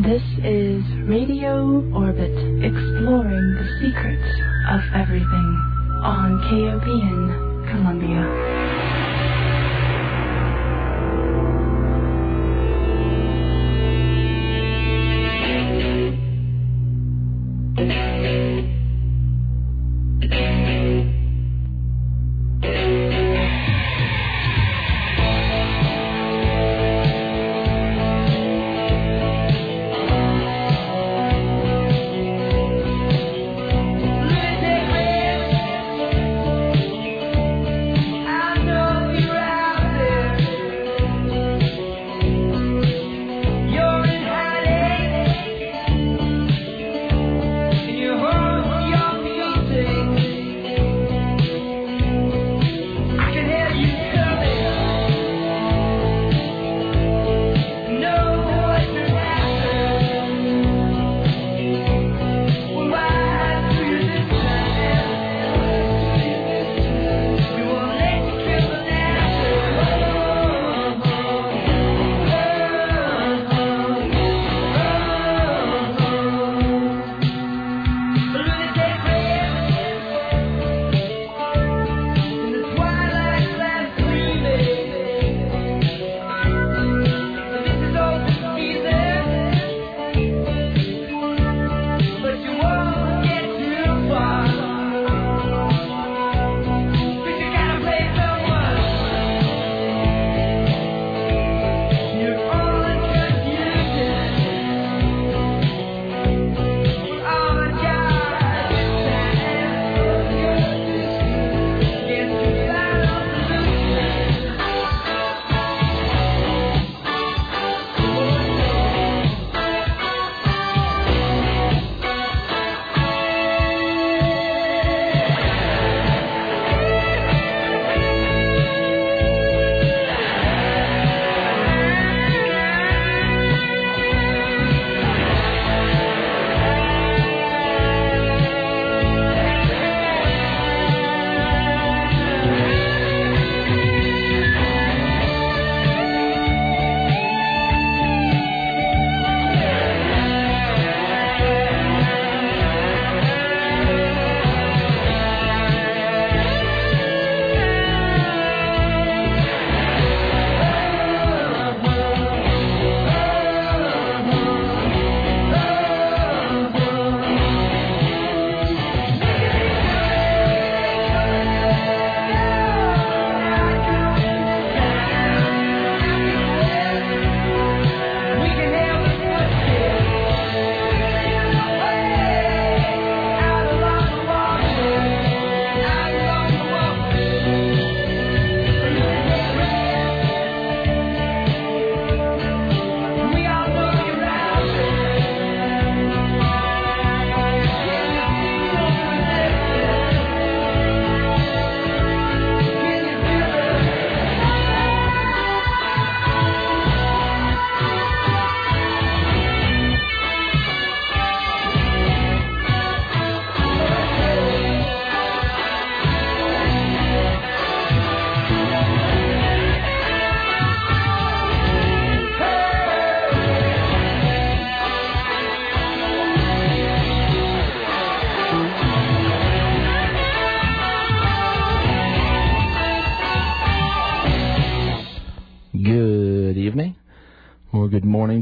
This is Radio Orbit, exploring the secrets of everything on KOPN Columbia.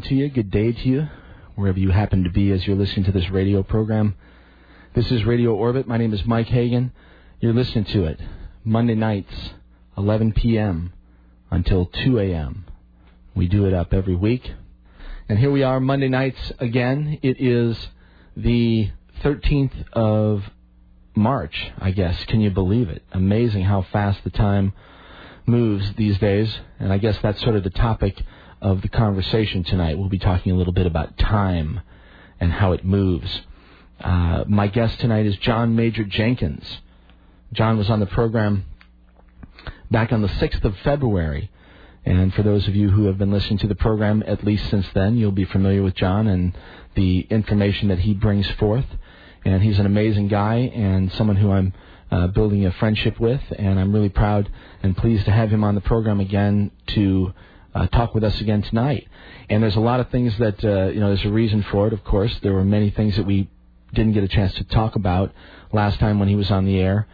To you. Good day to you, wherever you happen to be as you're listening to this radio program. This is Radio Orbit. My name is Mike Hagan. You're listening to it Monday nights, 11 p.m. until 2 a.m. We do it up every week. And here we are Monday nights again. It is the 13th of March, I guess. Can you believe it? Amazing how fast the time moves these days. And I guess that's sort of the topic of the conversation tonight. We'll be talking a little bit about time and how it moves. My guest tonight is John Major Jenkins. John was on the program back on the 6th of February, and for those of you who have been listening to the program at least since then, you'll be familiar with John and the information that he brings forth. And he's an amazing guy and someone who I'm building a friendship with, and I'm really proud and pleased to have him on the program again to talk with us again tonight. And there's a lot of things that, there's a reason for it, of course. There were many things that we didn't get a chance to talk about last time when he was on the air.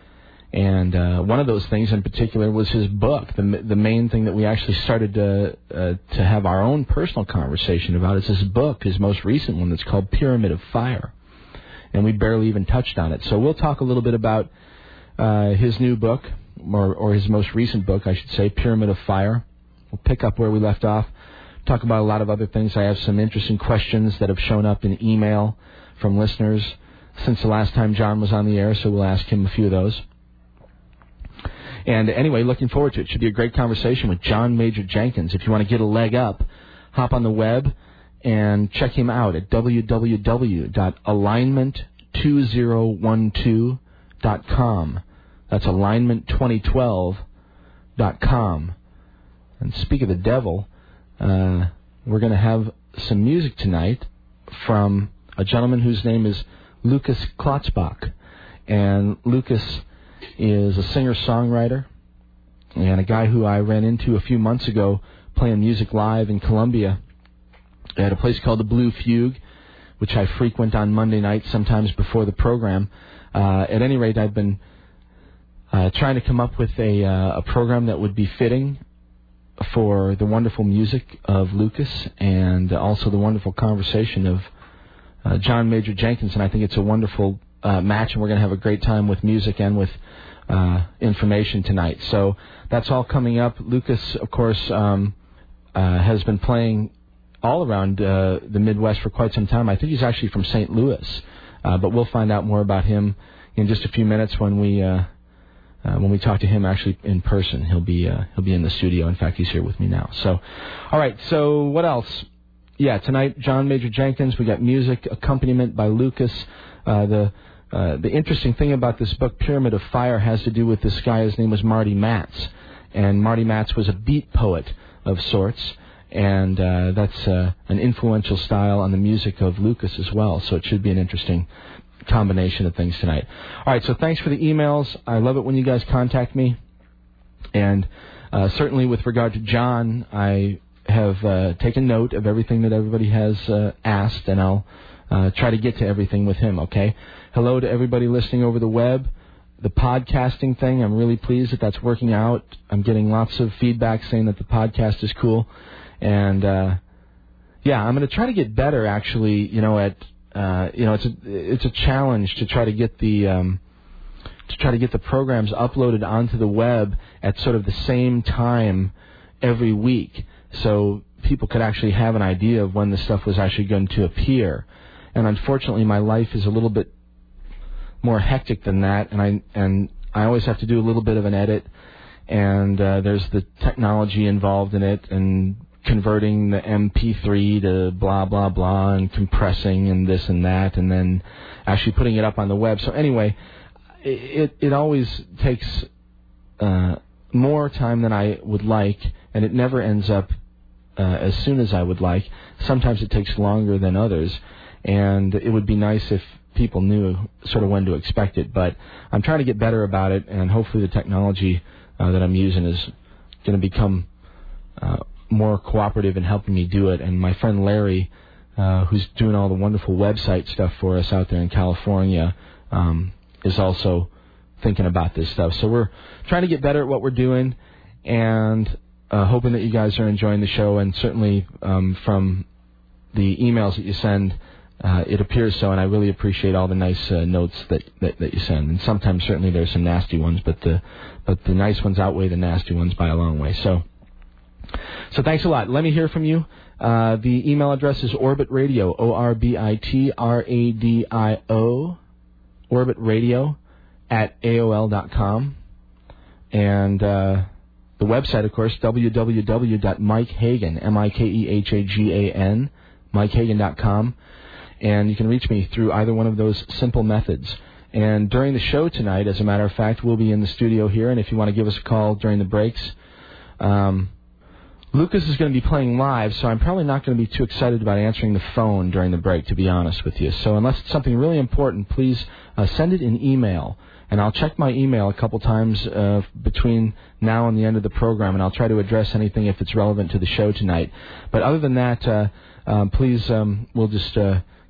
And one of those things in particular was his book. The main thing that we actually started to have our own personal conversation about is his book, his most recent one that's called Pyramid of Fire. And we barely even touched on it. So we'll talk a little bit about his new book, or his most recent book, I should say, Pyramid of Fire. We'll pick up where we left off, talk about a lot of other things. I have some interesting questions that have shown up in email from listeners since the last time John was on the air, so we'll ask him a few of those. And anyway, looking forward to it. It should be a great conversation with John Major Jenkins. If you want to get a leg up, hop on the web and check him out at www.alignment2012.com. That's alignment2012.com. And speak of the devil, we're going to have some music tonight from a gentleman whose name is Lucas Klotzbach. And Lucas is a singer-songwriter and a guy who I ran into a few months ago playing music live in Columbia at a place called the Blue Fugue, which I frequent on Monday nights, sometimes before the program. At any rate, I've been trying to come up with a program that would be fitting for the wonderful music of Lucas and also the wonderful conversation of John Major Jenkins, and I think it's a wonderful match, and we're going to have a great time with music and with information tonight. So that's all coming up. Lucas, of course, has been playing all around the Midwest for quite some time. I think he's actually from St. Louis, but we'll find out more about him in just a few minutes when we talk to him actually in person. He'll be in the studio. In fact, he's here with me now. So, all right. So what else? Yeah, tonight, John Major Jenkins. We got music accompaniment by Lucas. The interesting thing about this book, Pyramid of Fire, has to do with this guy. His name was Marty Matz, and Marty Matz was a beat poet of sorts, and that's an influential style on the music of Lucas as well, so it should be an interesting combination of things tonight. All right, so thanks for the emails. I love it when you guys contact me, and certainly with regard to John, I have taken note of everything that everybody has asked, and I'll try to get to everything with him, okay? Hello to everybody listening over the web. The podcasting thing, I'm really pleased that that's working out. I'm getting lots of feedback saying that the podcast is cool. And, I'm going to try to get better, actually, it's a challenge to try to get the programs uploaded onto the web at sort of the same time every week, so people could actually have an idea of when the stuff was actually going to appear. And unfortunately, my life is a little bit more hectic than that, and I always have to do a little bit of an edit, and there's the technology involved in it, and converting the MP3 to blah, blah, blah, and compressing and this and that, and then actually putting it up on the web. So anyway, it always takes more time than I would like, and it never ends up as soon as I would like. Sometimes it takes longer than others, and it would be nice if people knew sort of when to expect it, but I'm trying to get better about it, and hopefully the technology that I'm using is going to become more cooperative in helping me do it. And my friend Larry, who's doing all the wonderful website stuff for us out there in California, is also thinking about this stuff. So we're trying to get better at what we're doing, and hoping that you guys are enjoying the show, and certainly from the emails that you send, it appears so, and I really appreciate all the nice notes that you send. And sometimes, certainly, there's some nasty ones, but the nice ones outweigh the nasty ones by a long way. So thanks a lot. Let me hear from you. The email address is orbitradio, orbitradio, orbitradio@aol.com, and the website, of course, www.mikehagan, MikeHagan, MikeHagan.com. And you can reach me through either one of those simple methods. And during the show tonight, as a matter of fact, we'll be in the studio here. And if you want to give us a call during the breaks, Lucas is going to be playing live, so I'm probably not going to be too excited about answering the phone during the break, to be honest with you. So unless it's something really important, please send it in email. And I'll check my email a couple times between now and the end of the program, and I'll try to address anything if it's relevant to the show tonight. But other than that, please, we'll just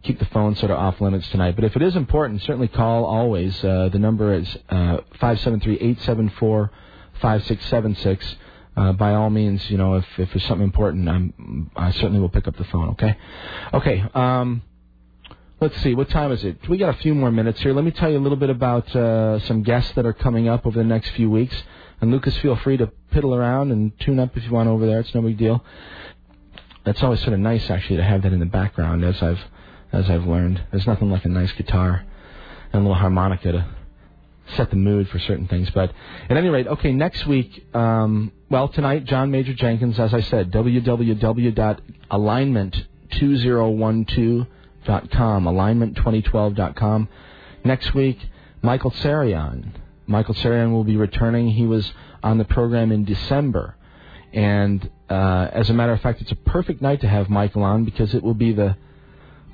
keep the phone sort of off limits tonight. But if it is important, certainly call always. The number is 573-874-5676. By all means, you know, if there's something important, I certainly will pick up the phone, okay? Okay, let's see, what time is it? We got a few more minutes here. Let me tell you a little bit about some guests that are coming up over the next few weeks. And Lucas, feel free to piddle around and tune up if you want over there. It's no big deal. That's always sort of nice, actually, to have that in the background, as I've learned. There's nothing like a nice guitar and a little harmonica to set the mood for certain things. But at any rate, okay, next week, well, tonight, John Major Jenkins, as I said, www.alignment2012.com, alignment2012.com. Next week, Michael Sarian. Michael Sarian will be returning. He was on the program in December. And as a matter of fact, it's a perfect night to have Michael on because it will be the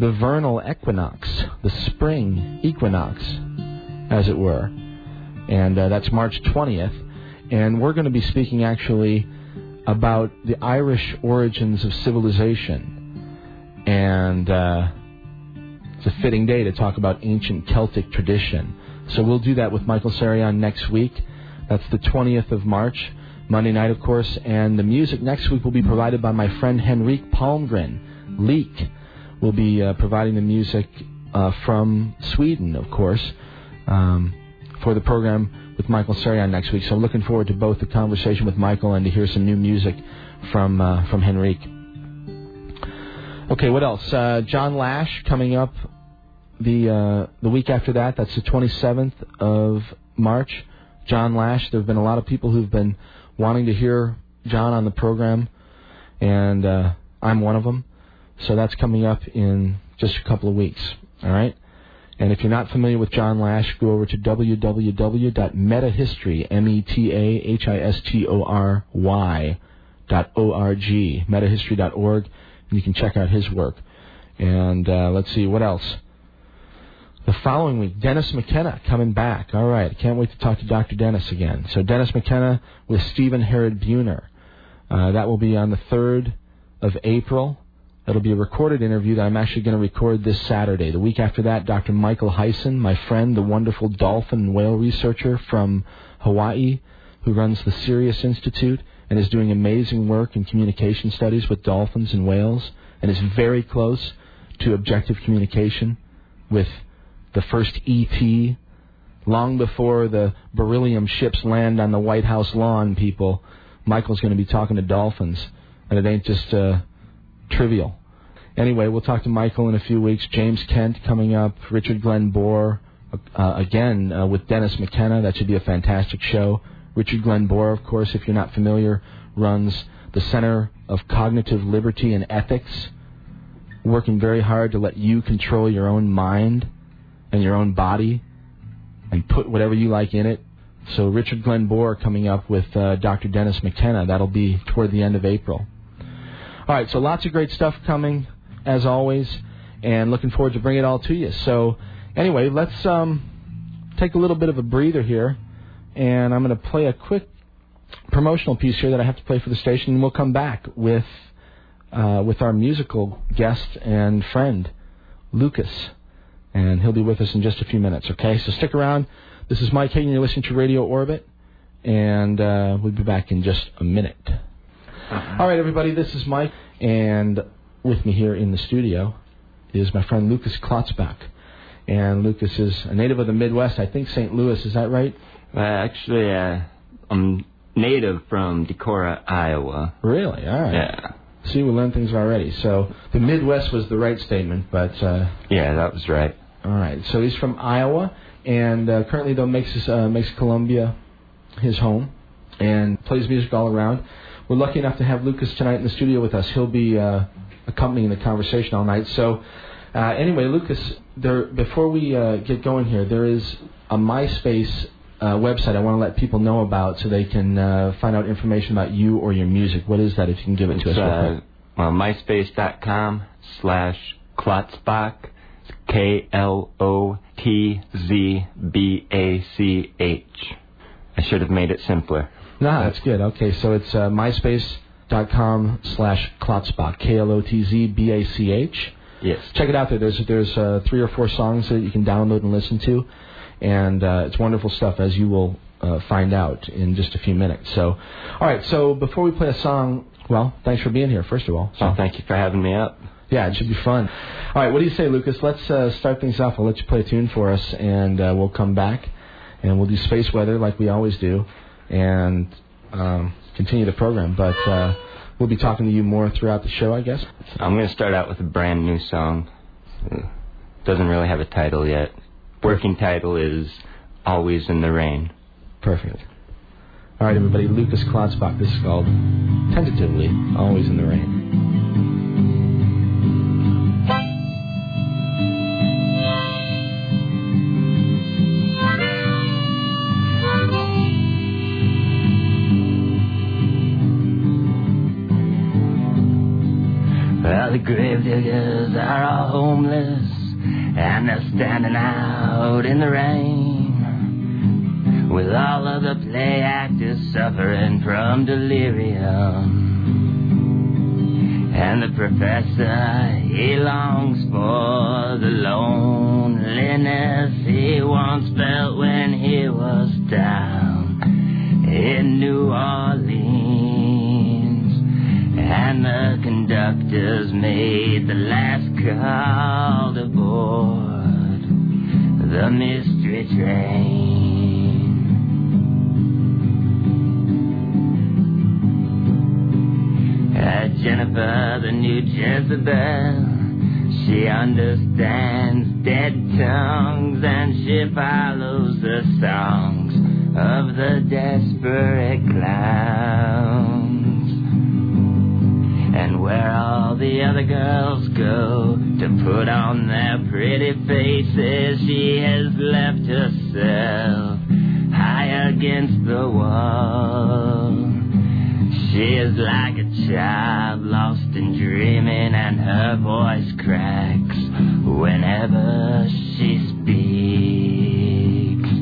vernal equinox, the spring equinox, as it were. And that's March 20th. And we're going to be speaking, actually, about the Irish origins of civilization. And it's a fitting day to talk about ancient Celtic tradition. So we'll do that with Michael Sarian next week. That's the 20th of March, Monday night, of course. And the music next week will be provided by my friend Henrik Palmgren. Leek will be providing the music from Sweden, of course, for the program with Michael Sarian next week. So I'm looking forward to both the conversation with Michael and to hear some new music from Henrique. Okay, what else? John Lash coming up the week after that. That's the 27th of March. John Lash. There have been a lot of people who've been wanting to hear John on the program, and I'm one of them. So that's coming up in just a couple of weeks. All right? And if you're not familiar with John Lash, go over to www.metahistory, metahistory.org, metahistory.org, and you can check out his work. And let's see, what else? The following week, Dennis McKenna coming back. All right, I can't wait to talk to Dr. Dennis again. So Dennis McKenna with Stephen Herod Buhner. That will be on the 3rd of April. It'll be a recorded interview that I'm actually going to record this Saturday. The week after that, Dr. Michael Hyson, my friend, the wonderful dolphin and whale researcher from Hawaii, who runs the Sirius Institute and is doing amazing work in communication studies with dolphins and whales, and is very close to objective communication with the first ET, long before the beryllium ships land on the White House lawn, people. Michael's going to be talking to dolphins, and it ain't just trivial. Anyway, we'll talk to Michael in a few weeks. James Kent coming up, Richard Glenn Bohr, again with Dennis McKenna. That should be a fantastic show. Richard Glenn Bohr, of course, if you're not familiar, runs the Center of Cognitive Liberty and Ethics, working very hard to let you control your own mind and your own body and put whatever you like in it. So Richard Glenn Bohr coming up with Dr. Dennis McKenna. That'll be toward the end of April. All right, so lots of great stuff coming, as always, and looking forward to bringing it all to you. So anyway, let's take a little bit of a breather here, and I'm going to play a quick promotional piece here that I have to play for the station, and we'll come back with our musical guest and friend, Lucas, and he'll be with us in just a few minutes, okay? So stick around. This is Mike Hagan. You're listening to Radio Orbit, and we'll be back in just a minute. All right, everybody, this is Mike, and with me here in the studio is my friend Lucas Klotzbach. And Lucas is a native of the Midwest, I think St. Louis, is that right? Actually, I'm native from Decorah, Iowa. Really? All right. Yeah. See, we learned things already. So the Midwest was the right statement, but... yeah, that was right. All right, so he's from Iowa, and currently, though, makes Columbia his home and plays music all around. We're lucky enough to have Lucas tonight in the studio with us. He'll be accompanying the conversation all night. So anyway, Lucas, before we get going here, there is a MySpace website I want to let people know about so they can find out information about you or your music. What is that, if you can give it to us? myspace.com/Klotzbach, KLOTZBACH. I should have made it simpler. No, that's good. Okay, so it's myspace.com/Klotzbach, KLOTZBACH. Yes. Check it out there. There's 3 or 4 songs that you can download and listen to, and it's wonderful stuff, as you will find out in just a few minutes. So, all right, so before we play a song, well, thanks for being here, first of all. So, thank you for having me up. Yeah, it should be fun. All right, what do you say, Lucas? Let's start things off. I'll let you play a tune for us, and we'll come back, and we'll do Space Weather like we always do, and continue the program. But we'll be talking to you more throughout the show, I guess. I'm going to start out with a brand new song. Doesn't really have a title yet. Working title is Always in the Rain. Perfect. All right, everybody, Lucas Klotzbach. This is called, tentatively, Always in the Rain. Well, the grave diggers are all homeless, and they're standing out in the rain, with all of the play actors suffering from delirium. And the professor, he longs for the loneliness he once felt when he was down in New Orleans. And the conductors made the last call to board the mystery train. Jennifer, the new Jezebel, she understands dead tongues, and she follows the songs of the desperate clown. And where all the other girls go to put on their pretty faces, she has left herself high against the wall. She is like a child lost in dreaming, and her voice cracks whenever she speaks.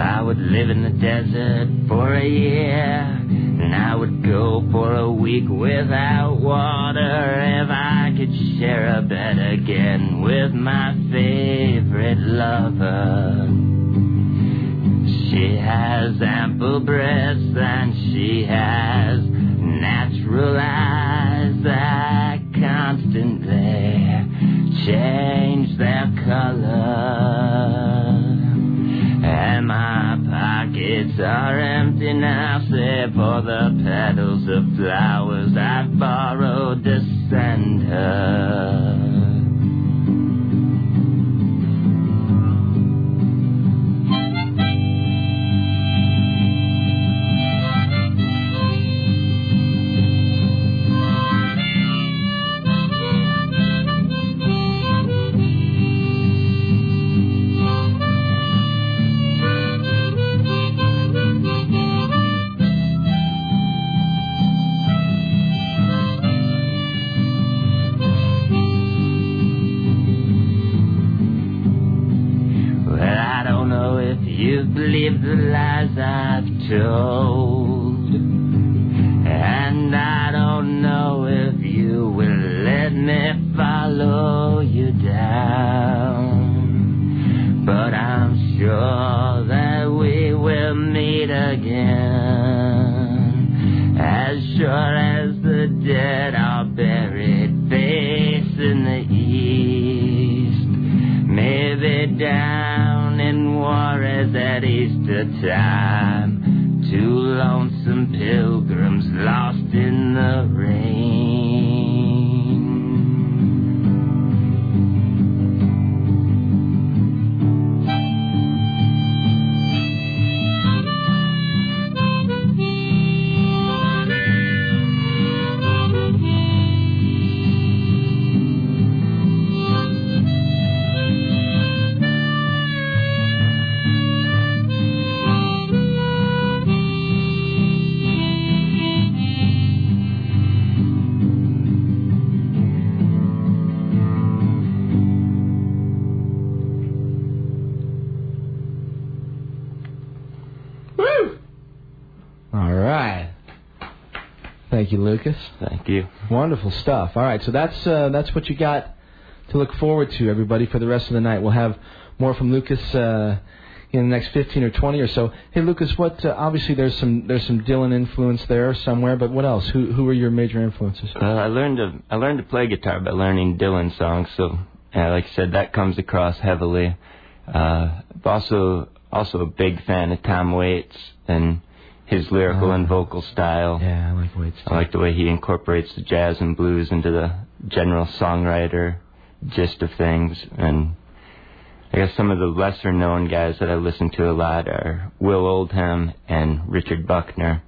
I would live in the desert for a year, and I would go for a week without water if I could share a bed again with my favorite lover. She has ample breasts and she has natural eyes that constantly change their color. And my pockets are empty now, save for the petals of flowers I've borrowed to send her. Believe the lies I've told, and I don't know if you will let me follow you down, but I'm sure that we will meet again, as sure as the dead are buried facing the east, maybe down in war is at Easter time, 2 lonesome pilgrims lost in the rain. Thank you, Lucas. Thank you. Wonderful stuff. All right, so that's what you got to look forward to, everybody, for the rest of the night. We'll have more from Lucas in the next 15 or 20 or so. Hey, Lucas, what? Obviously, there's some Dylan influence there somewhere, but what else? Who are your major influences? I learned to play guitar by learning Dylan songs. So, like I said, that comes across heavily. I'm also a big fan of Tom Waits and his lyrical and vocal style. Yeah, I like Waits too. I like the way he incorporates the jazz and blues into the general songwriter gist of things. And I guess some of the lesser-known guys that I listen to a lot are Will Oldham and Richard Buckner,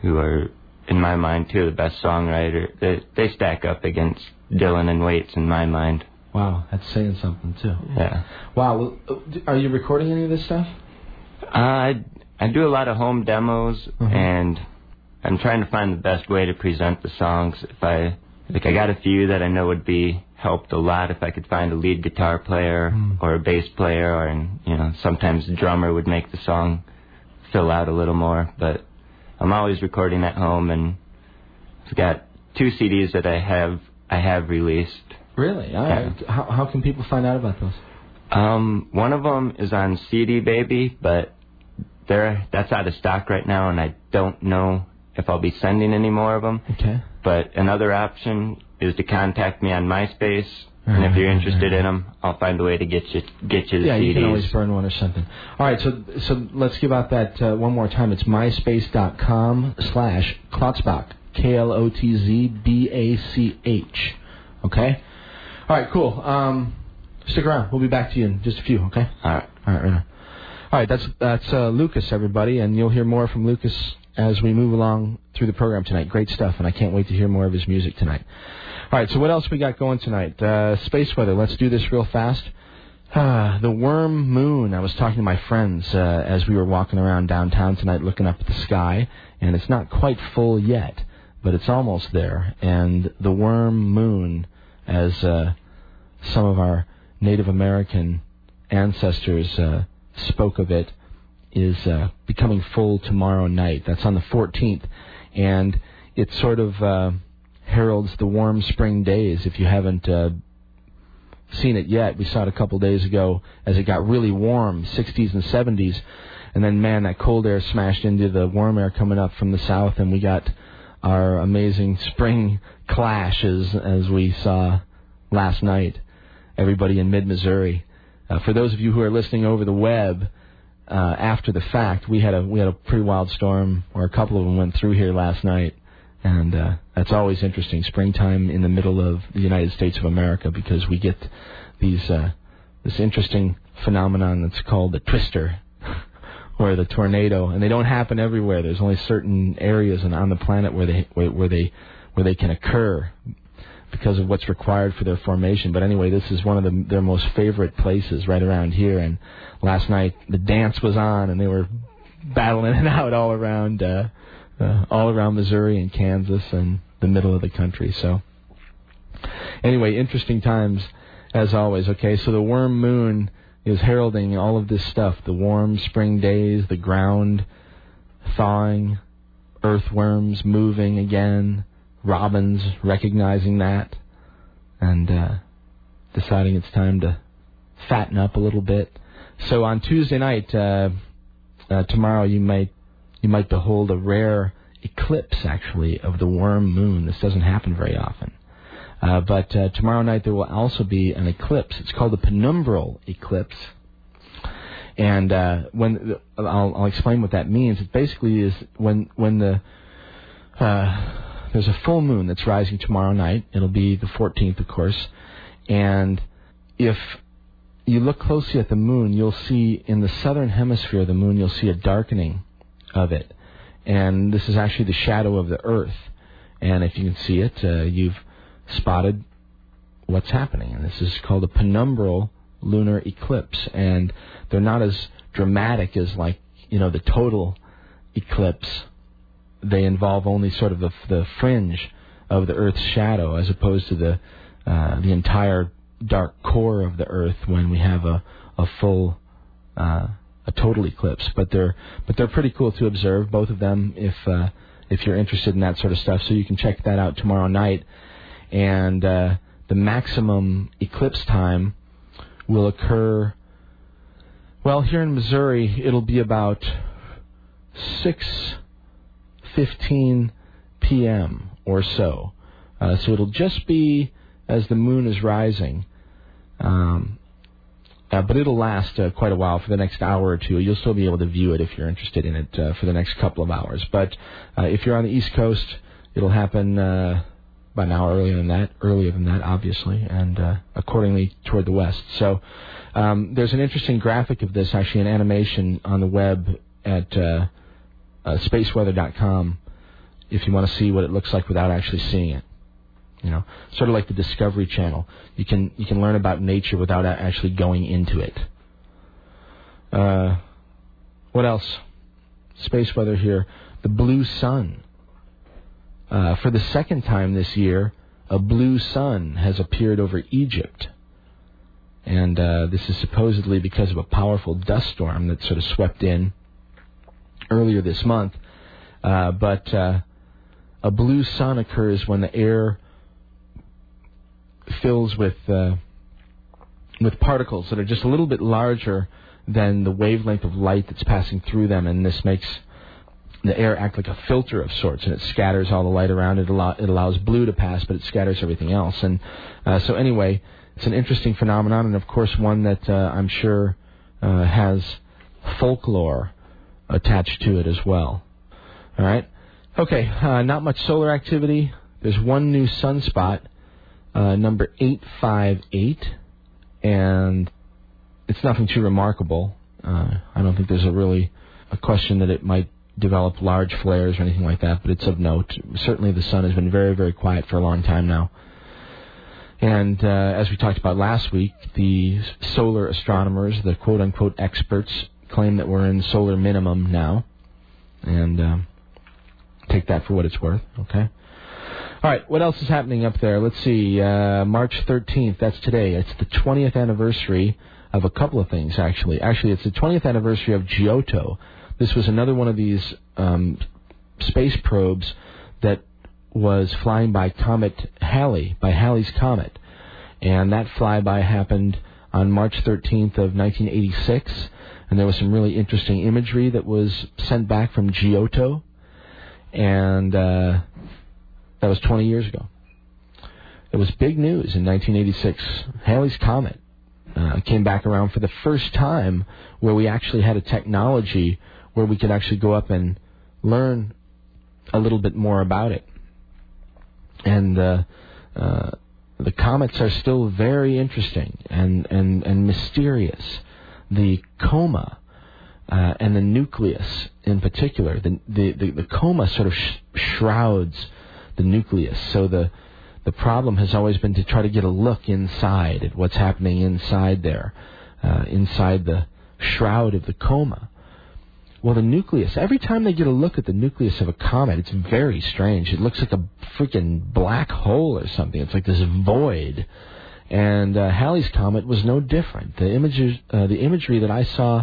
who are, in my mind, two of the best songwriters. They stack up against Dylan and Waits in my mind. Wow, that's saying something too. Yeah. Wow, are you recording any of this stuff? I do a lot of home demos, and I'm trying to find the best way to present the songs. I got a few that I know would be helped a lot if I could find a lead guitar player or a bass player, or sometimes the drummer would make the song fill out a little more. But I'm always recording at home, and I've got two CDs that I have released. Really? All right. How can people find out about those? One of them is on CD Baby, but that's out of stock right now, and I don't know if I'll be sending any more of them. Okay. But another option is to contact me on MySpace, and if you're interested in them, I'll find a way to get you the CDs. Yeah, you can always burn one or something. All right, so let's give out that one more time. It's myspace.com/Klotzbach, KLOTZBACH. Okay? All right, cool. Stick around. We'll be back to you in just a few, okay? All right, right now. All right, that's Lucas, everybody, and you'll hear more from Lucas as we move along through the program tonight. Great stuff, and I can't wait to hear more of his music tonight. All right, so what else we got going tonight? Space weather. Let's do this real fast. The Worm Moon. I was talking to my friends as we were walking around downtown tonight looking up at the sky, and it's not quite full yet, but it's almost there. And the Worm Moon, as some of our Native American ancestors spoke of it, is becoming full tomorrow night. That's on the 14th, and it sort of heralds the warm spring days. If you haven't seen it yet, we saw it a couple days ago as it got really warm, 60s and 70s, and then, man, that cold air smashed into the warm air coming up from the south, and we got our amazing spring clashes as we saw last night, everybody in mid-Missouri. For those of you who are listening over the web, after the fact, we had a pretty wild storm, or a couple of them went through here last night, and that's always interesting. Springtime in the middle of the United States of America, because we get these this interesting phenomenon that's called the twister, or the tornado, and they don't happen everywhere. There's only certain areas on the planet where they can occur, because of what's required for their formation. But anyway, this is one of their most favorite places right around here. And last night the dance was on, and they were battling it out all around Missouri and Kansas and the middle of the country. So anyway, interesting times as always. Okay, so the Worm Moon is heralding all of this stuff: the warm spring days, the ground thawing, earthworms moving again, robins recognizing that and deciding it's time to fatten up a little bit. So on Tuesday night, tomorrow, you might behold a rare eclipse, actually, of the Worm Moon. This doesn't happen very often. But tomorrow night there will also be an eclipse. It's called the penumbral eclipse. And I'll explain what that means. It basically is when the... there's a full moon that's rising tomorrow night. It'll be the 14th, of course. And if you look closely at the moon, you'll see in the southern hemisphere of the moon, you'll see a darkening of it. And this is actually the shadow of the Earth. And if you can see it, you've spotted what's happening. And this is called a penumbral lunar eclipse. And they're not as dramatic as, the total eclipse. They involve only sort of the fringe of the Earth's shadow, as opposed to the entire dark core of the Earth when we have a total eclipse. But they're pretty cool to observe, both of them, if if you're interested in that sort of stuff. So you can check that out tomorrow night. And the maximum eclipse time will occur, well, here in Missouri, it'll be about 6:15 p.m. or so. So it'll just be as the moon is rising. But it'll last quite a while, for the next hour or two. You'll still be able to view it if you're interested in it for the next couple of hours. But if you're on the East Coast, it'll happen about an hour earlier than that, obviously, and accordingly toward the west. So there's an interesting graphic of this, actually, an animation on the web at spaceweather.com if you want to see what it looks like without actually seeing it. You know, sort of like the Discovery Channel. You can learn about nature without actually going into it. What else? Space weather here. The blue sun. For the second time this year, a blue sun has appeared over Egypt. And this is supposedly because of a powerful dust storm that sort of swept in earlier this month. But a blue sun occurs when the air fills with particles that are just a little bit larger than the wavelength of light that's passing through them, and this makes the air act like a filter of sorts, and it scatters all the light around. It allows blue to pass, but it scatters everything else. And so anyway, it's an interesting phenomenon, and of course one that I'm sure has folklore attached to it as well. All right? Okay, not much solar activity. There's one new sunspot, number 858, and it's nothing too remarkable. I don't think there's really a question that it might develop large flares or anything like that, but it's of note. Certainly the sun has been very, very quiet for a long time now. And as we talked about last week, the solar astronomers, the quote-unquote experts, claim that we're in solar minimum now, and take that for what it's worth, okay? All right, what else is happening up there? Let's see, March 13th, that's today. It's the 20th anniversary of a couple of things, actually. Actually, it's the 20th anniversary of Giotto. This was another one of these space probes that was flying by Halley's Comet. And that flyby happened on March 13th of 1986, and there was some really interesting imagery that was sent back from Giotto, and that was 20 years ago. It was big news in 1986. Halley's Comet came back around for the first time, where we actually had a technology where we could actually go up and learn a little bit more about it. And the comets are still very interesting and mysterious. The coma and the nucleus in particular. The coma sort of shrouds the nucleus. So the problem has always been to try to get a look inside at what's happening inside there, inside the shroud of the coma. Well, the nucleus, every time they get a look at the nucleus of a comet, it's very strange. It looks like a freaking black hole or something. It's like this void. And Halley's Comet was no different. The imagery that I saw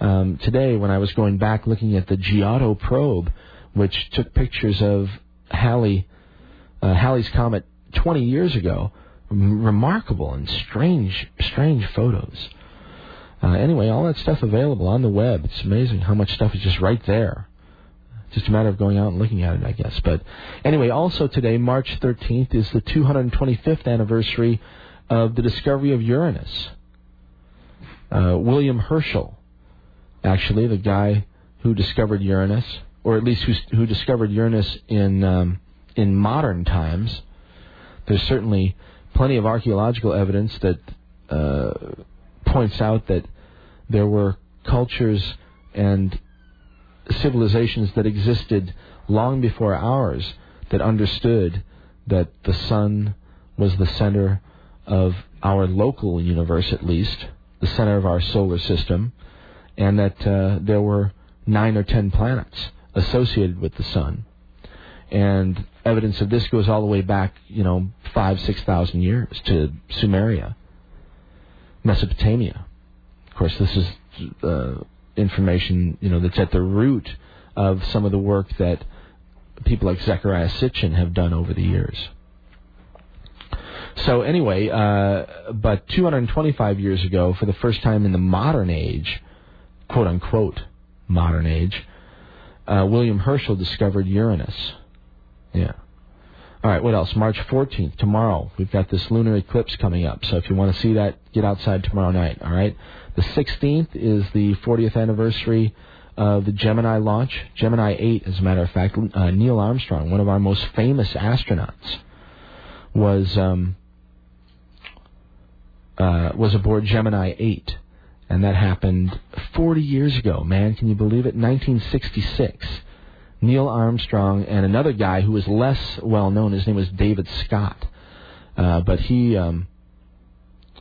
today when I was going back looking at the Giotto probe, which took pictures of Halley's Comet 20 years ago. Remarkable and strange photos. Anyway, all that stuff available on the web. It's amazing how much stuff is just right there. Just a matter of going out and looking at it, I guess. But anyway, also today, March 13th, is the 225th anniversary of the discovery of Uranus. William Herschel, actually, the guy who discovered Uranus, or at least who discovered Uranus in modern times. There's certainly plenty of archaeological evidence that points out that there were cultures and civilizations that existed long before ours that understood that the sun was the center of our local universe, at least, the center of our solar system, and that there were 9 or 10 planets associated with the sun. And evidence of this goes all the way back, 5,000-6,000 years to Sumeria, Mesopotamia. Of course, this is information, that's at the root of some of the work that people like Zechariah Sitchin have done over the years. So anyway, but 225 years ago, for the first time in the modern age, quote-unquote modern age, William Herschel discovered Uranus. Yeah. All right, what else? March 14th, tomorrow, we've got this lunar eclipse coming up. So if you want to see that, get outside tomorrow night, all right? The 16th is the 40th anniversary of the Gemini launch, Gemini 8, as a matter of fact. Neil Armstrong, one of our most famous astronauts, was aboard Gemini 8, and that happened 40 years ago, man. Can you believe it? 1966. Neil Armstrong and another guy who was less well-known, his name was David Scott, but he and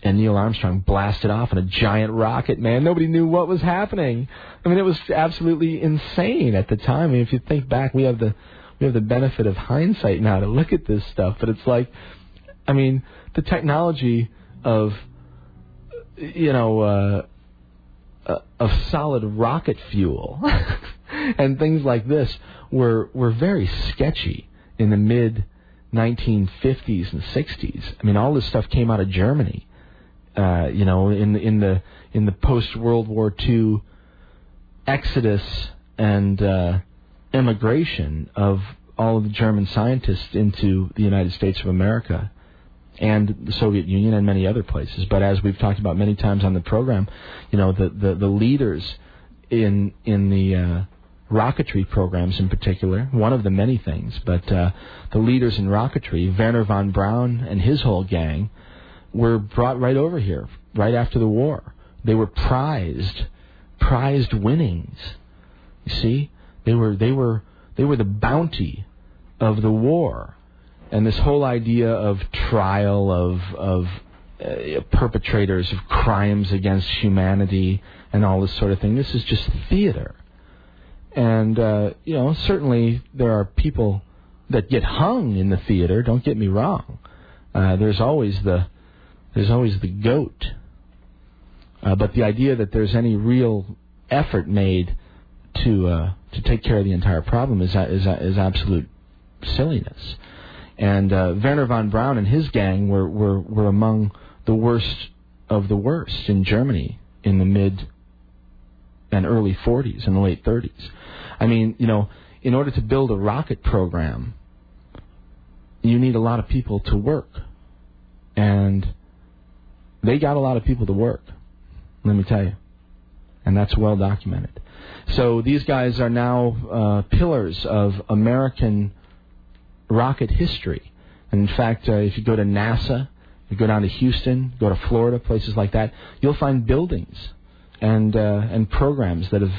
Neil Armstrong blasted off in a giant rocket, man. Nobody knew what was happening. I mean, it was absolutely insane at the time. I mean, if you think back, we have the benefit of hindsight now to look at this stuff, but it's like, I mean, the technology of, you know, of solid rocket fuel and things like this were very sketchy in the mid-1950s and 60s. I mean, all this stuff came out of Germany, you know, in the post-World War II exodus and emigration of all of the German scientists into the United States of America and the Soviet Union and many other places. But as we've talked about many times on the program, you know, the leaders in the rocketry programs in particular, one of the many things, but the leaders in rocketry, Werner von Braun and his whole gang, were brought right over here right after the war. They were prized winnings. You see, they were the bounty of the war. And this whole idea of trial of perpetrators of crimes against humanity and all this sort of thing, this is just theater. And, you know, certainly there are people that get hung in the theater, don't get me wrong. There's always the goat. But the idea that there's any real effort made to take care of the entire problem is absolute silliness. And Werner von Braun and his gang were among the worst of the worst in Germany in the mid and early 40s and the late 30s. I mean, you know, in order to build a rocket program, you need a lot of people to work. And they got a lot of people to work, let me tell you. And that's well documented. So these guys are now pillars of American rocket history. And in fact, if you go to NASA, you go down to Houston, go to Florida, places like that, you'll find buildings and programs that have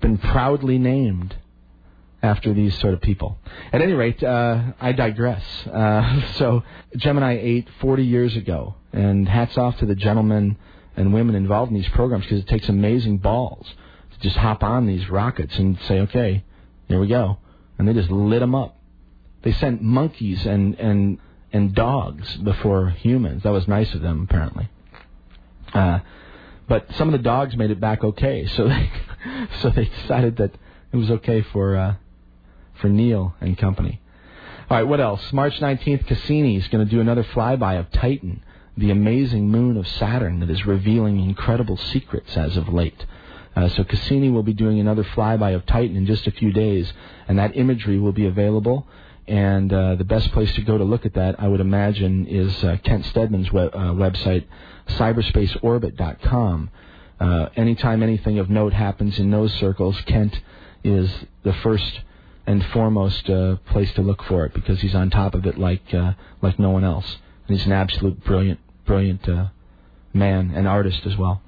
been proudly named after these sort of people. At any rate, I digress. So Gemini 8, 40 years ago, and hats off to the gentlemen and women involved in these programs, because it takes amazing balls to just hop on these rockets and say, okay, here we go. And they just lit them up. They sent monkeys and dogs before humans. That was nice of them, apparently. But some of the dogs made it back okay, so they decided that it was okay for Neil and company. All right, what else? March 19th, Cassini is going to do another flyby of Titan, the amazing moon of Saturn that is revealing incredible secrets as of late. So Cassini will be doing another flyby of Titan in just a few days, and that imagery will be available. And the best place to go to look at that, I would imagine, is Kent Steadman's website, cyberspaceorbit.com. Anytime anything of note happens in those circles, Kent is the first and foremost place to look for it, because he's on top of it like no one else. And he's an absolute brilliant man and artist as well.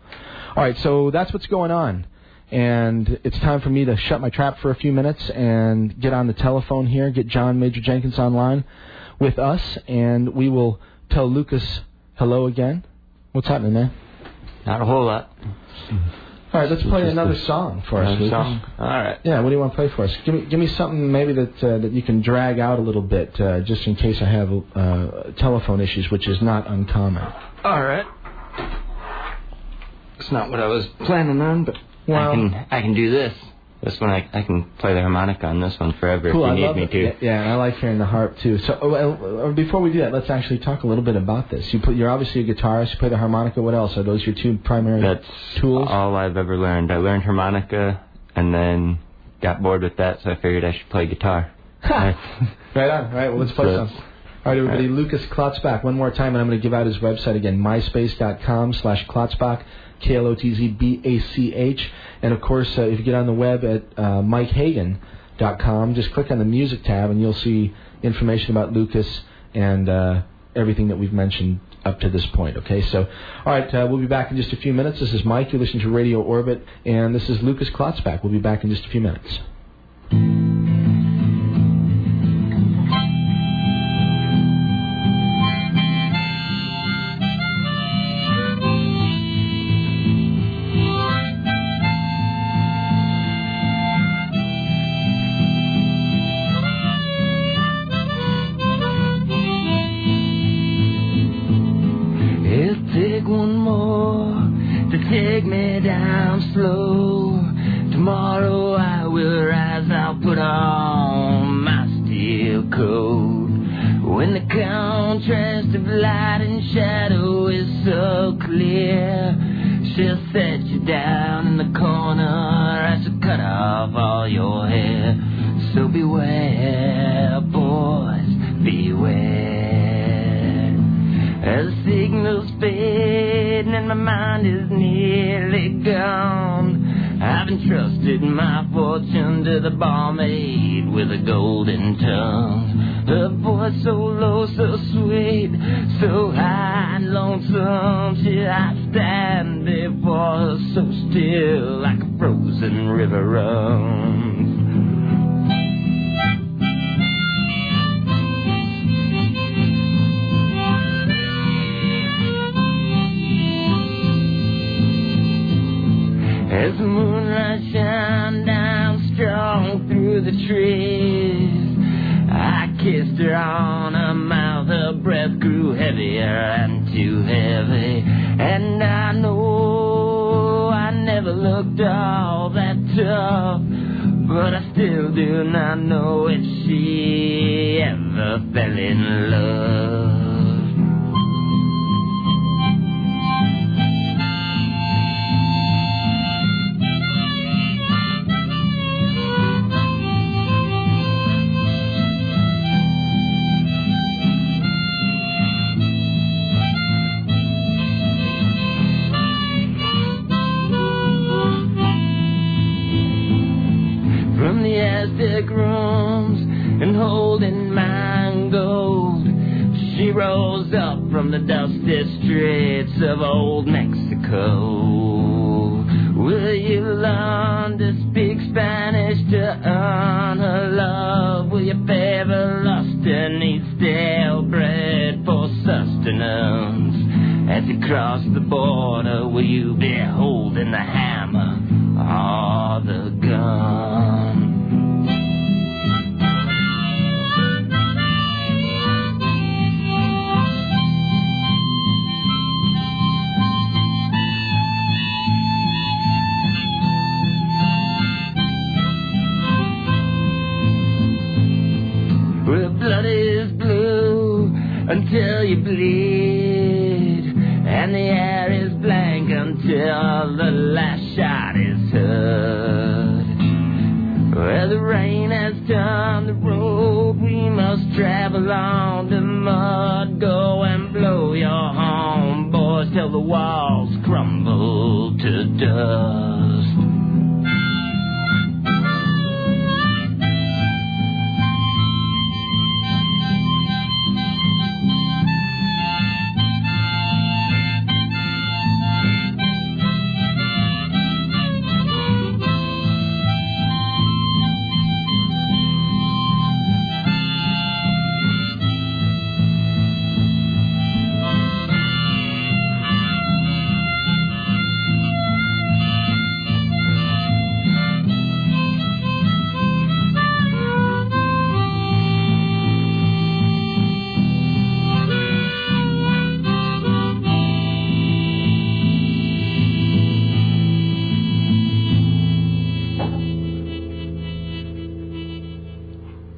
All right, so that's what's going on. And it's time for me to shut my trap for a few minutes and get on the telephone here, get John Major Jenkins online with us, and we will tell Lucas hello again. What's happening, man? Not a whole lot. All right, let's play another song for us, Lucas. Song? All right. Yeah, what do you want to play for us? Give me something maybe that you can drag out a little bit, just in case I have telephone issues, which is not uncommon. All right. It's not what I was planning on, but... Well, I can do this. This one, I can play the harmonica on this one forever if you need me to. Yeah, and I like hearing the harp, too. So before we do that, let's actually talk a little bit about this. You're obviously a guitarist. You play the harmonica. What else? Are those your two primary tools? That's all I've ever learned. I learned harmonica and then got bored with that, so I figured I should play guitar. Right on. All right, well, let's play some. All right, everybody, all right. Lukas Klotzbach, one more time, and I'm going to give out his website again, myspace.com/Klotzbach. Klotzbach. And, of course, if you get on the web at MikeHagan.com, just click on the music tab, and you'll see information about Lukas and everything that we've mentioned up to this point. Okay, so, all right, we'll be back in just a few minutes. This is Mike. You're listening to Radio Orbit, and this is Lukas Klotzbach. We'll be back in just a few minutes.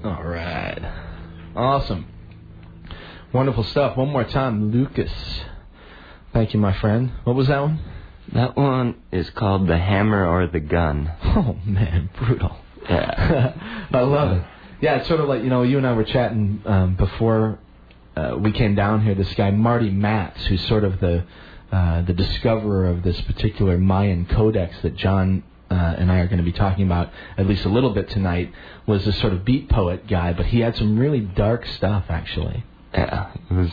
All right. Awesome. Wonderful stuff. One more time, Lucas. Thank you, my friend. What was that one? That one is called The Hammer or the Gun. Oh, man, brutal. Yeah. I love it. Yeah, it's sort of like, you and I were chatting before we came down here, this guy, Marty Matz, who's sort of the discoverer of this particular Mayan codex that John and I are going to be talking about at least a little bit tonight, was this sort of beat poet guy, but he had some really dark stuff, actually. Yeah, it was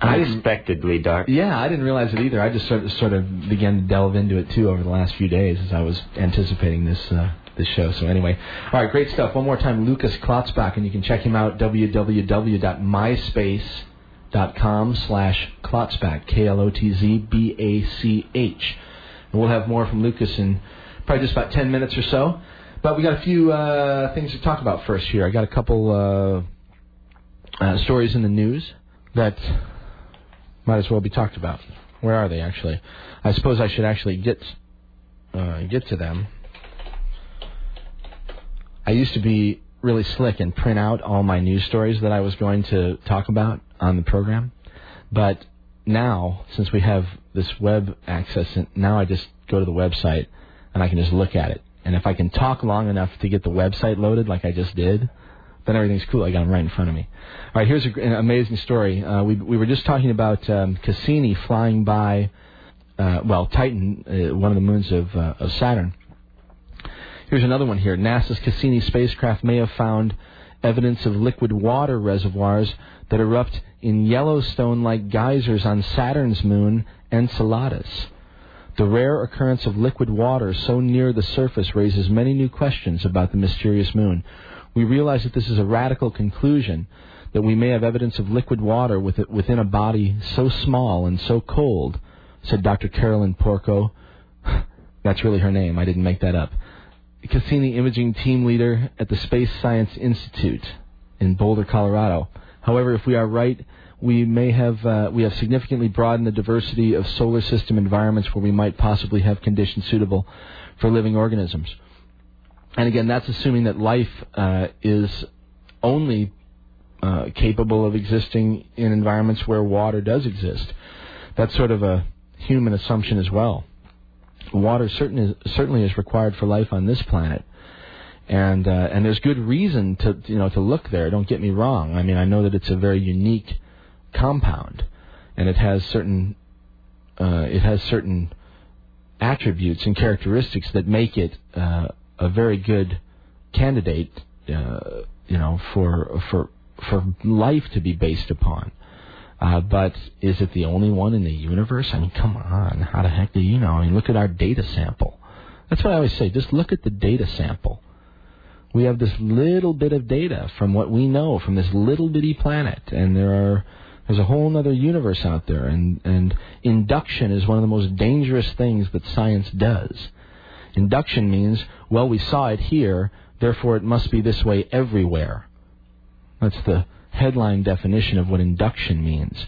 unexpectedly dark. Yeah, I didn't realize it either. I just sort of began to delve into it, too, over the last few days as I was anticipating this show. So anyway, all right, great stuff. One more time, Lucas Klotzbach, and you can check him out, www.myspace.com/Klotzbach, Klotzbach. And we'll have more from Lucas in probably just about 10 minutes or so. But we got a few things to talk about first here. I got a couple stories in the news that might as well be talked about. Where are they, actually? I suppose I should actually get to them. I used to be really slick and print out all my news stories that I was going to talk about on the program. But now, since we have this web access, now I just go to the website and I can just look at it. And if I can talk long enough to get the website loaded like I just did, then everything's cool. I got them right in front of me. All right, here's an amazing story. We were just talking about Cassini flying by, Titan, one of the moons of Saturn. Here's another one here. NASA's Cassini spacecraft may have found evidence of liquid water reservoirs that erupt in Yellowstone-like geysers on Saturn's moon, Enceladus. The rare occurrence of liquid water so near the surface raises many new questions about the mysterious moon. We realize that this is a radical conclusion, that we may have evidence of liquid water within a body so small and so cold, said Dr. Carolyn Porco. That's really her name. I didn't make that up. Cassini imaging team leader at the Space Science Institute in Boulder, Colorado. However, if we are right, we have significantly broadened the diversity of solar system environments where we might possibly have conditions suitable for living organisms. And again, that's assuming that life is only capable of existing in environments where water does exist. That's sort of a human assumption as well. Water certainly is required for life on this planet, and there's good reason to look there. Don't get me wrong. I mean, I know that it's a very unique compound, and it has certain attributes and characteristics that make it a very good candidate, for life to be based upon. But is it the only one in the universe? I mean, come on. How the heck do you know? I mean, look at our data sample. That's what I always say. Just look at the data sample. We have this little bit of data from what we know from this little bitty planet, and there's a whole other universe out there. And induction is one of the most dangerous things that science does. Induction means, well, we saw it here, therefore it must be this way everywhere. That's the headline definition of what induction means,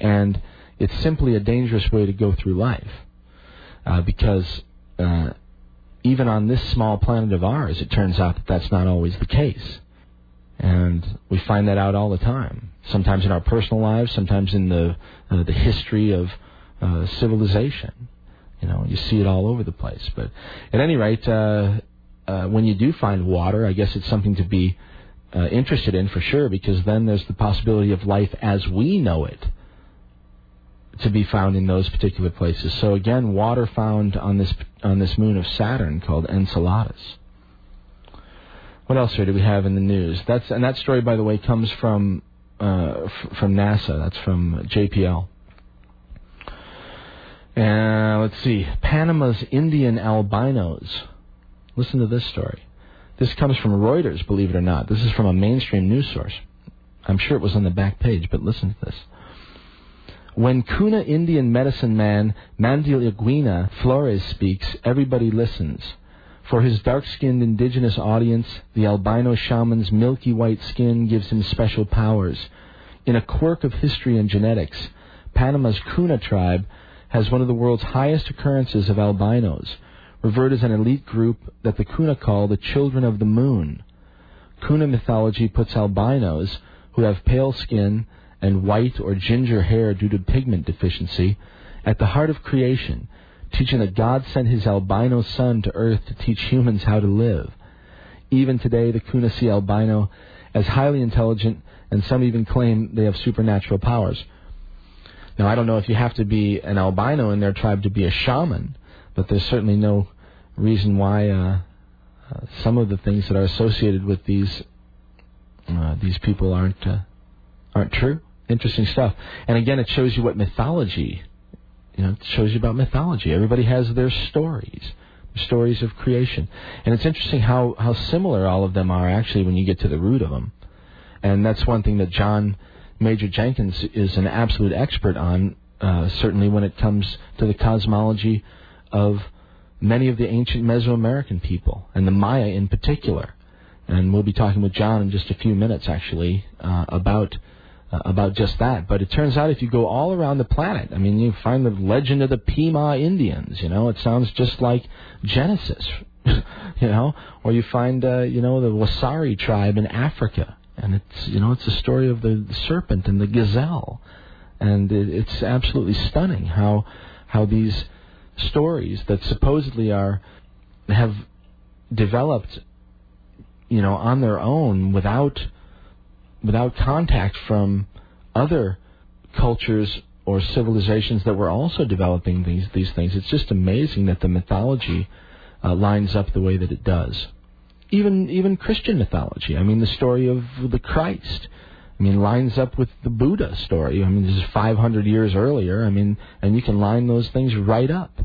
and it's simply a dangerous way to go through life because even on this small planet of ours, it turns out that that's not always the case, and we find that out all the time, sometimes in our personal lives, sometimes in the history of civilization. You see it all over the place. But at any rate, when you do find water, I guess it's something to be interested in for sure, because then there's the possibility of life as we know it to be found in those particular places. So again, water found on this moon of Saturn called Enceladus. What else here do we have in the news? That story, by the way, comes from NASA. That's from JPL. And let's see, Panama's Indian albinos. Listen to this story. This comes from Reuters, believe it or not. This is from a mainstream news source. I'm sure it was on the back page, but listen to this. When Kuna Indian medicine man Mandiliguina Flores speaks, everybody listens. For his dark-skinned indigenous audience, the albino shaman's milky white skin gives him special powers. In a quirk of history and genetics, Panama's Kuna tribe has one of the world's highest occurrences of albinos, revered as an elite group that the Kuna call the Children of the Moon. Kuna mythology puts albinos, who have pale skin and white or ginger hair due to pigment deficiency, at the heart of creation, teaching that God sent his albino son to earth to teach humans how to live. Even today, the Kuna see albino as highly intelligent, and some even claim they have supernatural powers. Now, I don't know if you have to be an albino in their tribe to be a shaman, but there's certainly no reason why some of the things that are associated with these people aren't true. Interesting stuff. And again, it shows you what mythology, it shows you about mythology. Everybody has their stories of creation. And it's interesting how similar all of them are, actually, when you get to the root of them. And that's one thing that John Major Jenkins is an absolute expert on, certainly when it comes to the cosmology of many of the ancient Mesoamerican people, and the Maya in particular. And we'll be talking with John in just a few minutes, actually, about just that. But it turns out if you go all around the planet, I mean, you find the legend of the Pima Indians, it sounds just like Genesis, or you find, the Wasari tribe in Africa. And it's, it's the story of the serpent and the gazelle. And it's absolutely stunning how these stories that supposedly have developed, on their own without contact from other cultures or civilizations that were also developing these things. It's just amazing that the mythology lines up the way that it does. Even Christian mythology. I mean, the story of the Christ, lines up with the Buddha story. This is 500 years earlier. And you can line those things right up.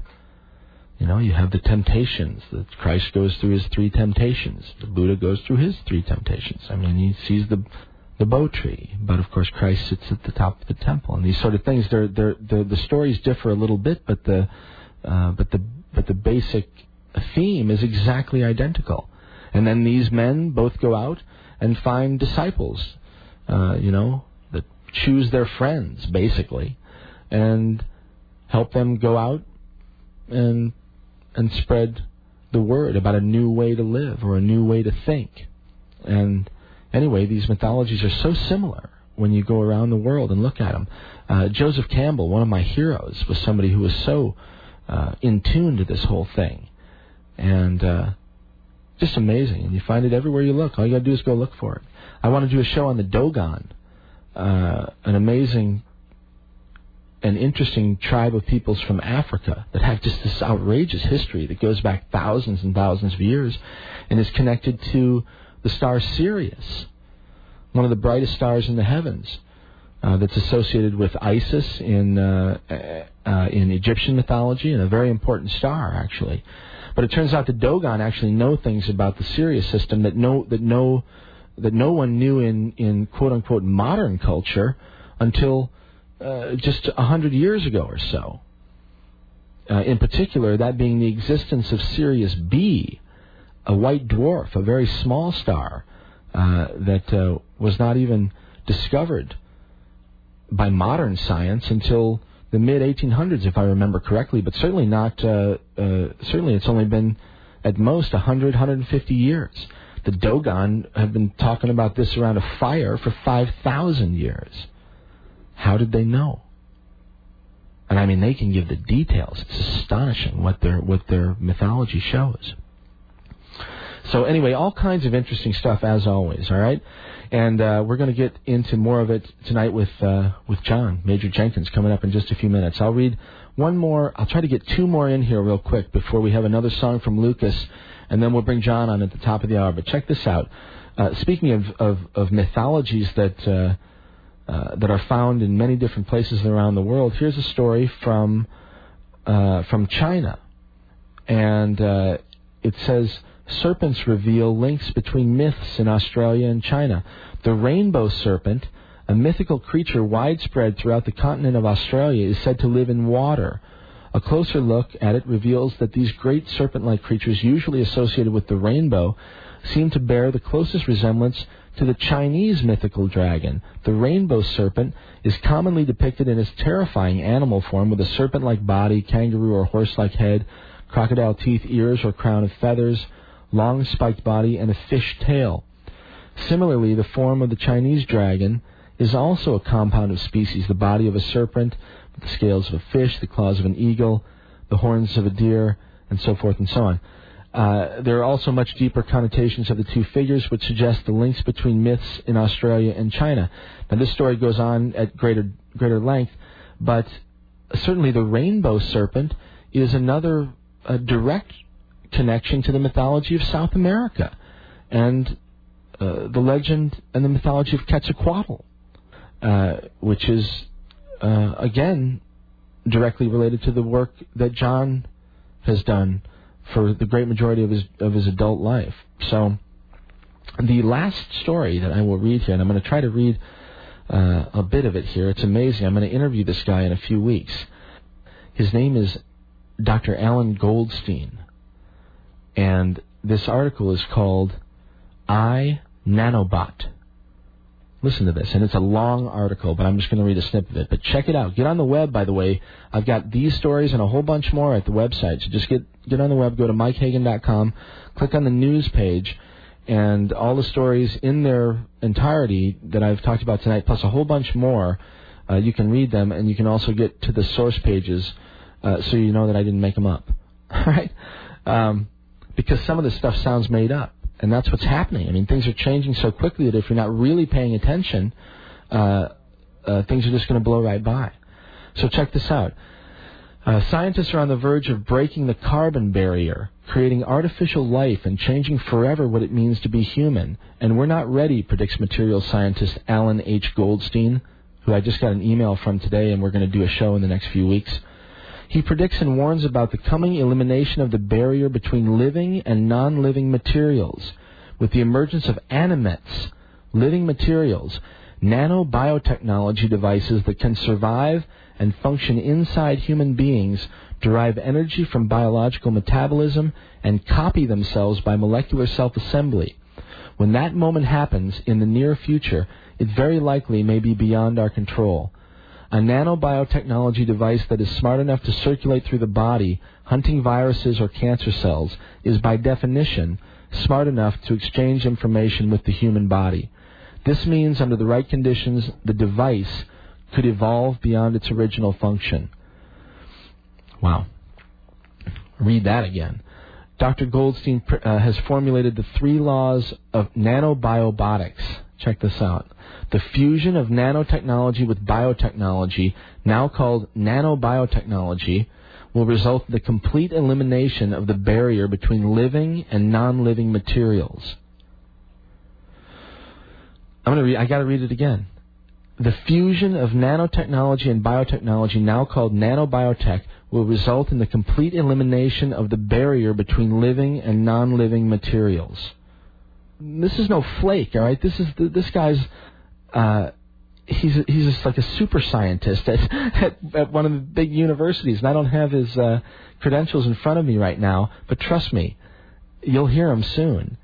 You have the temptations. Christ goes through his three temptations. The Buddha goes through his three temptations. He sees the bo tree, but of course Christ sits at the top of the temple. And these sort of things. The stories differ a little bit, but the basic theme is exactly identical. And then these men both go out and find disciples, that choose their friends, basically, and help them go out and spread the word about a new way to live or a new way to think. And anyway, these mythologies are so similar when you go around the world and look at them. Joseph Campbell, one of my heroes, was somebody who was so in tune to this whole thing. And... just amazing, and you find it everywhere you look. All you got to do is go look for it. I want to do a show on the Dogon, an amazing and interesting tribe of peoples from Africa that have just this outrageous history that goes back thousands and thousands of years and is connected to the star Sirius, one of the brightest stars in the heavens, that's associated with Isis in Egyptian mythology, and a very important star, actually. But it turns out the Dogon actually know things about the Sirius system that no one knew in quote unquote modern culture until just 100 years ago or so. In particular, that being the existence of Sirius B, a white dwarf, a very small star that was not even discovered by modern science until the mid-1800s, if I remember correctly, but certainly not. Certainly, it's only been at most 100, 150 years. The Dogon have been talking about this around a fire for 5,000 years. How did they know? And they can give the details. It's astonishing what their mythology shows. So anyway, all kinds of interesting stuff as always. All right, and we're going to get into more of it tonight with John Major Jenkins coming up in just a few minutes. I'll read one more. I'll try to get two more in here real quick before we have another song from Lucas, and then we'll bring John on at the top of the hour. But check this out. Speaking of mythologies that are found in many different places around the world, here's a story from China, and it says. Serpents reveal links between myths in Australia and China. The rainbow serpent, a mythical creature widespread throughout the continent of Australia, is said to live in water. A closer look at it reveals that these great serpent-like creatures, usually associated with the rainbow, seem to bear the closest resemblance to the Chinese mythical dragon. The rainbow serpent is commonly depicted in its terrifying animal form, with a serpent-like body, kangaroo or horse-like head, crocodile teeth, ears or crown of feathers, long spiked body, and a fish tail. Similarly, the form of the Chinese dragon is also a compound of species, the body of a serpent, the scales of a fish, the claws of an eagle, the horns of a deer, and so forth and so on. There are also much deeper connotations of the two figures, which suggest the links between myths in Australia and China. Now, this story goes on at greater length, but certainly the rainbow serpent is another direct connection to the mythology of South America and the legend and the mythology of Quetzalcoatl, which is, again, directly related to the work that John has done for the great majority of his adult life. So the last story that I will read here, and I'm going to try to read a bit of it here. It's amazing. I'm going to interview this guy in a few weeks. His name is Dr. Alan Goldstein, and this article is called I, Nanobot. Listen to this, and it's a long article, but I'm just going to read a snip of it. But check it out. Get on the web, by the way. I've got these stories and a whole bunch more at the website, so just get on the web, go to MikeHagan.com, click on the news page, and all the stories in their entirety that I've talked about tonight, plus a whole bunch more, you can read them, and you can also get to the source pages so you know that I didn't make them up. All right? Because some of this stuff sounds made up. And that's what's happening. I mean, things are changing so quickly that if you're not really paying attention, things are just going to blow right by. So check this out. Scientists are on the verge of breaking the carbon barrier, creating artificial life and changing forever what it means to be human. And we're not ready, predicts material scientist Alan H. Goldstein, who I just got an email from today, and we're going to do a show in the next few weeks. He predicts and warns about the coming elimination of the barrier between living and non-living materials. With the emergence of animates, living materials, nanobiotechnology devices that can survive and function inside human beings, derive energy from biological metabolism, and copy themselves by molecular self-assembly. When that moment happens in the near future, it very likely may be beyond our control. A nanobiotechnology device that is smart enough to circulate through the body, hunting viruses or cancer cells, is by definition smart enough to exchange information with the human body. This means, under the right conditions, the device could evolve beyond its original function. Wow. Read that again. Dr. Goldstein has formulated the three laws of nanobiotics. Check this out. The fusion of nanotechnology with biotechnology, now called nanobiotechnology, will result in the complete elimination of the barrier between living and non-living materials. I got to read it again. The fusion of nanotechnology and biotechnology, now called nanobiotech, will result in the complete elimination of the barrier between living and non-living materials. This is no flake, all right? This guy's he's just like a super scientist at one of the big universities, and I don't have his credentials in front of me right now, but trust me, you'll hear him soon.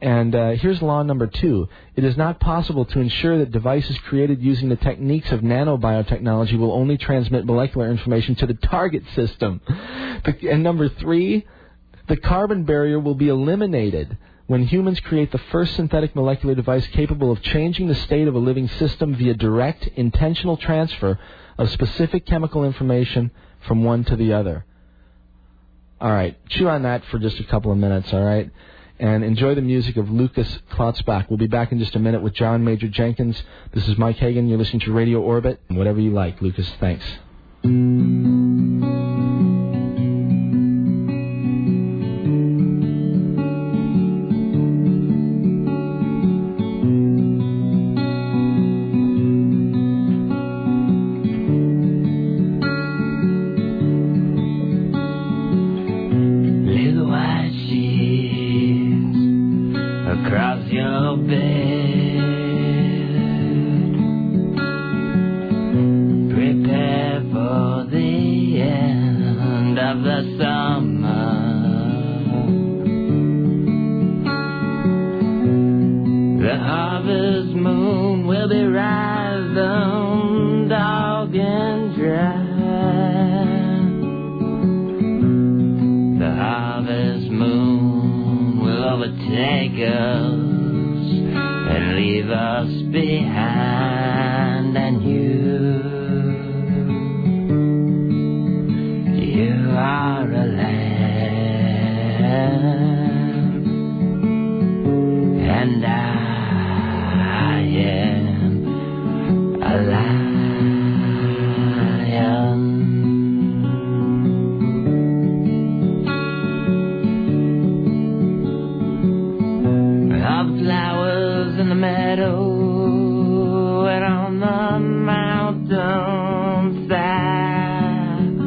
And here's law number 2. It is not possible to ensure that devices created using the techniques of nanobiotechnology will only transmit molecular information to the target system. And number 3, the carbon barrier will be eliminated when humans create the first synthetic molecular device capable of changing the state of a living system via direct, intentional transfer of specific chemical information from one to the other. All right, chew on that for just a couple of minutes, all right? And enjoy the music of Lucas Klotzbach. We'll be back in just a minute with John Major Jenkins. This is Mike Hagan. You're listening to Radio Orbit. Whatever you like, Lucas. Thanks. Take us leave us behind, and you are a lamb, and I am a lion. In the meadow and on the mountain side,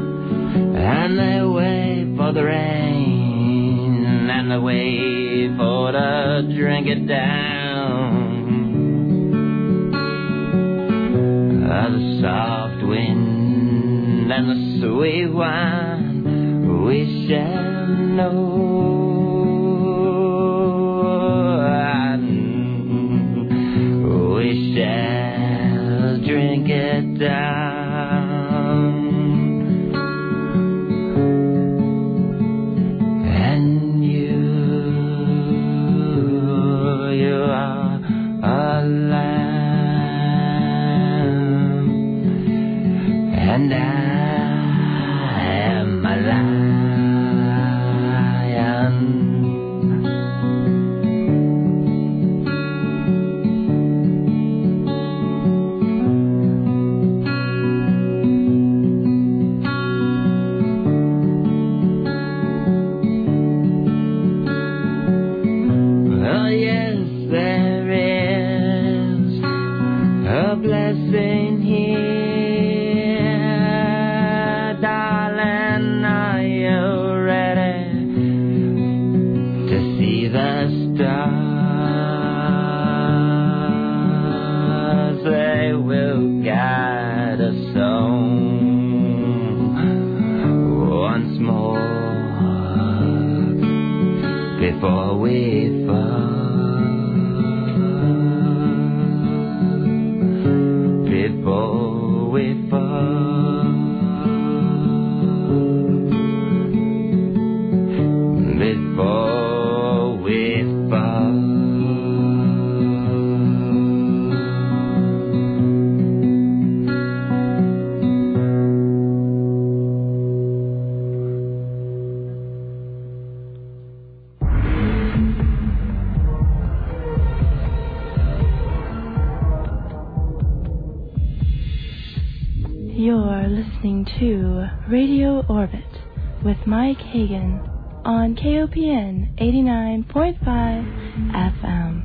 and they wait for the rain, and they wait for to drink it down. The soft wind and the sweet wine we shall know. Shall drink it down, and you are a lamb, and I am a lion. Blessing here, darling, are you ready to see the stars? They will guide us home once more before we fall. Radio Orbit with Mike Hagan on KOPN 89.5 FM.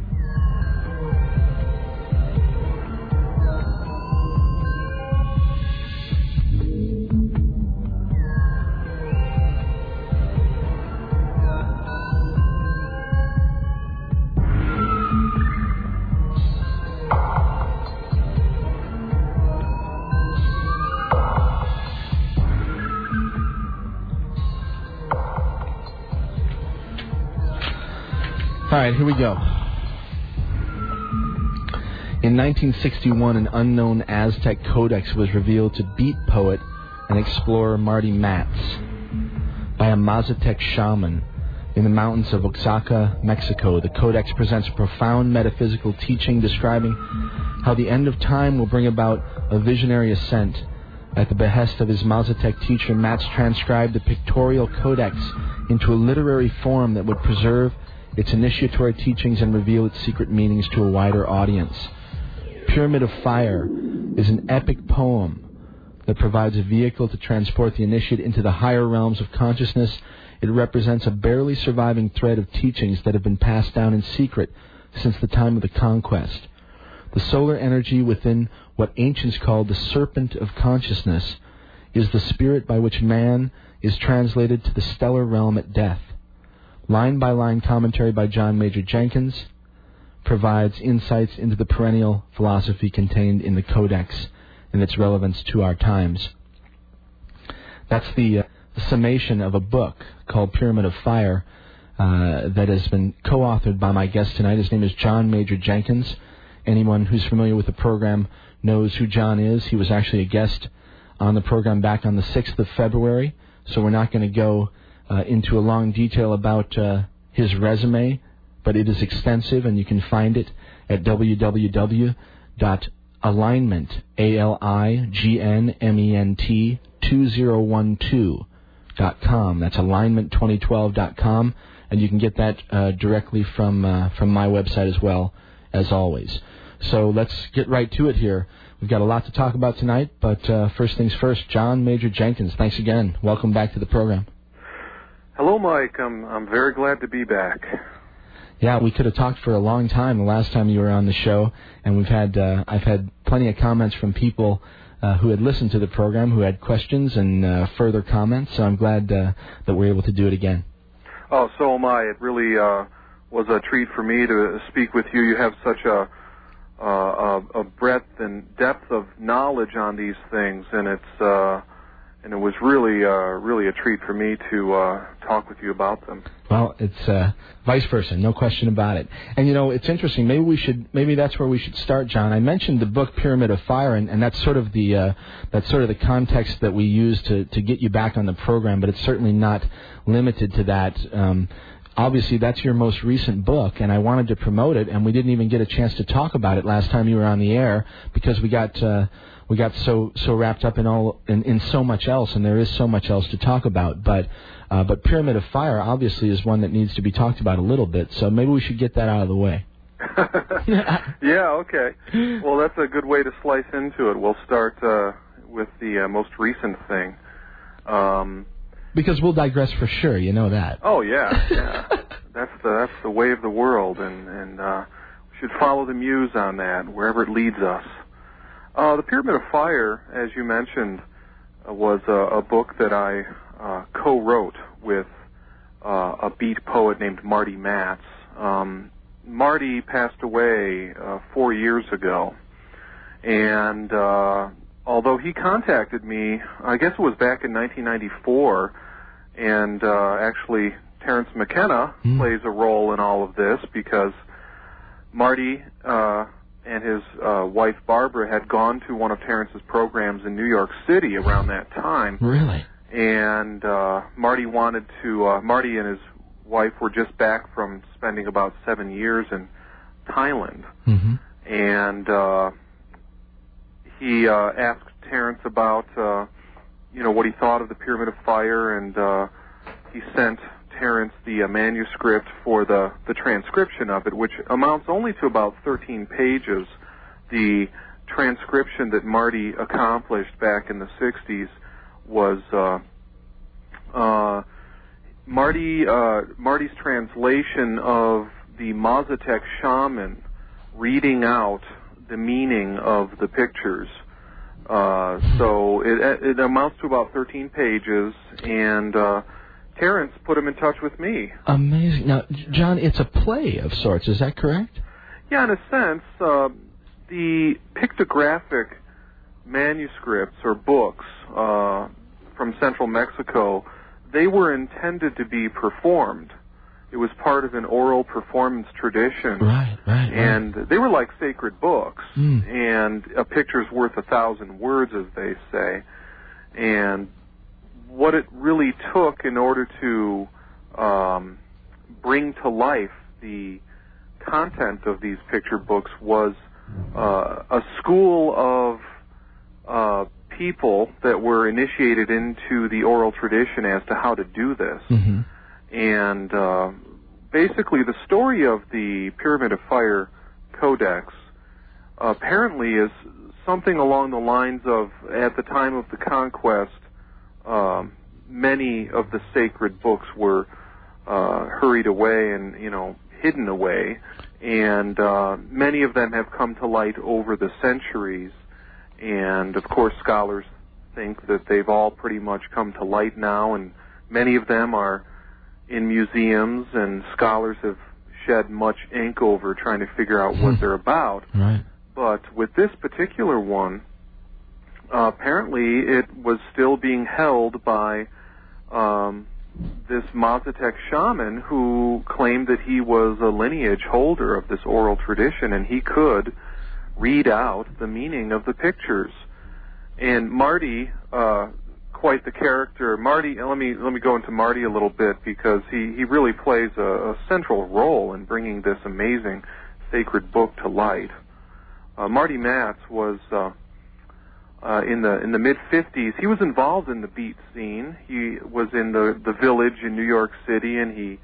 All right, here we go. In 1961, an unknown Aztec codex was revealed to beat poet and explorer Marty Matz by a Mazatec shaman in the mountains of Oaxaca, Mexico. The codex presents a profound metaphysical teaching describing how the end of time will bring about a visionary ascent. At the behest of his Mazatec teacher, Matz transcribed the pictorial codex into a literary form that would preserve its initiatory teachings and reveal its secret meanings to a wider audience. Pyramid of Fire is an epic poem that provides a vehicle to transport the initiate into the higher realms of consciousness. It represents a barely surviving thread of teachings that have been passed down in secret since the time of the conquest. The solar energy within what ancients called the serpent of consciousness is the spirit by which man is translated to the stellar realm at death. Line-by-line commentary by John Major Jenkins provides insights into the perennial philosophy contained in the Codex and its relevance to our times. That's the summation of a book called Pyramid of Fire that has been co-authored by my guest tonight. His name is John Major Jenkins. Anyone who's familiar with the program knows who John is. He was actually a guest on the program back on the 6th of February, so we're not going to go into a long detail about his resume but it is extensive, and you can find it at www.alignment2012.com. That's alignment2012.com, and you can get that directly from my website as well, as always. So let's get right to it here. We've got a lot to talk about tonight, but first things first, John Major Jenkins, thanks again. Welcome back to the program. Hello, Mike. I'm very glad to be back. Yeah, we could have talked for a long time the last time you were on the show, and we've had I've had plenty of comments from people who had listened to the program, who had questions and further comments, so I'm glad that we're able to do it again. Oh, so am I. It really was a treat for me to speak with you. You have such a breadth and depth of knowledge on these things, and it's and it was really a treat for me to talk with you about them. Well, it's vice versa, no question about it. And, you know, it's interesting. Maybe that's where we should start, John. I mentioned the book Pyramid of Fire, and that's sort of the context that we use to get you back on the program. But it's certainly not limited to that. Obviously, that's your most recent book, and I wanted to promote it, and we didn't even get a chance to talk about it last time you were on the air because we got so wrapped up in so much else, and there is so much else to talk about. But Pyramid of Fire obviously is one that needs to be talked about a little bit. So maybe we should get that out of the way. Yeah. Okay. Well, that's a good way to slice into it. We'll start with the most recent thing. Because we'll digress for sure, you know that. Oh yeah. That's the way of the world, and we should follow the muse on that wherever it leads us. The Pyramid of Fire, as you mentioned, was a book that I co-wrote with a beat poet named Marty Matz. Marty passed away 4 years ago, and although he contacted me, I guess it was back in 1994, and actually Terrence McKenna plays a role in all of this because Marty and his wife, Barbara, had gone to one of Terrence's programs in New York City around that time. Really? And Marty and his wife were just back from spending about 7 years in Thailand. Mm-hmm. And he asked Terrence about, what he thought of the Pyramid of Fire, and he sent Terrence the manuscript for the transcription of it, which amounts only to about 13 pages. The transcription that Marty accomplished back in the 60s was Marty's translation of the Mazatec shaman reading out the meaning of the pictures. So it amounts to about 13 pages, and Terrence put him in touch with me. Amazing. Now, John, it's a play of sorts. Is that correct? Yeah, in a sense. The pictographic manuscripts or books from central Mexico, they were intended to be performed. It was part of an oral performance tradition. Right. And they were like sacred books. Mm. And a picture's worth 1,000 words, as they say. And what it really took in order to bring to life the content of these picture books was a school of people that were initiated into the oral tradition as to how to do this. Mm-hmm. And basically the story of the Pyramid of Fire Codex apparently is something along the lines of, at the time of the conquest, many of the sacred books were hurried away and, hidden away, and many of them have come to light over the centuries, and, of course, scholars think that they've all pretty much come to light now, and many of them are in museums, and scholars have shed much ink over trying to figure out what they're about. Right. But with this particular one, apparently, it was still being held by this Mazatec shaman who claimed that he was a lineage holder of this oral tradition, and he could read out the meaning of the pictures. And Marty quite the character. Marty, let me go into Marty a little bit, because he really plays a central role in bringing this amazing sacred book to light. Marty Matz was in the mid-50s. He was involved in the beat scene. He was in the Village in New York City, and he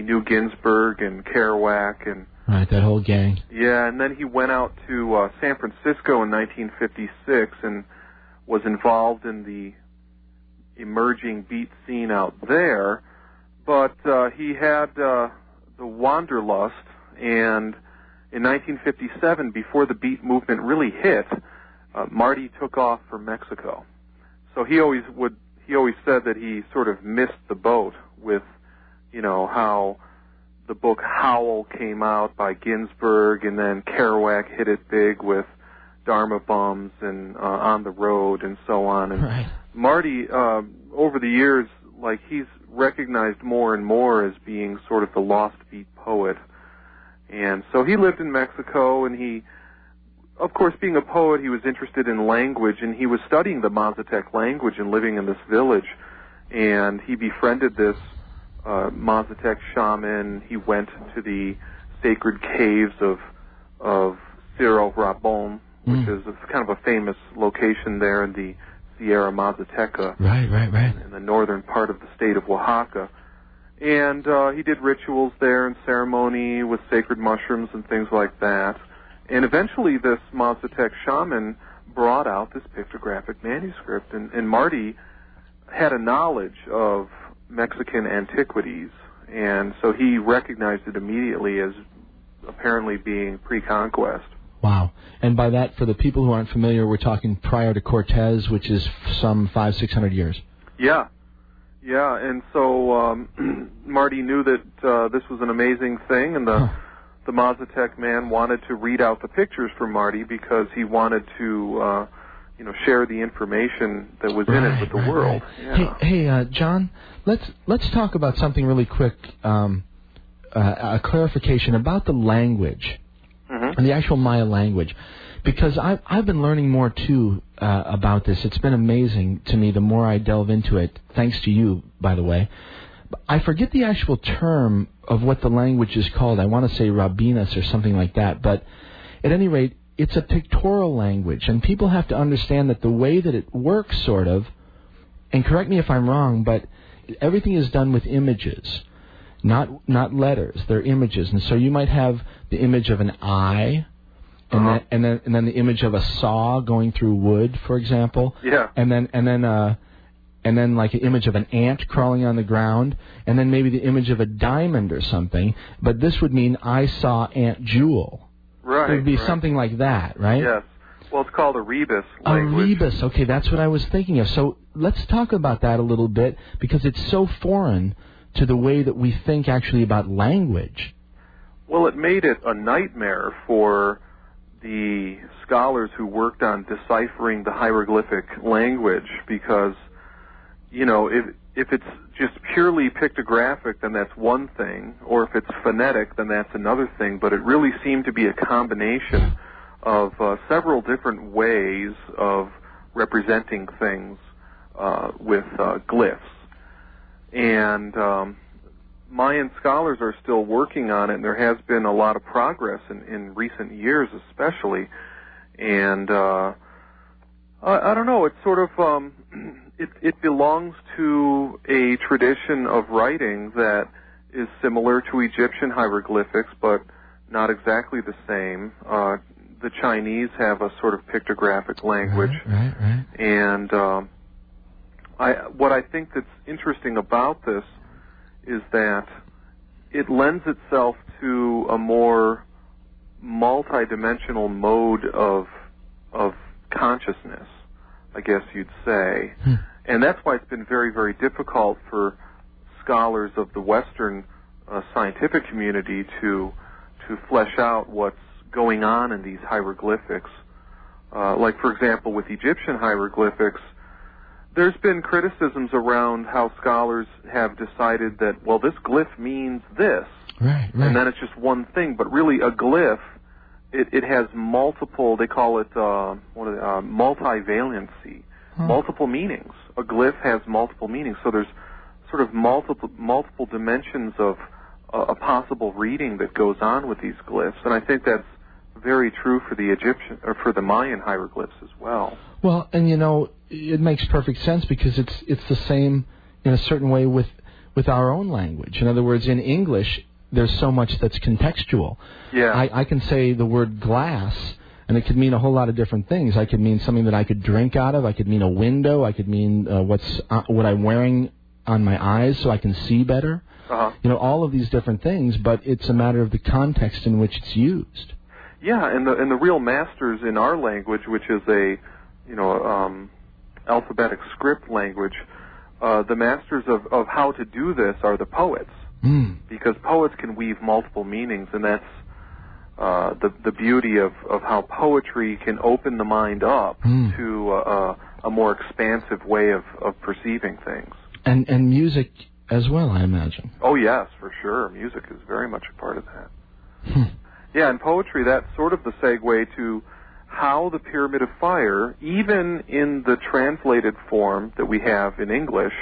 knew Ginsberg and Kerouac and right, that whole gang. Yeah, and then he went out to San Francisco in 1956 and was involved in the emerging beat scene out there. But he had the Wanderlust, and in 1957, before the beat movement really hit, Marty took off for Mexico. So he always said that he sort of missed the boat with, you know, how the book Howl came out by Ginsberg, and then Kerouac hit it big with Dharma Bums and On the Road and so on. And right. Marty, over the years, like, he's recognized more and more as being sort of the lost beat poet. And so he lived in Mexico, and he, of course, being a poet, he was interested in language, and he was studying the Mazatec language and living in this village. And he befriended this Mazatec shaman. He went to the sacred caves of Cerro Rabon, which is kind of a famous location there in the Sierra Mazateca, right, in the northern part of the state of Oaxaca. And he did rituals there and ceremony with sacred mushrooms and things like that. And eventually this Mazatec shaman brought out this pictographic manuscript, and Marty had a knowledge of Mexican antiquities, and so he recognized it immediately as apparently being pre-conquest. Wow. And by that, for the people who aren't familiar, we're talking prior to Cortez, which is some 500-600 years. Yeah. Yeah, and so Marty knew that this was an amazing thing, and the Mazatec man wanted to read out the pictures for Marty because he wanted to share the information that was in it with the world. Right. Yeah. Hey, John, let's talk about something really quick, a clarification about the language. Mm-hmm. And the actual Maya language, because I've been learning more too about this. It's been amazing to me the more I delve into it, thanks to you, by the way. I forget the actual term of what the language is called. I want to say Rabinas or something like that, but at any rate, it's a pictorial language, and people have to understand that the way that it works, sort of, and correct me if I'm wrong, but everything is done with images. Not letters, they're images. And so you might have the image of an eye, and uh-huh. then the image of a saw going through wood, for example. Yeah. And then like an image of an ant crawling on the ground, and then maybe the image of a diamond or something. But this would mean I saw Aunt Jewel. Right. It would be something like that, right? Yes. Well, it's called a rebus language. A rebus. Okay, that's what I was thinking of. So let's talk about that a little bit, because it's so foreign to the way that we think actually about language. Well, it made it a nightmare for the scholars who worked on deciphering the hieroglyphic language, because, you know, if it's just purely pictographic, then that's one thing, or if it's phonetic, then that's another thing, but it really seemed to be a combination of several different ways of representing things with glyphs. And Mayan scholars are still working on it, and there has been a lot of progress in recent years especially. And I don't know, it's sort of, it belongs to a tradition of writing that is similar to Egyptian hieroglyphics, but not exactly the same. The Chinese have a sort of pictographic language. Right. And what I think that's interesting about this is that it lends itself to a more multidimensional mode of consciousness, I guess you'd say. And that's why it's been very, very difficult for scholars of the Western scientific community to flesh out what's going on in these hieroglyphics. Like, for example, with Egyptian hieroglyphics, there's been criticisms around how scholars have decided that, well, this glyph means this, right. And then it's just one thing. But really, a glyph, it has multiple. They call it multivalency, multiple meanings. A glyph has multiple meanings, so there's sort of multiple dimensions of a possible reading that goes on with these glyphs, and I think that's very true for the Egyptian or for the Mayan hieroglyphs as well. Well, and you know, it makes perfect sense because it's the same in a certain way with our own language. In other words, in English, there's so much that's contextual. Yeah, I can say the word glass, and it could mean a whole lot of different things. I could mean something that I could drink out of. I could mean a window. I could mean what I'm wearing on my eyes so I can see better. Uh-huh. You know, all of these different things, but it's a matter of the context in which it's used. Yeah, and the real masters in our language, which is a alphabetic script language, the masters of how to do this are the poets, because poets can weave multiple meanings, and that's the beauty of how poetry can open the mind up to a more expansive way of perceiving things. And music as well, I imagine. Oh yes, for sure. Music is very much a part of that. Yeah, and poetry, that's sort of the segue to how the Pyramid of Fire, even in the translated form that we have in English,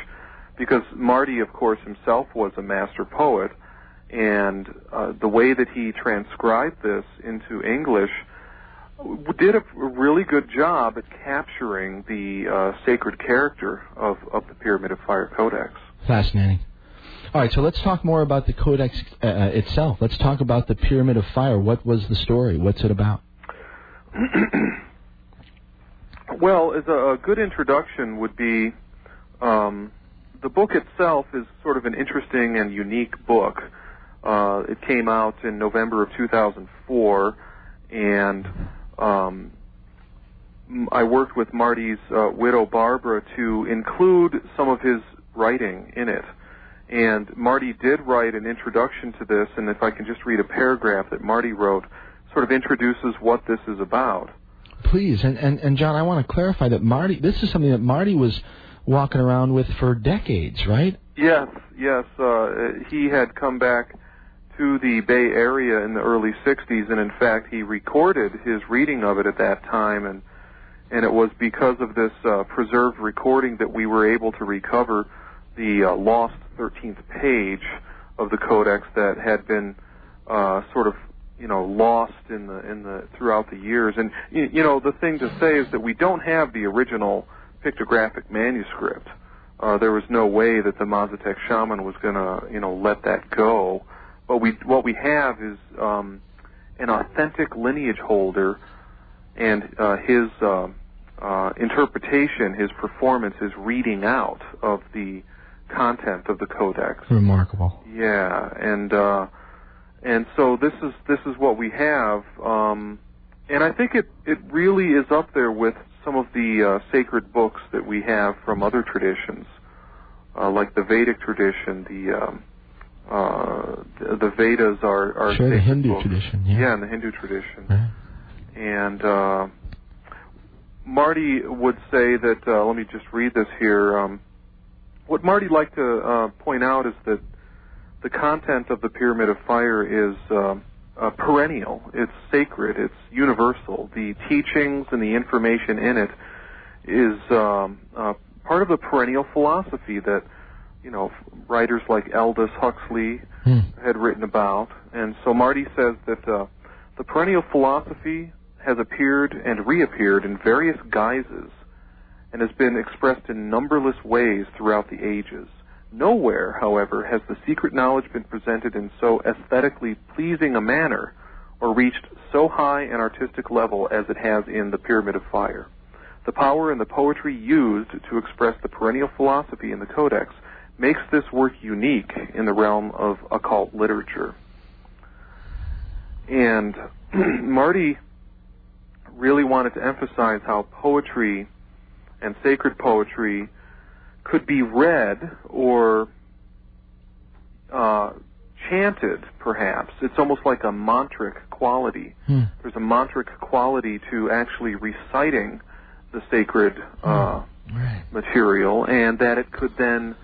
because Marty, of course, himself was a master poet, and the way that he transcribed this into English did a really good job at capturing the sacred character of the Pyramid of Fire Codex. Fascinating. All right, so let's talk more about the Codex itself. Let's talk about the Pyramid of Fire. What was the story? What's it about? Well, as a good introduction would be the book itself is sort of an interesting and unique book. It came out in November of 2004, and I worked with Marty's widow, Barbara, to include some of his writing in it. And Marty did write an introduction to this, and if I can just read a paragraph that Marty wrote, sort of introduces what this is about. Please, and John, I want to clarify that Marty, this is something that Marty was walking around with for decades, right? Yes. He had come back to the Bay Area in the early 60s, and in fact, he recorded his reading of it at that time, and it was because of this preserved recording that we were able to recover the lost 13th page of the Codex that had been sort of, you know, lost in the throughout the years. And you know, the thing to say is that we don't have the original pictographic manuscript. There was no way that the Mazatec shaman was going to, you know, let that go. But what we have is an authentic lineage holder and his interpretation, his performance, his reading out of the content of the Codex. Remarkable. Yeah, and so this is what we have, and I think it really is up there with some of the sacred books that we have from other traditions, like the Vedic tradition. The Vedas are sure, the Hindu books. Tradition. Yeah. Yeah, and the Hindu tradition, right. And Marty would say that. Let me just read this here. What Marty liked to point out is that the content of the Pyramid of Fire is perennial. It's sacred. It's universal. The teachings and the information in it is part of the perennial philosophy that, you know, writers like Aldous Huxley had written about. And so Marty says that the perennial philosophy has appeared and reappeared in various guises, and has been expressed in numberless ways throughout the ages. Nowhere, however, has the secret knowledge been presented in so aesthetically pleasing a manner or reached so high an artistic level as it has in the Pyramid of Fire. The power and the poetry used to express the perennial philosophy in the Codex makes this work unique in the realm of occult literature. And Marty really wanted to emphasize how poetry and sacred poetry could be read or chanted, perhaps. It's almost like a mantric quality. There's a mantric quality to actually reciting the sacred right. material, and that it could then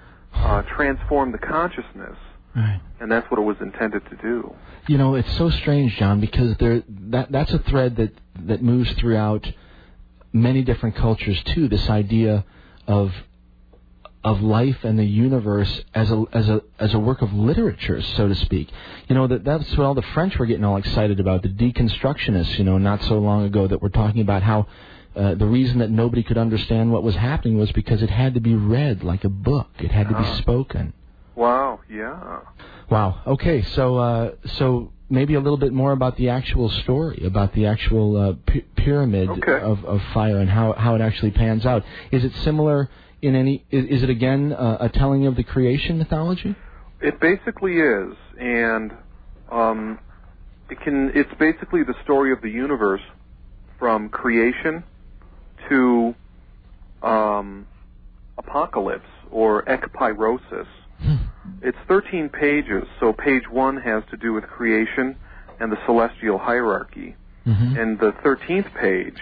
transform the consciousness. Right. And that's what it was intended to do. You know, it's so strange, John, because that's a thread that moves throughout many different cultures too, this idea of life and the universe as a work of literature, so to speak. You know, that's what all the French were getting all excited about, the deconstructionists, you know, not so long ago, that were talking about how the reason that nobody could understand what was happening was because it had to be read like a book. It had to be spoken. Wow, yeah. Wow, okay, so maybe a little bit more about the actual story, about the actual pyramid of fire and how it actually pans out. Is it similar in any? Is it again a telling of the creation mythology? It basically is, and it's basically the story of the universe from creation to apocalypse or ekpyrosis. It's 13 pages, so page 1 has to do with creation and the celestial hierarchy. Mm-hmm. And the 13th page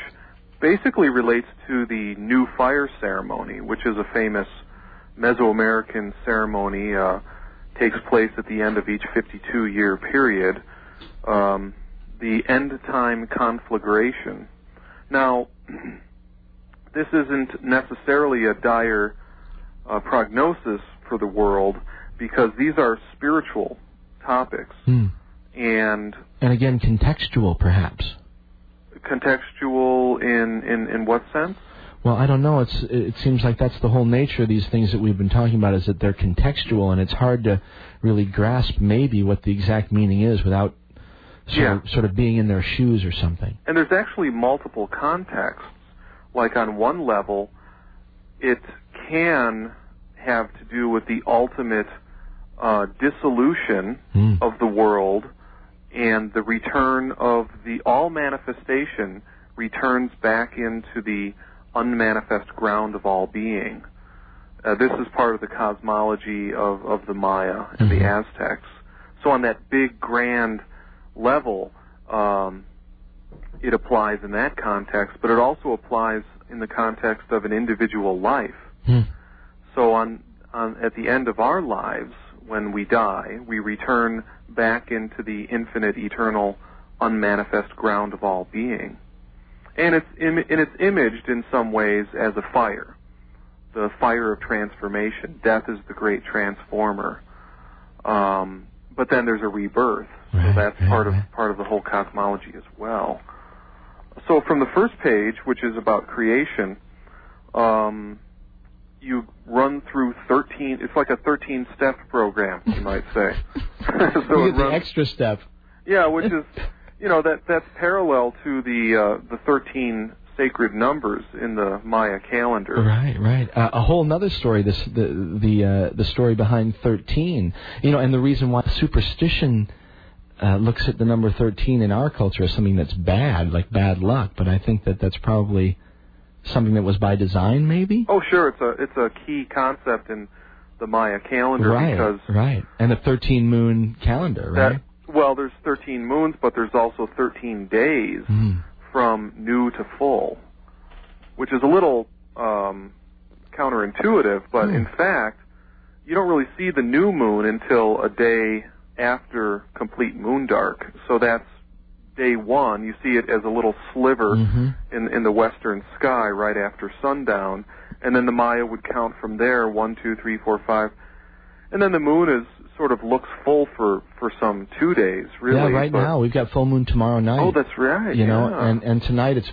basically relates to the New Fire Ceremony, which is a famous Mesoamerican ceremony, takes place at the end of each 52-year period, the end-time conflagration. Now, this isn't necessarily a dire prognosis for the world, because these are spiritual topics. Mm. And again, contextual, perhaps. Contextual in what sense? Well, I don't know. It seems like that's the whole nature of these things that we've been talking about, is that they're contextual, and it's hard to really grasp maybe what the exact meaning is without sort of being in their shoes or something. And there's actually multiple contexts. Like on one level, it can have to do with the ultimate dissolution of the world, and the return of the all manifestation returns back into the unmanifest ground of all being. This is part of the cosmology of the Maya and the Aztecs. So on that big, grand level, it applies in that context, but it also applies in the context of an individual life. Mm. So at the end of our lives, when we die, we return back into the infinite, eternal, unmanifest ground of all being. And it's imaged in some ways as a fire, the fire of transformation. Death is the great transformer. But then there's a rebirth. Right, so that's part of the whole cosmology as well. So from the first page, which is about creation, you run through 13, it's like a 13-step program, you might say. So you get the extra step. Yeah, which is, you know, that's parallel to the 13 sacred numbers in the Maya calendar. Right. A whole another story, the story behind 13. You know, and the reason why superstition looks at the number 13 in our culture as something that's bad, like bad luck, but I think that's probably something that was by design, maybe? Oh, sure. It's a key concept in the Maya calendar. Right. And the 13-moon calendar, right? Well, there's 13 moons, but there's also 13 days from new to full, which is a little counterintuitive, but in fact, you don't really see the new moon until a day after complete moon dark. So that's day one. You see it as a little sliver in the western sky right after sundown, and then the Maya would count from there, 1, 2, 3, 4, 5, and then the moon is sort of looks full for some 2 days, really. Yeah, now we've got full moon tomorrow night. Oh, that's right. You know, and tonight it's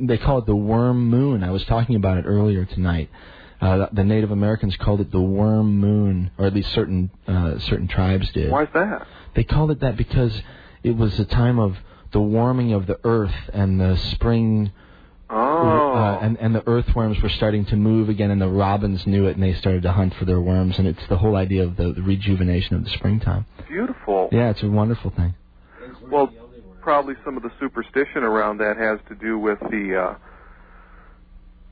they call it the worm moon. I was talking about it earlier tonight. The Native Americans called it the worm moon, or at least certain tribes did. Why is that? They called it that because it was a time of the warming of the earth, and the spring and the earthworms were starting to move again, and the robins knew it, and they started to hunt for their worms, and it's the whole idea of the rejuvenation of the springtime. Beautiful. Yeah, it's a wonderful thing. Well, probably some of the superstition around that has to do with the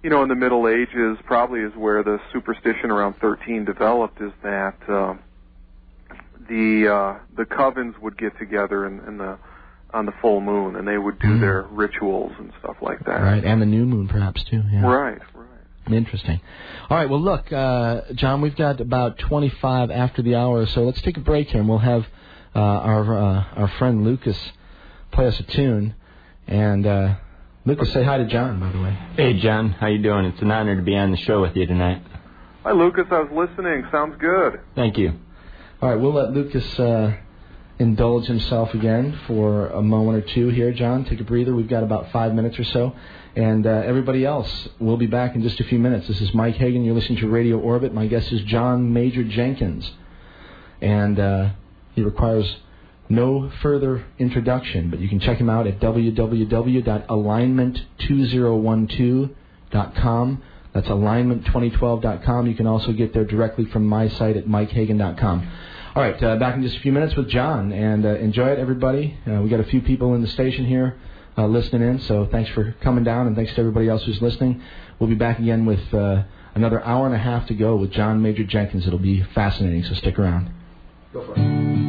you know, in the Middle Ages probably is where the superstition around 13 developed, is that the covens would get together on the full moon, and they would do their rituals and stuff like that. Right, and the new moon perhaps too. Yeah. Right. Interesting. All right, well, look, John, we've got about 25 after the hour, so let's take a break here, and we'll have our friend Lucas play us a tune, and Lucas, say hi to John, by the way. Hey, John. How you doing? It's an honor to be on the show with you tonight. Hi, Lucas. I was listening. Sounds good. Thank you. All right, we'll let Lucas indulge himself again for a moment or two here, John. Take a breather. We've got about 5 minutes or so. And everybody else, we'll be back in just a few minutes. This is Mike Hagan. You're listening to Radio Orbit. My guest is John Major Jenkins. And he requires no further introduction, but you can check him out at www.alignment2012.com. That's alignment2012.com. You can also get there directly from my site at mikehagan.com. All right, back in just a few minutes with John, and enjoy it, everybody. We got a few people in the station here listening in, so thanks for coming down, and thanks to everybody else who's listening. We'll be back again with another hour and a half to go with John Major Jenkins. It'll be fascinating, so stick around. Go for it.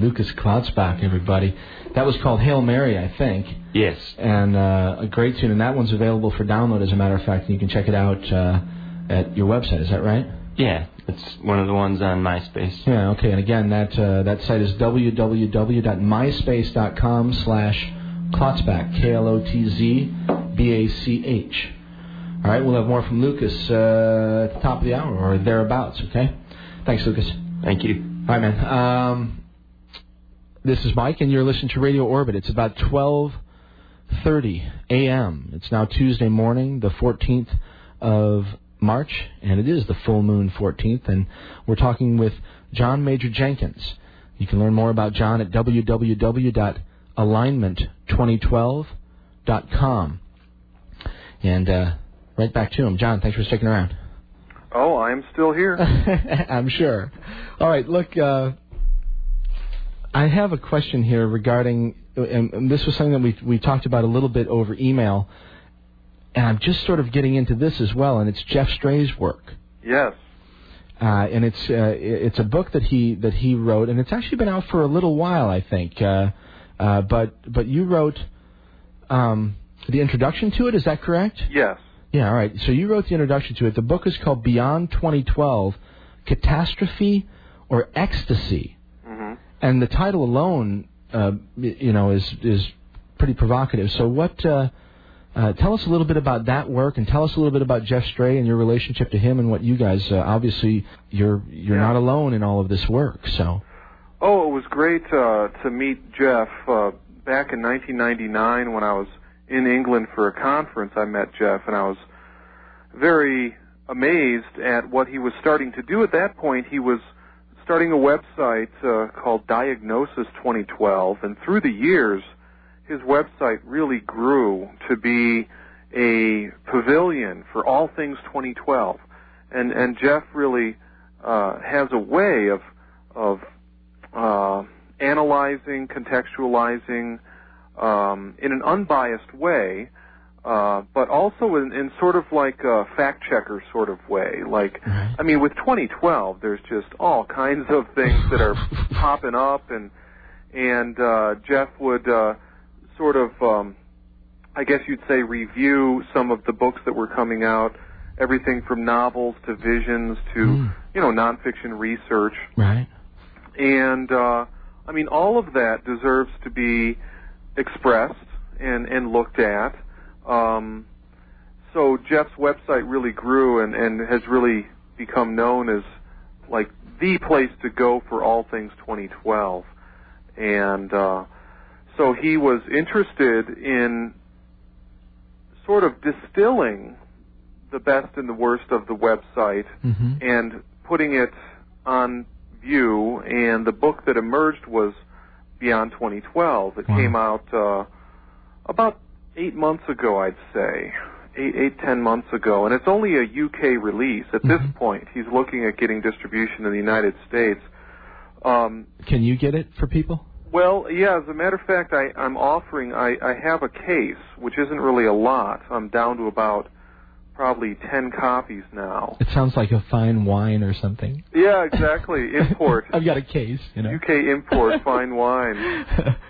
Lucas Klotzbach, everybody. That was called Hail Mary, I think. Yes. And a great tune. And that one's available for download, as a matter of fact. And you can check it out at your website. Is that right? Yeah. It's one of the ones on MySpace. Yeah, okay. And again, that site is www.myspace.com/Klotzbach, KLOTZBACH. All right, we'll have more from Lucas at the top of the hour or thereabouts, okay? Thanks, Lucas. Thank you. All right, man. This is Mike, and you're listening to Radio Orbit. It's about 12:30 a.m. It's now Tuesday morning, the 14th of March, and it is the full moon 14th, and we're talking with John Major Jenkins. You can learn more about John at www.alignment2012.com. And right back to him. John, thanks for sticking around. Oh, I'm still here. I'm sure. All right, look, I have a question here regarding, and this was something that we talked about a little bit over email, and I'm just sort of getting into this as well, and it's Jeff Stray's work. Yes. And it's a book that he wrote, and it's actually been out for a little while, I think. But you wrote the introduction to it, is that correct? Yes. Yeah, all right. So you wrote the introduction to it. The book is called Beyond 2012, Catastrophe or Ecstasy. Mm-hmm. And the title alone, is pretty provocative. So what? Tell us a little bit about that work, and tell us a little bit about Jeff Stray and your relationship to him and what you guys. Obviously, you're not alone in all of this work. So. Oh, it was great to meet Jeff back in 1999 when I was in England for a conference. I met Jeff, and I was very amazed at what he was starting to do. At that point, he was starting a website called Diagnosis 2012, and through the years, his website really grew to be a pavilion for all things 2012. And Jeff really has a way of analyzing, contextualizing, in an unbiased way, but also in sort of like a fact-checker sort of way. Like, I mean, with 2012, there's just all kinds of things that are popping up, and Jeff would sort of, I guess you'd say, review some of the books that were coming out, everything from novels to visions to, nonfiction research. Right. And, I mean, all of that deserves to be expressed and looked at. So Jeff's website really grew and has really become known as like the place to go for all things 2012. And so he was interested in sort of distilling the best and the worst of the website and putting it on view, and the book that emerged was Beyond 2012. It came out about 8 months ago, I'd say, 10 months ago, and it's only a UK release at this point. He's looking at getting distribution in the United States. Can you get it for people? Well, yeah, as a matter of fact, I'm offering, I have a case, which isn't really a lot. I'm down to about probably 10 copies now. It sounds like a fine wine or something. Yeah, exactly. Import. I've got a case, UK import, fine wine.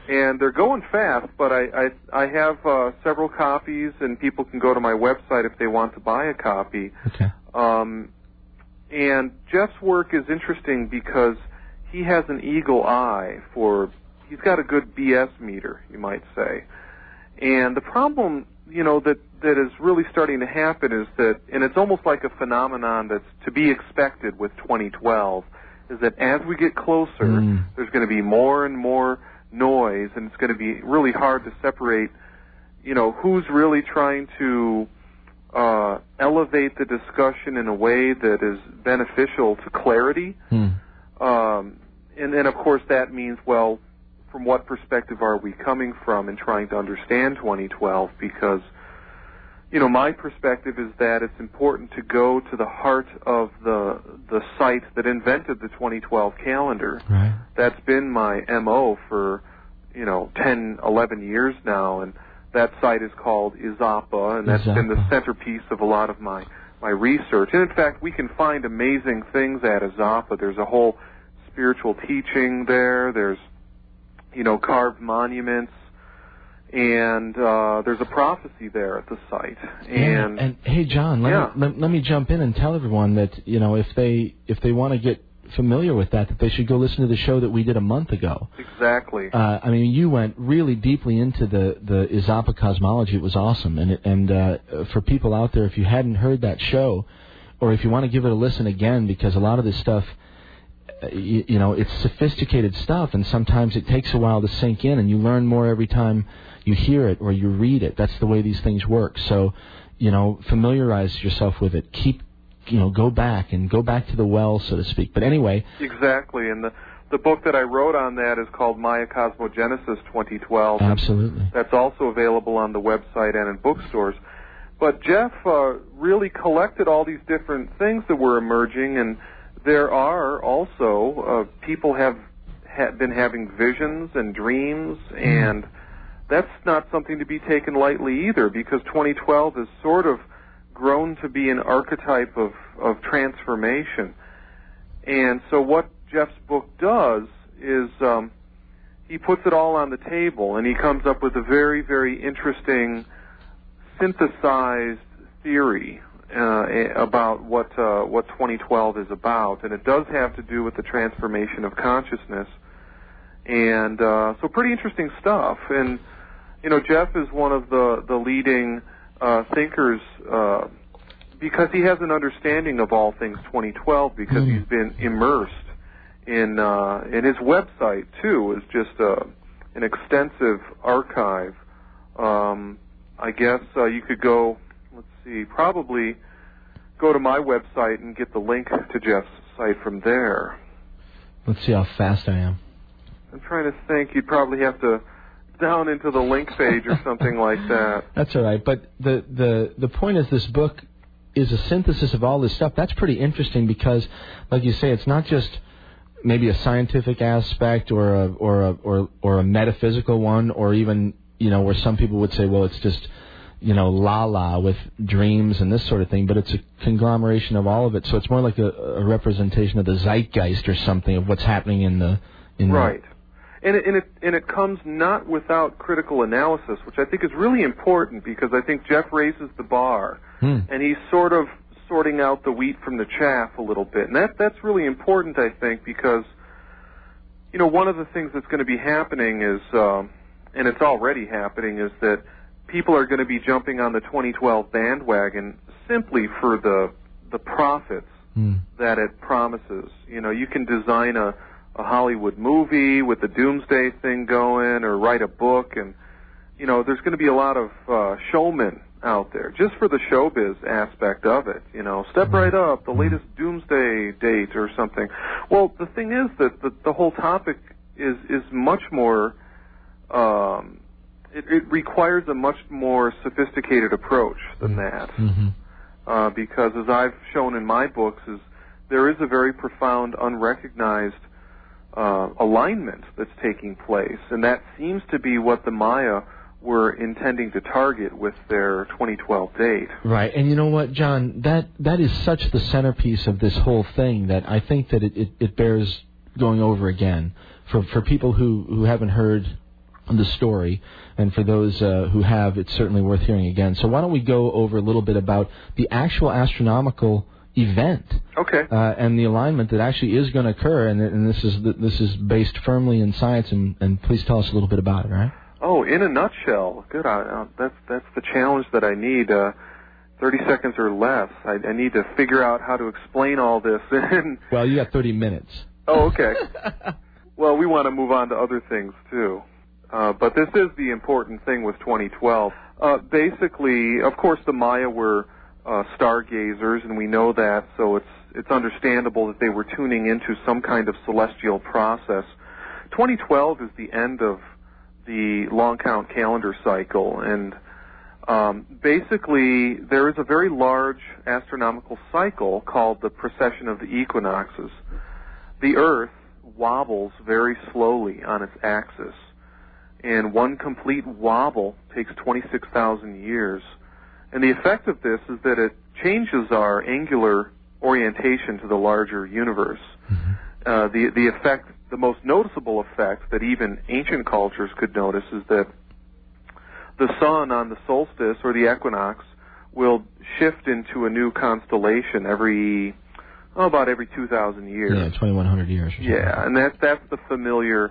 And they're going fast, but I have several copies, and people can go to my website if they want to buy a copy. Okay. And Jeff's work is interesting because he has an eagle eye for, he's got a good BS meter, you might say. And the problem, that is really starting to happen is that, and it's almost like a phenomenon that's to be expected with 2012, is that as we get closer, there's going to be more and more noise, and it's going to be really hard to separate, who's really trying to elevate the discussion in a way that is beneficial to clarity. And then, of course, that means, well, from what perspective are we coming from in trying to understand 2012? Because, my perspective is that it's important to go to the heart of the site that invented the 2012 calendar. Right. That's been my MO for, 10, 11 years now, and that site is called IZAPA, and that's been the centerpiece of a lot of my research. And in fact, we can find amazing things at IZAPA. There's a whole spiritual teaching there. There's carved monuments, and there's a prophecy there at the site. And hey, John, let me jump in and tell everyone that if they want to get familiar with that they should go listen to the show that we did a month ago. Exactly. I mean, you went really deeply into the Izapa cosmology. It was awesome. And for people out there, if you hadn't heard that show, or if you want to give it a listen again, because a lot of this stuff, it's sophisticated stuff, and sometimes it takes a while to sink in, and you learn more every time you hear it or you read it. That's the way these things work. So, familiarize yourself with it. Go back to the well, so to speak. But anyway. Exactly. And the book that I wrote on that is called Maya Cosmogenesis 2012. Absolutely. That's also available on the website and in bookstores. But Jeff really collected all these different things that were emerging, and there are also people have been having visions and dreams, and that's not something to be taken lightly either, because 2012 is sort of grown to be an archetype of transformation. And so what Jeff's book does is he puts it all on the table, and he comes up with a very, very interesting synthesized theory about what 2012 is about. And it does have to do with the transformation of consciousness. And so pretty interesting stuff. And, Jeff is one of the leading thinkers, because he has an understanding of all things 2012, because he's been immersed in his website too is just an extensive archive. I guess you could go, probably go to my website and get the link to Jeff's site from there. Let's see how fast I am. I'm trying to think. You'd probably have to down into the link page or something like that. That's all right. But the point is, this book is a synthesis of all this stuff. That's pretty interesting because, like you say, it's not just maybe a scientific aspect or a metaphysical one, or even where some people would say, well, it's just la with dreams and this sort of thing. But it's a conglomeration of all of it. So it's more like a representation of the zeitgeist or something, of what's happening right. And it comes not without critical analysis, which I think is really important, because I think Jeff raises the bar, and he's sort of sorting out the wheat from the chaff a little bit. And that's really important, I think, because, one of the things that's going to be happening is, and it's already happening, is that people are going to be jumping on the 2012 bandwagon simply for the profits that it promises. You can design a Hollywood movie with the doomsday thing going, or write a book, and there's going to be a lot of showmen out there just for the showbiz aspect of it. Step right up, the latest doomsday date or something. Well, the thing is that the whole topic is much more. It requires a much more sophisticated approach than that, because as I've shown in my books, there is a very profound unrecognized alignment that's taking place, and that seems to be what the Maya were intending to target with their 2012 date. Right, and you know what, John, that is such the centerpiece of this whole thing that I think that it bears going over again for people who haven't heard the story, and for those who have, it's certainly worth hearing again. So why don't we go over a little bit about the actual astronomical event, and the alignment that actually is going to occur, and this is based firmly in science. And please tell us a little bit about it, right? Oh, in a nutshell, good. That's the challenge that I need. 30 seconds or less. I need to figure out how to explain all this. Well, you got 30 minutes. Oh, okay. Well, we want to move on to other things too, but this is the important thing with 2012. Basically, of course, the Maya were stargazers, and we know that, so it's understandable that they were tuning into some kind of celestial process. 2012 is the end of the long count calendar cycle, and basically there is a very large astronomical cycle called the precession of the equinoxes. The Earth wobbles very slowly on its axis, and one complete wobble takes 26,000 years. And the effect of this is that it changes our angular orientation to the larger universe. The effect the most noticeable effect that even ancient cultures could notice is that the sun on the solstice or the equinox will shift into a new constellation about every 2,000 years. Yeah, 2,100 years. Yeah, and that's the familiar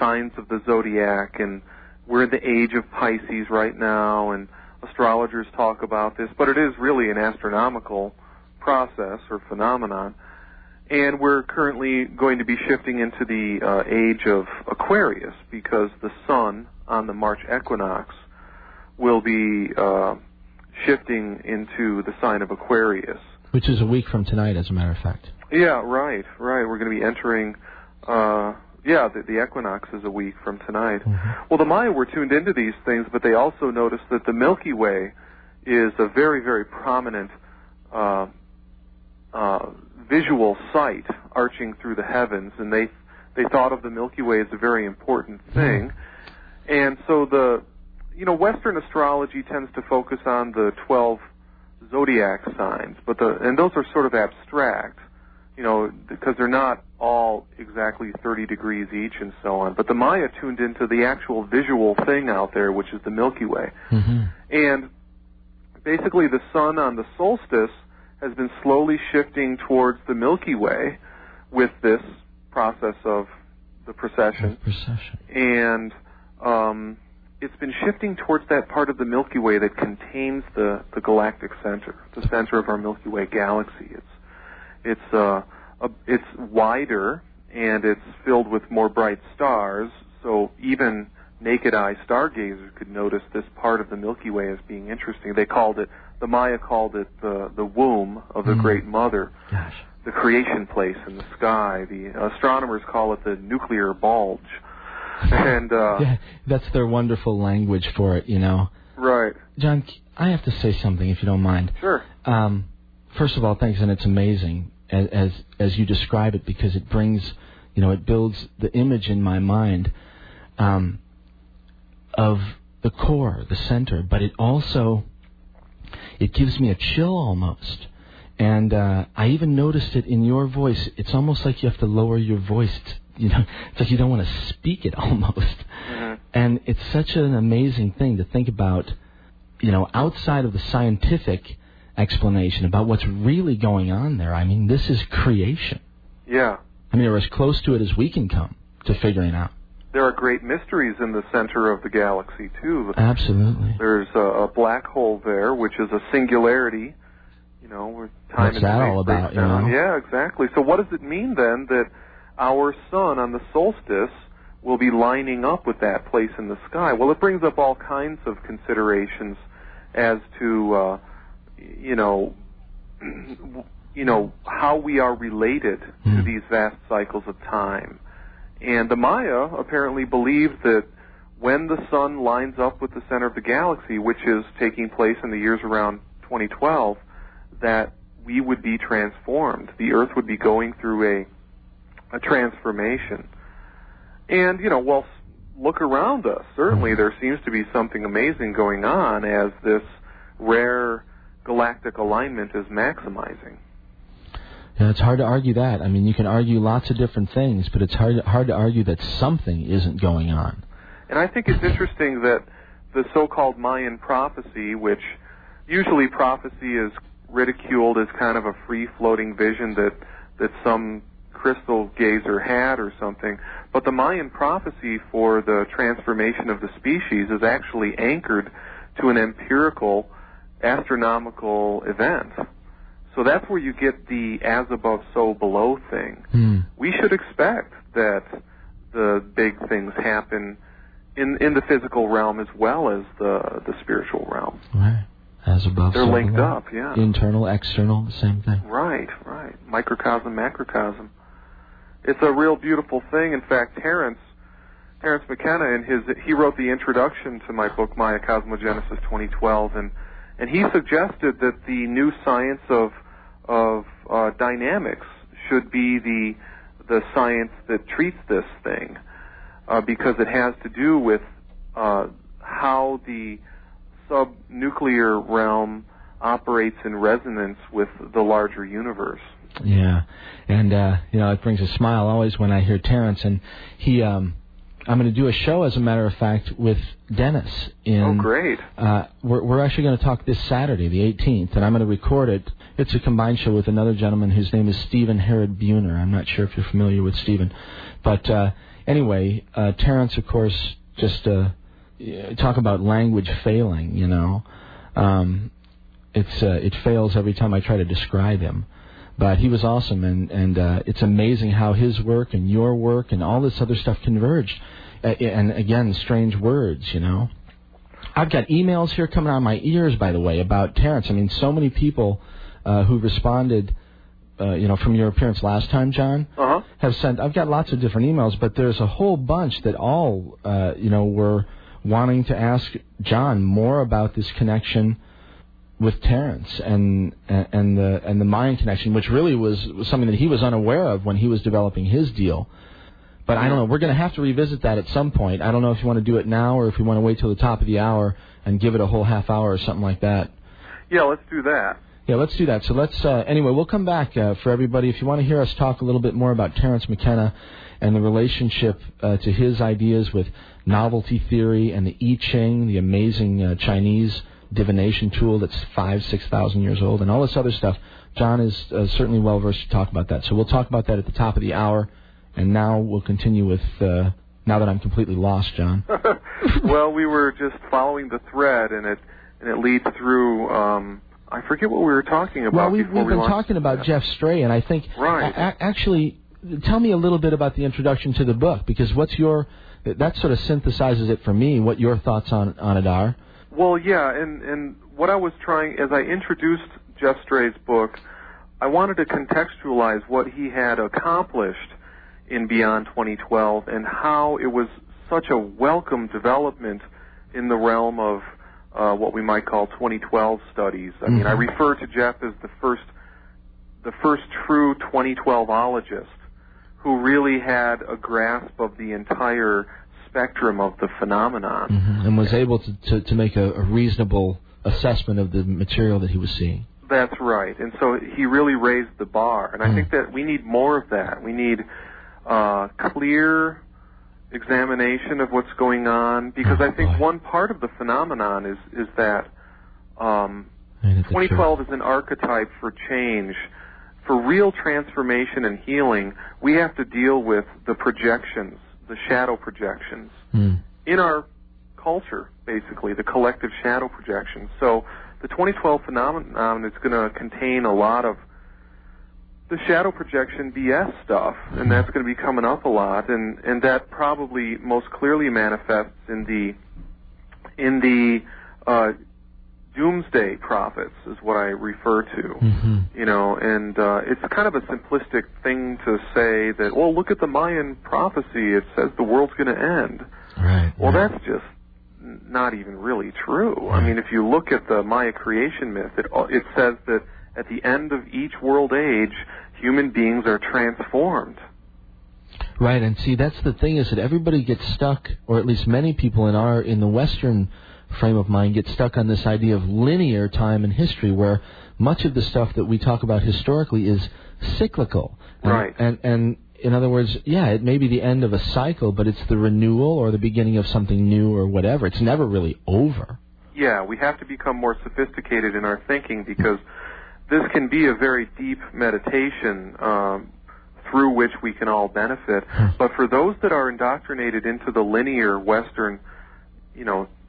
signs of the zodiac, and we're in the age of Pisces right now, and astrologers talk about this, but it is really an astronomical process or phenomenon, and we're currently going to be shifting into the age of Aquarius because the sun on the March equinox will be shifting into the sign of Aquarius. Which is a week from tonight, as a matter of fact. Yeah, right. We're going to be entering, the equinox is a week from tonight. Mm-hmm. Well, the Maya were tuned into these things, but they also noticed that the Milky Way is a very, very prominent visual sight arching through the heavens, and they thought of the Milky Way as a very important thing. Mm-hmm. And so Western astrology tends to focus on the 12 zodiac signs, but and those are sort of abstract, because they're not all exactly 30 degrees each and so on. But the Maya tuned into the actual visual thing out there, which is the Milky Way. Mm-hmm. And basically the sun on the solstice has been slowly shifting towards the Milky Way with this process of the precession. And it's been shifting towards that part of the Milky Way that contains the galactic center, the center of our Milky Way galaxy. It's wider, and it's filled with more bright stars, so even naked-eye stargazers could notice this part of the Milky Way as being interesting. The Maya called it the womb of the Great Mother, the creation place in the sky. The astronomers call it the nuclear bulge. And that's their wonderful language for it, Right. John, I have to say something, if you don't mind. Sure. First of all, thanks, and it's amazing as you describe it, because it brings, it builds the image in my mind of the core, the center, but it also, it gives me a chill almost. And I even noticed it in your voice. It's almost like you have to lower your voice. It's like you don't want to speak it almost. Mm-hmm. And it's such an amazing thing to think about, outside of the scientific explanation about what's really going on there. I mean, this is creation. Yeah. I mean, we're as close to it as we can come to figuring out. There are great mysteries in the center of the galaxy, too. Absolutely. There's a black hole there, which is a singularity, where time and space breaks down. What's that all about, Yeah, exactly. So what does it mean, then, that our sun on the solstice will be lining up with that place in the sky? Well, it brings up all kinds of considerations as to, how we are related to these vast cycles of time. And the Maya apparently believed that when the sun lines up with the center of the galaxy, which is taking place in the years around 2012, that we would be transformed. The Earth would be going through a transformation. And, look around us. Certainly there seems to be something amazing going on as this rare galactic alignment is maximizing. Yeah, it's hard to argue that. I mean, you can argue lots of different things, but it's hard to argue that something isn't going on. And I think it's interesting that the so-called Mayan prophecy, which usually prophecy is ridiculed as kind of a free-floating vision that some crystal gazer had or something, but the Mayan prophecy for the transformation of the species is actually anchored to an empirical astronomical event. So that's where you get the as above, so below thing. Mm. We should expect that the big things happen in the physical realm as well as the spiritual realm. Right. As above, so below. They're linked up, yeah. Internal, external, same thing. Right. Microcosm, macrocosm. It's a real beautiful thing. In fact, Terence McKenna, he wrote the introduction to my book, Maya Cosmogenesis 2012, and he suggested that the new science of dynamics should be the science that treats this thing, because it has to do with how the subnuclear realm operates in resonance with the larger universe. Yeah. And, it brings a smile always when I hear Terrence. And he, I'm going to do a show, as a matter of fact, with Dennis. Oh, great. We're actually going to talk this Saturday, the 18th, and I'm going to record it. It's a combined show with another gentleman whose name is Stephen Herod Buhner. I'm not sure if you're familiar with Stephen. But anyway, Terrence, of course, just talk about language failing, you know. It fails every time I try to describe him. But he was awesome, and it's amazing how his work and your work and all this other stuff converged. And, again, strange words, you know. I've got emails here coming out of my ears, by the way, about Terrence. I mean, so many people who responded, from your appearance last time, John, uh-huh. have sent. I've got lots of different emails, but there's a whole bunch that all, were wanting to ask John more about this connection with Terrence and the Mayan connection, which really was something that he was unaware of when he was developing his deal. But I don't know. We're going to have to revisit that at some point. I don't know if you want to do it now or if you want to wait till the top of the hour and give it a whole half hour or something like that. Yeah, let's do that. Yeah, let's do that. So let's anyway, we'll come back for everybody. If you want to hear us talk a little bit more about Terrence McKenna and the relationship to his ideas with novelty theory and the I Ching, the amazing Chinese divination tool that's 5,000-6,000 years old, and all this other stuff, John is certainly well-versed to talk about that. So we'll talk about that at the top of the hour. And now we'll continue with, now that I'm completely lost, John. Well, we were just following the thread, and it leads through, I forget what we were talking about. Well, we've been talking about Jeff Stray, and I think, right. Actually, tell me a little bit about the introduction to the book, because that sort of synthesizes it for me, what your thoughts on it are. Well, yeah, and what I was trying, as I introduced Jeff Stray's book, I wanted to contextualize what he had accomplished in Beyond 2012 and how it was such a welcome development in the realm of what we might call 2012 studies. I mean, I refer to Jeff as the first true 2012ologist who really had a grasp of the entire spectrum of the phenomenon. And was able to make a reasonable assessment of the material that he was seeing. That's right. And so he really raised the bar. And I think that we need more of that. We need clear examination of what's going on, because I think one part of the phenomenon is that 2012 is an archetype for change. For real transformation and healing, we have to deal with the projections, the shadow projections in our culture, basically, the collective shadow projections. So the 2012 phenomenon is going to contain a lot of the shadow projection BS stuff, and that's going to be coming up a lot, and that probably most clearly manifests in the doomsday prophets, is what I refer to. It's kind of a simplistic thing to say that, well, look at the Mayan prophecy, it says the world's going to end. Right. Well, that's just not even really true. Right. I mean, if you look at the Maya creation myth, it says that at the end of each world age, human beings are transformed. Right, and see, that's the thing, is that everybody gets stuck, or at least many people in the Western frame of mind get stuck on this idea of linear time in history, where much of the stuff that we talk about historically is cyclical. Right. And in other words, yeah, it may be the end of a cycle, but it's the renewal or the beginning of something new or whatever. It's never really over. Yeah, we have to become more sophisticated in our thinking, because this can be a very deep meditation through which we can all benefit. But for those that are indoctrinated into the linear Western,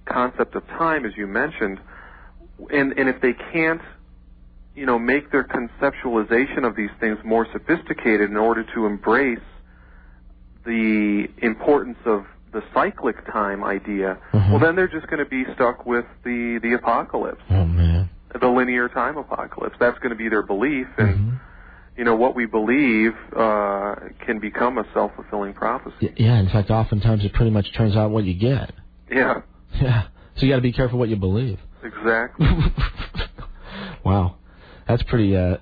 concept of time, as you mentioned, and if they can't, make their conceptualization of these things more sophisticated in order to embrace the importance of the cyclic time idea, well, then they're just going to be stuck with the apocalypse. Oh, man. The linear time apocalypse. That's going to be their belief, and what we believe can become a self-fulfilling prophecy. Yeah, in fact, oftentimes it pretty much turns out what you get. Yeah. Yeah, so you got to be careful what you believe. Exactly. Wow, that's pretty as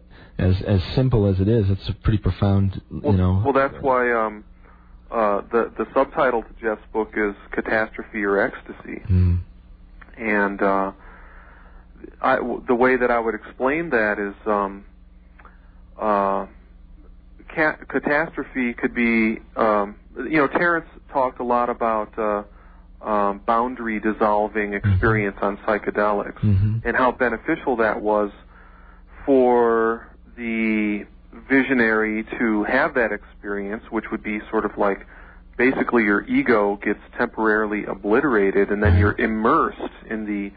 simple as it is. It's a pretty profound, Well, that's why the subtitle to Jeff's book is "Catastrophe or Ecstasy," and the way that I would explain that is catastrophe could be, Terence talked a lot about boundary dissolving experience on psychedelics, and how beneficial that was for the visionary to have that experience, which would be sort of like basically your ego gets temporarily obliterated, and then you're immersed in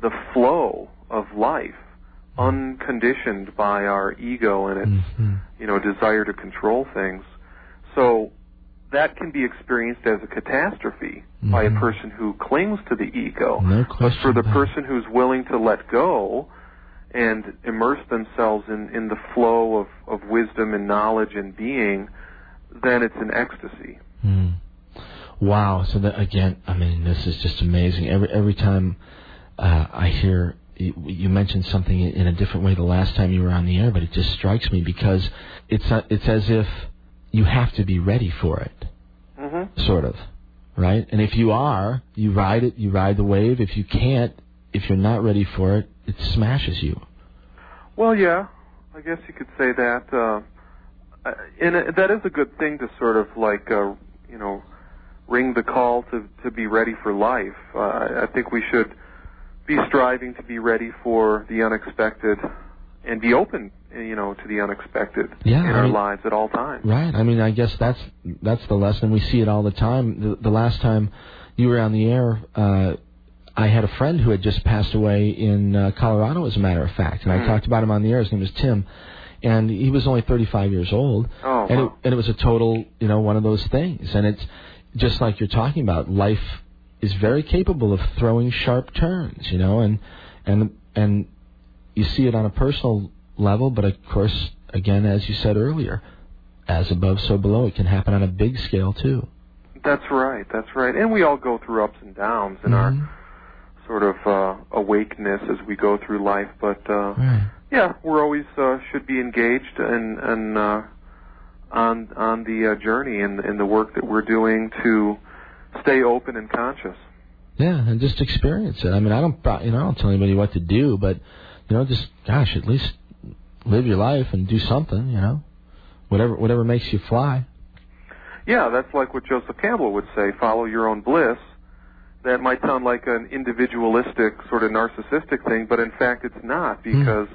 the flow of life, unconditioned by our ego and its desire to control things. So that can be experienced as a catastrophe by a person who clings to the ego. No question. But for the person who's willing to let go and immerse themselves in the flow of wisdom and knowledge and being, then it's an ecstasy. Wow. So that, again, I mean, this is just amazing. Every time I hear you mention something in a different way the last time you were on the air, but it just strikes me because it's as if you have to be ready for it, sort of, right? And if you are, you ride it, you ride the wave. If you can't, if you're not ready for it, it smashes you. Well, yeah, I guess you could say that. And that is a good thing to sort of like, ring the call to be ready for life. I think we should be striving to be ready for the unexpected and be open, to the unexpected in our lives at all times. Right. I mean, I guess that's the lesson. We see it all the time. The last time you were on the air, I had a friend who had just passed away in Colorado, as a matter of fact, and I talked about him on the air. His name was Tim, and he was only 35 years old, and it was a total, one of those things. And it's just like you're talking about, life is very capable of throwing sharp turns, and you see it on a personal level, but of course, again, as you said earlier, as above, so below. It can happen on a big scale, too. That's right. And we all go through ups and downs in our sort of awakeness as we go through life, but we're always should be engaged and on the journey and the work that we're doing to stay open and conscious. Yeah, and just experience it. I mean, I don't tell anybody what to do, but just at least live your life and do something. Whatever makes you fly. Yeah, that's like what Joseph Campbell would say: follow your own bliss. That might sound like an individualistic sort of narcissistic thing, but in fact, it's not, because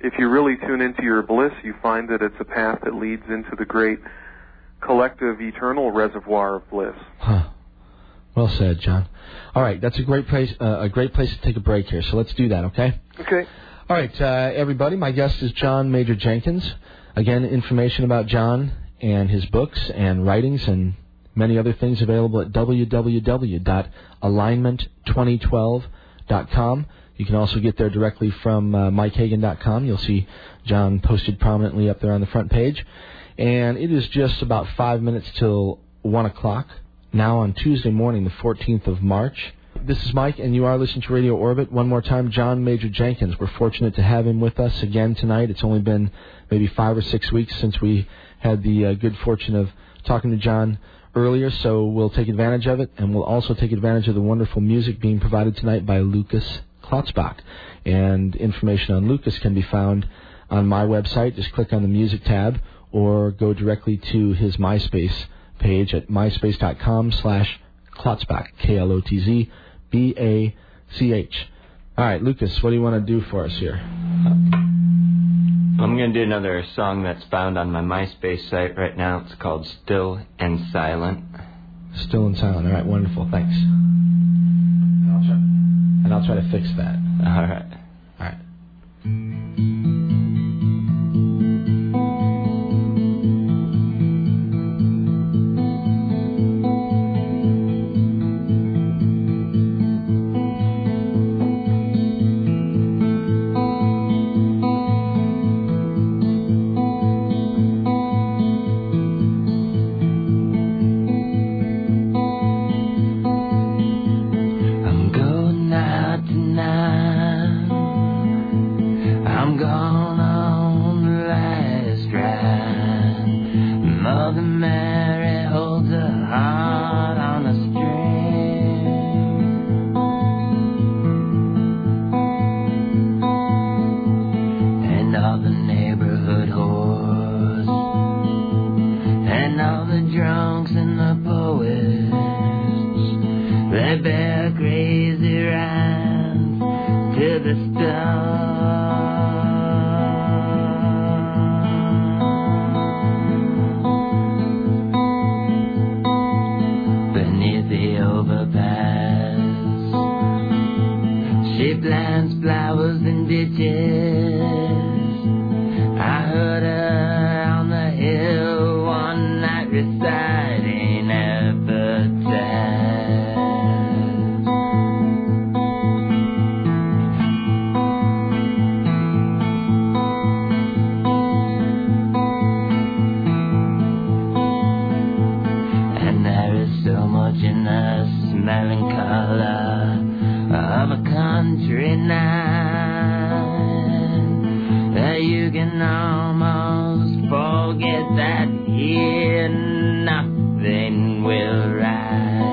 if you really tune into your bliss, you find that it's a path that leads into the great collective eternal reservoir of bliss. Huh. Well said, John. All right, that's a great place to take a break here, so let's do that, okay? Okay. All right, everybody, my guest is John Major Jenkins. Again, information about John and his books and writings and many other things available at www.alignment2012.com. You can also get there directly from MikeHagan.com. You'll see John posted prominently up there on the front page. And it is just about 5 minutes till 1 o'clock. Now on Tuesday morning, the 14th of March. This is Mike, and you are listening to Radio Orbit. One more time, John Major Jenkins. We're fortunate to have him with us again tonight. It's only been maybe 5 or 6 weeks since we had the good fortune of talking to John earlier, so we'll take advantage of it, and we'll also take advantage of the wonderful music being provided tonight by Lucas Klotzbach. And information on Lucas can be found on my website. Just click on the music tab or go directly to his MySpace page at myspace.com/Klotzbach, Klotzbach. All right, Lucas, what do you want to do for us here? I'm going to do another song that's found on my MySpace site right now. It's called Still and Silent. Still and Silent. All right, wonderful. Thanks. And I'll try to fix that. All right. Neighborhood home. melancholy of a country night. You can almost forget that here nothing will rise,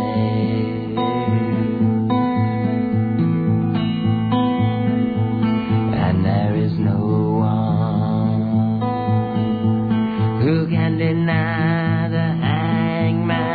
and there is no one who can deny the hangman.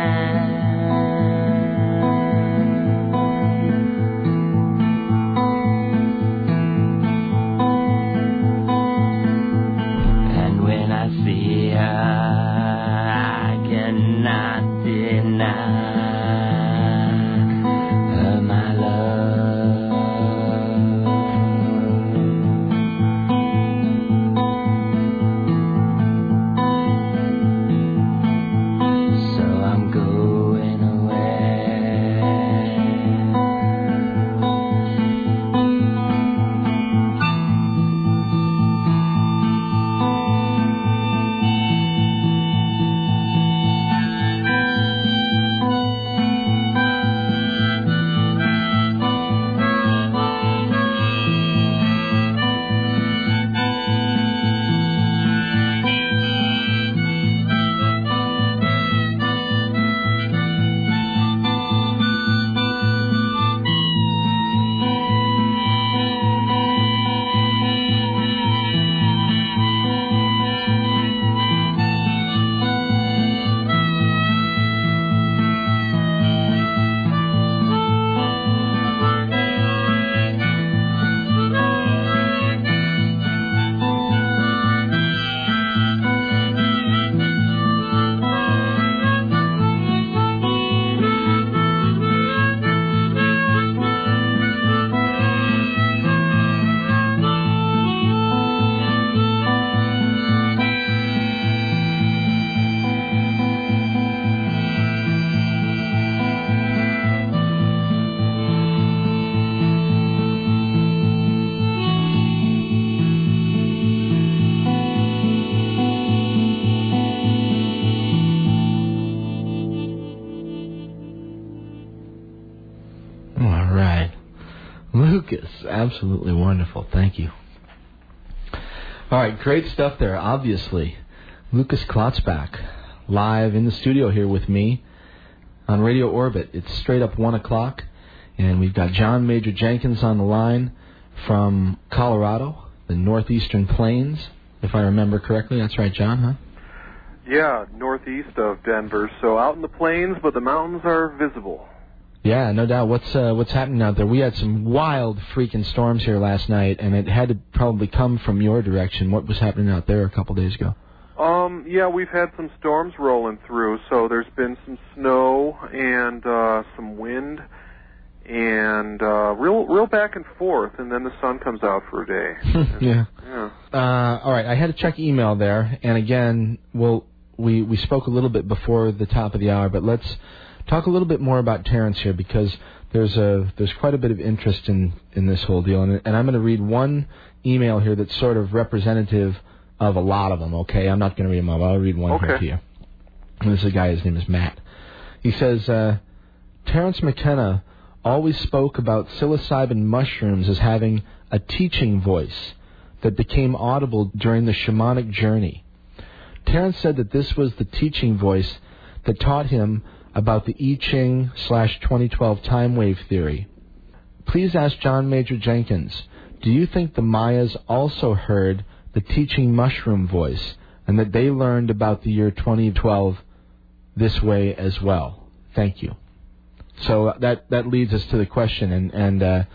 Absolutely wonderful. Thank you. All right, great stuff there, obviously. Lucas Klotzbach, live in the studio here with me on Radio Orbit. It's straight up 1 o'clock, and we've got John Major Jenkins on the line from Colorado, the northeastern plains, if I remember correctly. That's right, John, huh? Yeah, northeast of Denver, so out in the plains, but the mountains are visible. Yeah, no doubt. What's happening out there? We had some wild freaking storms here last night, and it had to probably come from your direction. What was happening out there a couple days ago? Yeah, we've had some storms rolling through, so there's been some snow and some wind, and real back and forth, and then the sun comes out for a day. Yeah. All right, I had to check email there, and again, we spoke a little bit before the top of the hour, but let's talk a little bit more about Terrence here, because there's quite a bit of interest in this whole deal, and I'm going to read one email here that's sort of representative of a lot of them, okay? I'm not going to read them all, but I'll read one here to you. And this is a guy, his name is Matt. He says, Terrence McKenna always spoke about psilocybin mushrooms as having a teaching voice that became audible during the shamanic journey. Terrence said that this was the teaching voice that taught him about the I Ching /2012 time wave theory. Please ask John Major Jenkins, do you think the Mayas also heard the teaching mushroom voice and that they learned about the year 2012 this way as well? Thank you. So that leads us to the question, and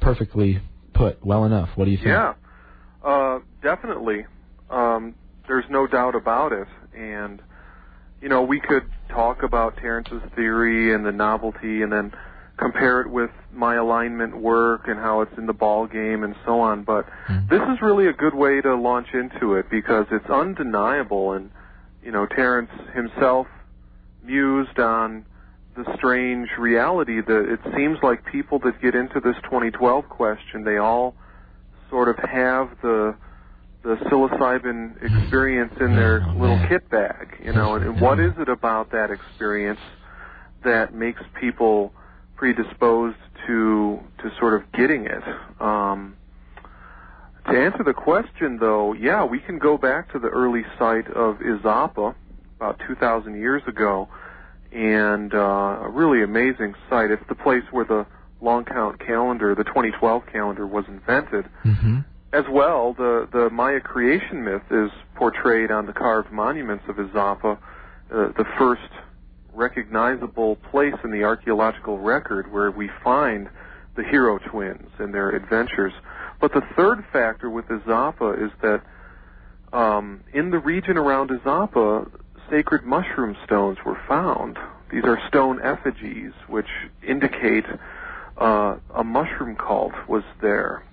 perfectly put, well enough. What do you think? Yeah, definitely. There's no doubt about it, and you know, we could talk about Terrence's theory and the novelty and then compare it with my alignment work and how it's in the ball game and so on, but this is really a good way to launch into it because it's undeniable, and, you know, Terrence himself mused on the strange reality that it seems like people that get into this 2012 question, they all sort of have the psilocybin experience in their little kit bag, you know, and what is it about that experience that makes people predisposed to sort of getting it. To answer the question, though, yeah, we can go back to the early site of Izapa about 2,000 years ago, and a really amazing site. It's the place where the long count calendar, the 2012 calendar, was invented. Mm-hmm. As well, the Maya creation myth is portrayed on the carved monuments of Izapa, the first recognizable place in the archaeological record where we find the hero twins and their adventures. But the third factor with Izapa is that in the region around Izapa, sacred mushroom stones were found. These are stone effigies which indicate a mushroom cult was there.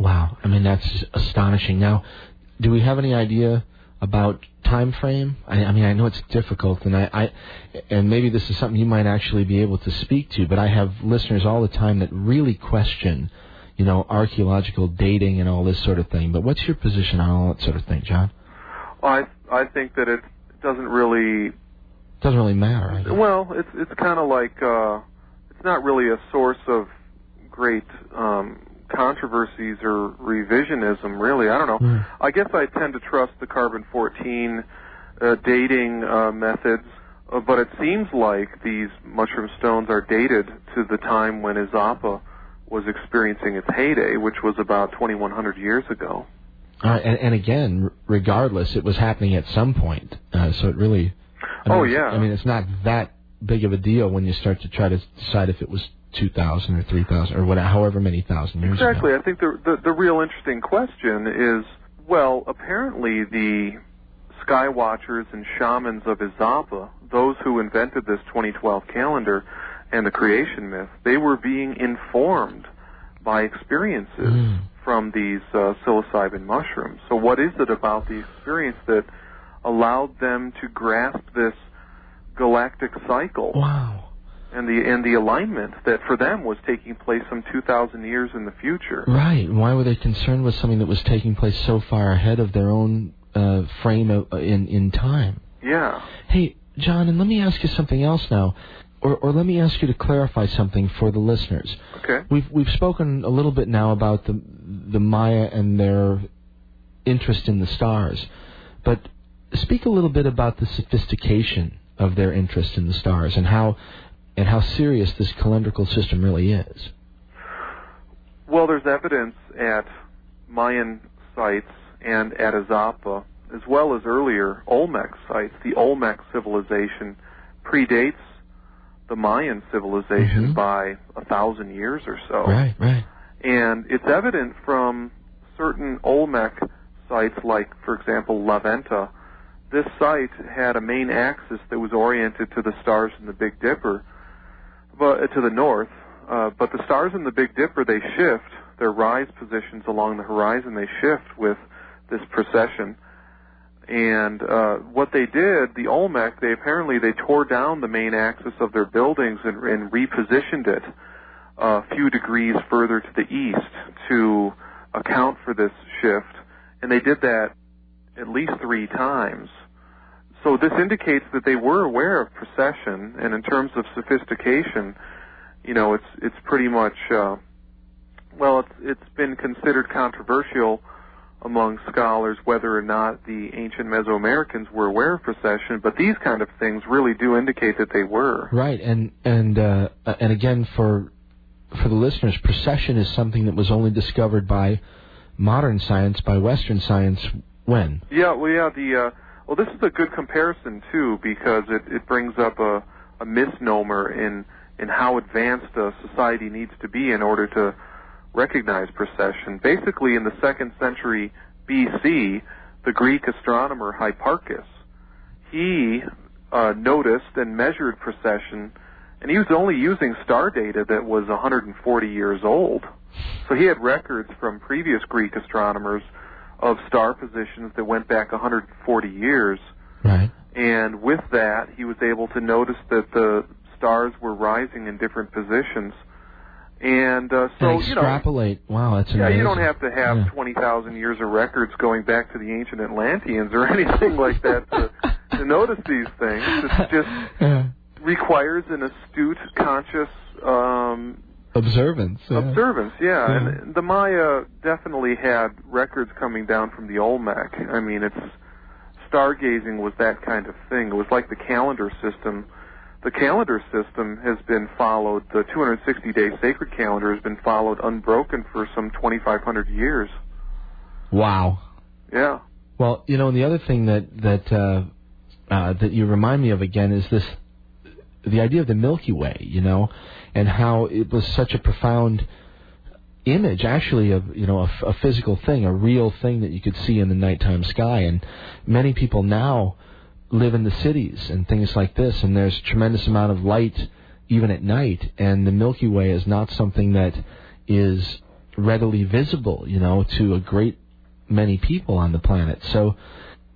Wow. I mean, that's astonishing. Now, do we have any idea about time frame? I mean, I know it's difficult, and and maybe this is something you might actually be able to speak to, but I have listeners all the time that really question, you know, archaeological dating and all this sort of thing. But what's your position on all that sort of thing, John? Well, I think that it doesn't really matter, I guess. Well, it's kind of like it's not really a source of great controversies or revisionism, really. I don't know. I guess I tend to trust the carbon-14 dating methods, but it seems like these mushroom stones are dated to the time when Izapa was experiencing its heyday, which was about 2,100 years ago. And again, regardless, it was happening at some point. So it really... it's not that big of a deal when you start to try to decide if it was 2,000 or 3,000 or whatever, however many thousand years ago. I think the real interesting question is, well, apparently the sky watchers and shamans of Izapa, those who invented this 2012 calendar and the creation myth, they were being informed by experiences from these psilocybin mushrooms. So what is it about the experience that allowed them to grasp this galactic cycle? Wow. And the alignment that for them was taking place some 2,000 years in the future. Right. Why were they concerned with something that was taking place so far ahead of their own frame in time? Yeah. Hey, John, and let me ask you something else now, or let me ask you to clarify something for the listeners. Okay. We've spoken a little bit now about the Maya and their interest in the stars, but speak a little bit about the sophistication of their interest in the stars and how serious this calendrical system really is. Well, there's evidence at Mayan sites and at Izapa, as well as earlier Olmec sites. The Olmec civilization predates the Mayan civilization by 1,000 years or so. Right. And it's evident from certain Olmec sites, like, for example, La Venta. This site had a main axis that was oriented to the stars in the Big Dipper, to the north, but the stars in the Big Dipper, they shift, their rise positions along the horizon, they shift with this precession. And what they did, the Olmec, they tore down the main axis of their buildings and repositioned it a few degrees further to the east to account for this shift, and they did that at least 3 times. So this indicates that they were aware of precession, and in terms of sophistication, you know, it's pretty much it's been considered controversial among scholars whether or not the ancient Mesoamericans were aware of precession, but these kind of things really do indicate that they were. Right, and again, for the listeners, precession is something that was only discovered by modern science, by Western science. When? This is a good comparison, too, because it brings up a misnomer in how advanced a society needs to be in order to recognize precession. Basically, in the 2nd century B.C., the Greek astronomer Hipparchus, he noticed and measured precession, and he was only using star data that was 140 years old. So he had records from previous Greek astronomers of star positions that went back 140 years. Right. And with that, he was able to notice that the stars were rising in different positions. And so, and extrapolate. Wow, that's amazing. Yeah, you don't have to have 20,000 years of records going back to the ancient Atlanteans or anything like that to notice these things. It's just requires an astute, conscious observance. Yeah. And the Maya definitely had records coming down from the Olmec. I mean, it's stargazing was that kind of thing. It was like the calendar system. The calendar system has been followed. The 260-day sacred calendar has been followed unbroken for some 2,500 years. Wow. Yeah. Well, you know, and the other thing that you remind me of again is this, the idea of the Milky Way, you know, and how it was such a profound image, actually, of, you know, a physical thing, a real thing that you could see in the nighttime sky. And many people now live in the cities and things like this, and there's a tremendous amount of light even at night, and the Milky Way is not something that is readily visible, you know, to a great many people on the planet. So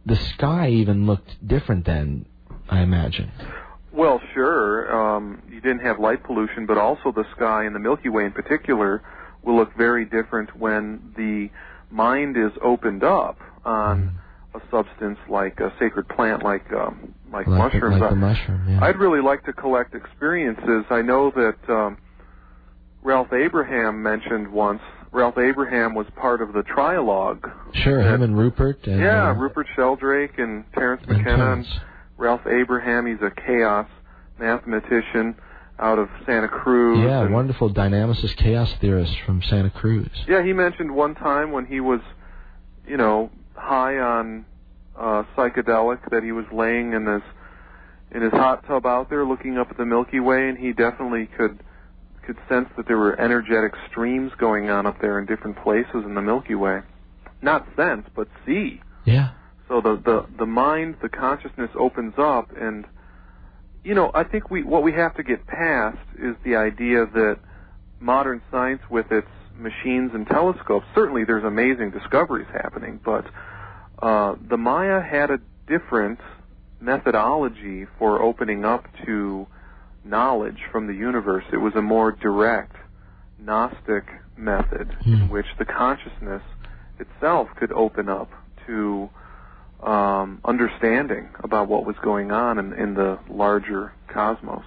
the sky even looked different then, I imagine. Well, sure. You didn't have light pollution, but also the sky, and the Milky Way in particular, will look very different when the mind is opened up on a substance like a sacred plant, like mushrooms. Like the mushroom, yeah. I'd really like to collect experiences. I know that Ralph Abraham mentioned once. Ralph Abraham was part of the Trialogue. Sure, him and Rupert. And, Rupert Sheldrake and Terence McKenna. And Ralph Abraham, he's a chaos mathematician out of Santa Cruz. Yeah, and wonderful dynamicist, chaos theorist from Santa Cruz. Yeah, he mentioned one time when he was, you know, high on psychedelic, that he was laying in his hot tub out there looking up at the Milky Way, and he definitely could sense that there were energetic streams going on up there in different places in the Milky Way. Not sense, but see. Yeah. So the mind, the consciousness opens up, and, you know, I think what we have to get past is the idea that modern science with its machines and telescopes, certainly there's amazing discoveries happening, but the Maya had a different methodology for opening up to knowledge from the universe. It was a more direct, Gnostic method in which the consciousness itself could open up to understanding about what was going on in the larger cosmos.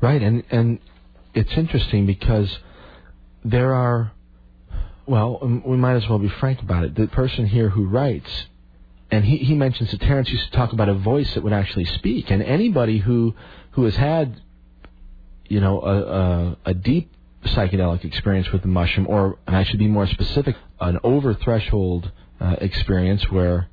Right, and it's interesting because there are, well, we might as well be frank about it. The person here who writes, and he mentions that Terence used to talk about a voice that would actually speak, and anybody who has had, you know, a deep psychedelic experience with the mushroom, or, and I should be more specific, an over-threshold experience where,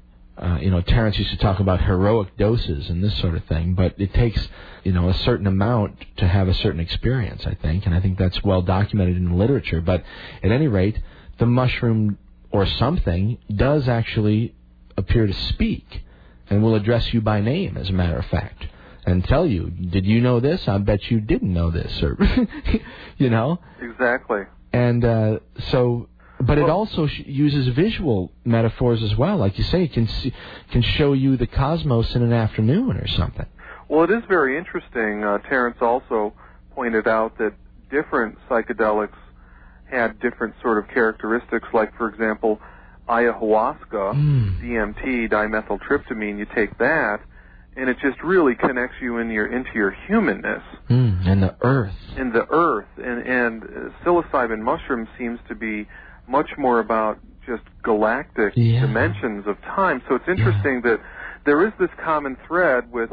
you know, Terence used to talk about heroic doses and this sort of thing, but it takes, you know, a certain amount to have a certain experience, I think, and I think that's well documented in literature. But at any rate, the mushroom or something does actually appear to speak and will address you by name, as a matter of fact, and tell you, did you know this? I bet you didn't know this, or, you know? Exactly. And so... But it also uses visual metaphors as well. Like you say, it can show you the cosmos in an afternoon or something. Well, it is very interesting. Terence also pointed out that different psychedelics had different sort of characteristics. Like, for example, ayahuasca, DMT, dimethyltryptamine, you take that, and it just really connects you into your humanness. And the earth. And the earth. And psilocybin mushroom seems to be much more about just galactic dimensions of time. So it's interesting that there is this common thread with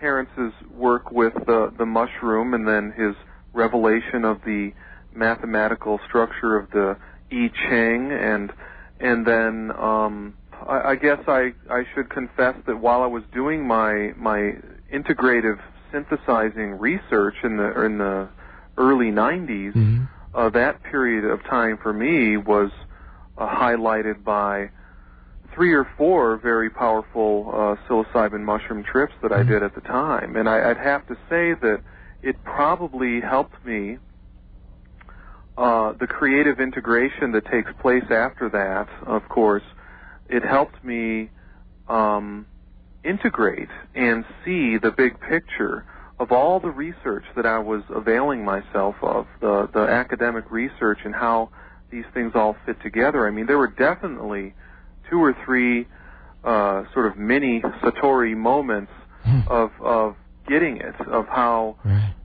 Terence's work with the mushroom, and then his revelation of the mathematical structure of the I Ching, and then I guess I should confess that while I was doing my integrative synthesizing research in the early 90s, that period of time for me was highlighted by 3 or 4 very powerful psilocybin mushroom trips that I did at the time. And I'd have to say that it probably helped me, the creative integration that takes place after that, of course, it helped me integrate and see the big picture of all the research that I was availing myself of, the academic research, and how these things all fit together. I mean, there were definitely 2 or 3 sort of mini Satori moments of getting it, of how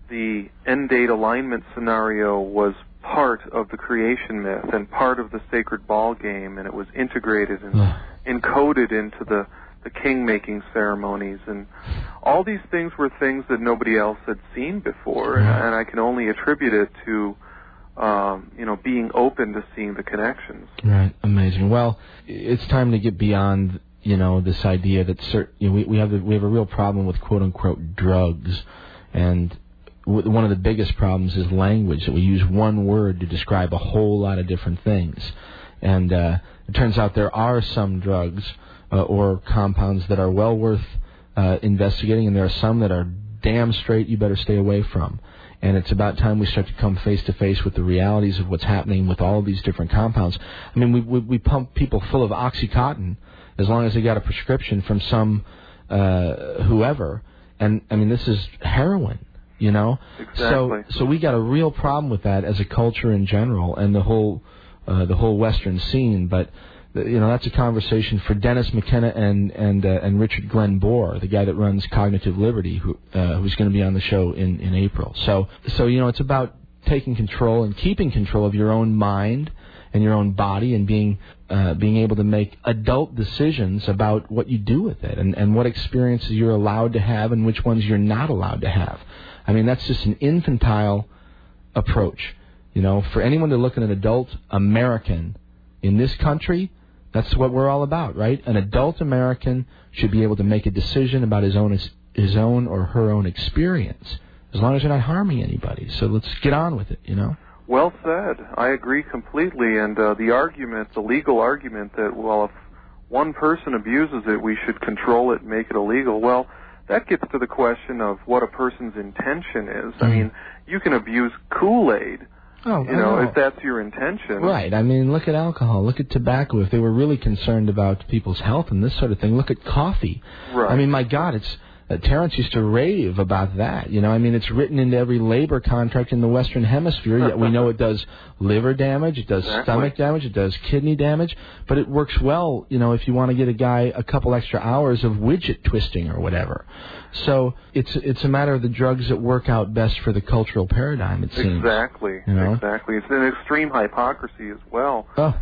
the end date alignment scenario was part of the creation myth and part of the sacred ball game, and it was integrated and encoded into the king-making ceremonies, and all these things were things that nobody else had seen before, and I can only attribute it to being open to seeing the connections. Right, amazing. Well, it's time to get beyond this idea that we have a real problem with quote-unquote drugs, and one of the biggest problems is language, that we use one word to describe a whole lot of different things. And it turns out there are some drugs or compounds that are well worth investigating, and there are some that are damn straight you better stay away from. And it's about time we start to come face-to-face with the realities of what's happening with all of these different compounds. I mean, we pump people full of OxyContin as long as they got a prescription from some whoever. And, I mean, this is heroin. Exactly. So we got a real problem with that as a culture in general, and the whole Western scene. But that's a conversation for Dennis McKenna and Richard Glenn Bohr, the guy that runs Cognitive Liberty, who's going to be on the show in April. So it's about taking control and keeping control of your own mind and your own body, and being able to make adult decisions about what you do with it, and what experiences you're allowed to have and which ones you're not allowed to have. I mean, that's just an infantile approach. For anyone to look at an adult American in this country, that's what we're all about, right? An adult American should be able to make a decision about his own or her own experience, as long as you're not harming anybody. So let's get on with it, Well said. I agree completely. And the legal argument that, well, if one person abuses it, we should control it and make it illegal. Well, that gets to the question of what a person's intention is. I mean, you can abuse Kool-Aid, if that's your intention. Right. I mean, look at alcohol. Look at tobacco. If they were really concerned about people's health and this sort of thing, look at coffee. Right. I mean, my God, it's... Terrence used to rave about that. It's written into every labor contract in the Western Hemisphere, yet we know it does liver damage, it does stomach damage, it does kidney damage, but it works well, if you want to get a guy a couple extra hours of widget twisting or whatever. So it's a matter of the drugs that work out best for the cultural paradigm, it seems. Exactly, exactly. It's an extreme hypocrisy as well. Oh,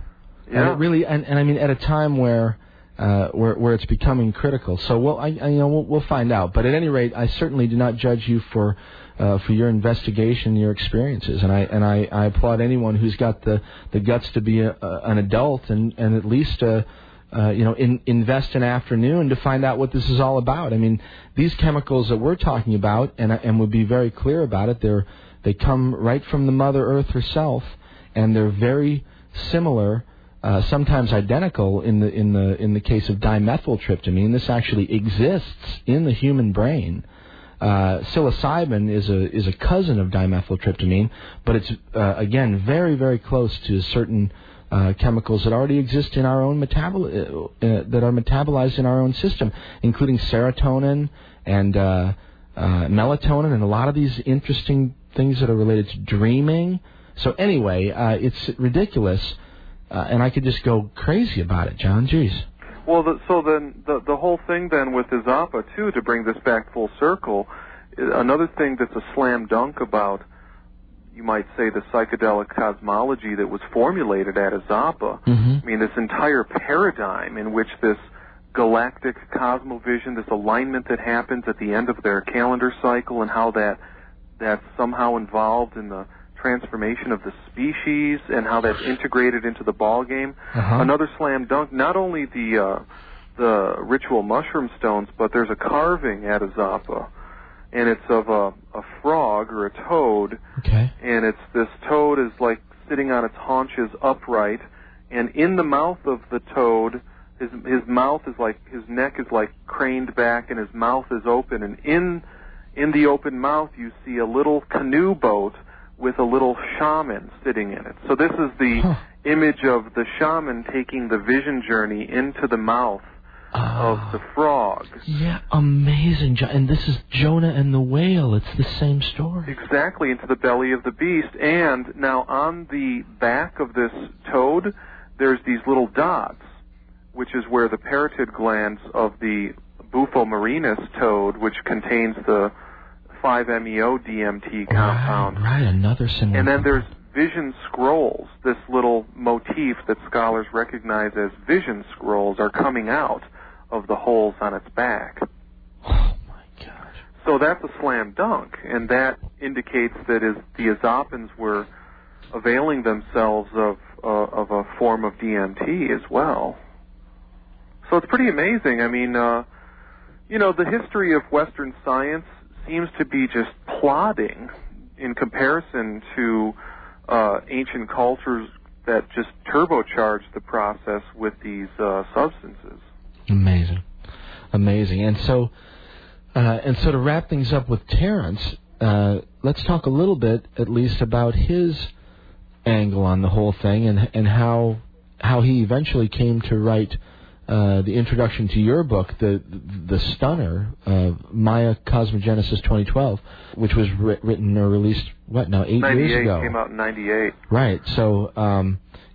yeah. And it really, and I mean, at a time where it's becoming critical. So we'll find out. But at any rate, I certainly do not judge you for your investigation, your experiences, and I applaud anyone who's got the guts to be an adult and at least invest an afternoon to find out what this is all about. I mean, these chemicals that we're talking about, and we'll be very clear about it, they come right from the Mother Earth herself, and they're very similar. Sometimes identical in the case of dimethyltryptamine. This actually exists in the human brain. Psilocybin is a cousin of dimethyltryptamine, but it's again very, very close to certain chemicals that already exist in our own that are metabolized in our own system, including serotonin and melatonin, and a lot of these interesting things that are related to dreaming. So anyway, it's ridiculous. And I could just go crazy about it, John. Jeez. Well, so then the whole thing then with Izapa, too, to bring this back full circle, another thing that's a slam dunk about, you might say, the psychedelic cosmology that was formulated at Izapa. Mm-hmm. I mean, this entire paradigm in which this galactic cosmovision, this alignment that happens at the end of their calendar cycle, and how that's somehow involved in the transformation of the species and how that's integrated into the ball game. Uh-huh. Another slam dunk. Not only the ritual mushroom stones, but there's a carving at Izapa, and it's of a frog or a toad. Okay. And it's this toad is like sitting on its haunches upright, and in the mouth of the toad, his mouth is like, his neck is like craned back, and his mouth is open, and in the open mouth you see a little canoe boat with a little shaman sitting in it. So this is the image of the shaman taking the vision journey into the mouth of the frog. Yeah, amazing. And this is Jonah and the whale. It's the same story. Exactly, into the belly of the beast. And now on the back of this toad, there's these little dots, which is where the parotid glands of the Bufo marinus toad, which contains the 5-MeO-DMT compound. Right, another similar. And then there's vision scrolls. This little motif that scholars recognize as vision scrolls are coming out of the holes on its back. Oh, my gosh. So that's a slam dunk, and that indicates that as the Azopans were availing themselves of a form of DMT as well. So it's pretty amazing. I mean, you know, the history of Western science seems to be just plodding in comparison to ancient cultures that just turbocharged the process with these substances. Amazing, amazing. And so to wrap things up with Terrence, let's talk a little bit, at least, about his angle on the whole thing and how he eventually came to write the introduction to your book, the stunner, Maya Cosmogenesis 2012, which was written or released, what now, 8 years ago? Came out in 98. Right. So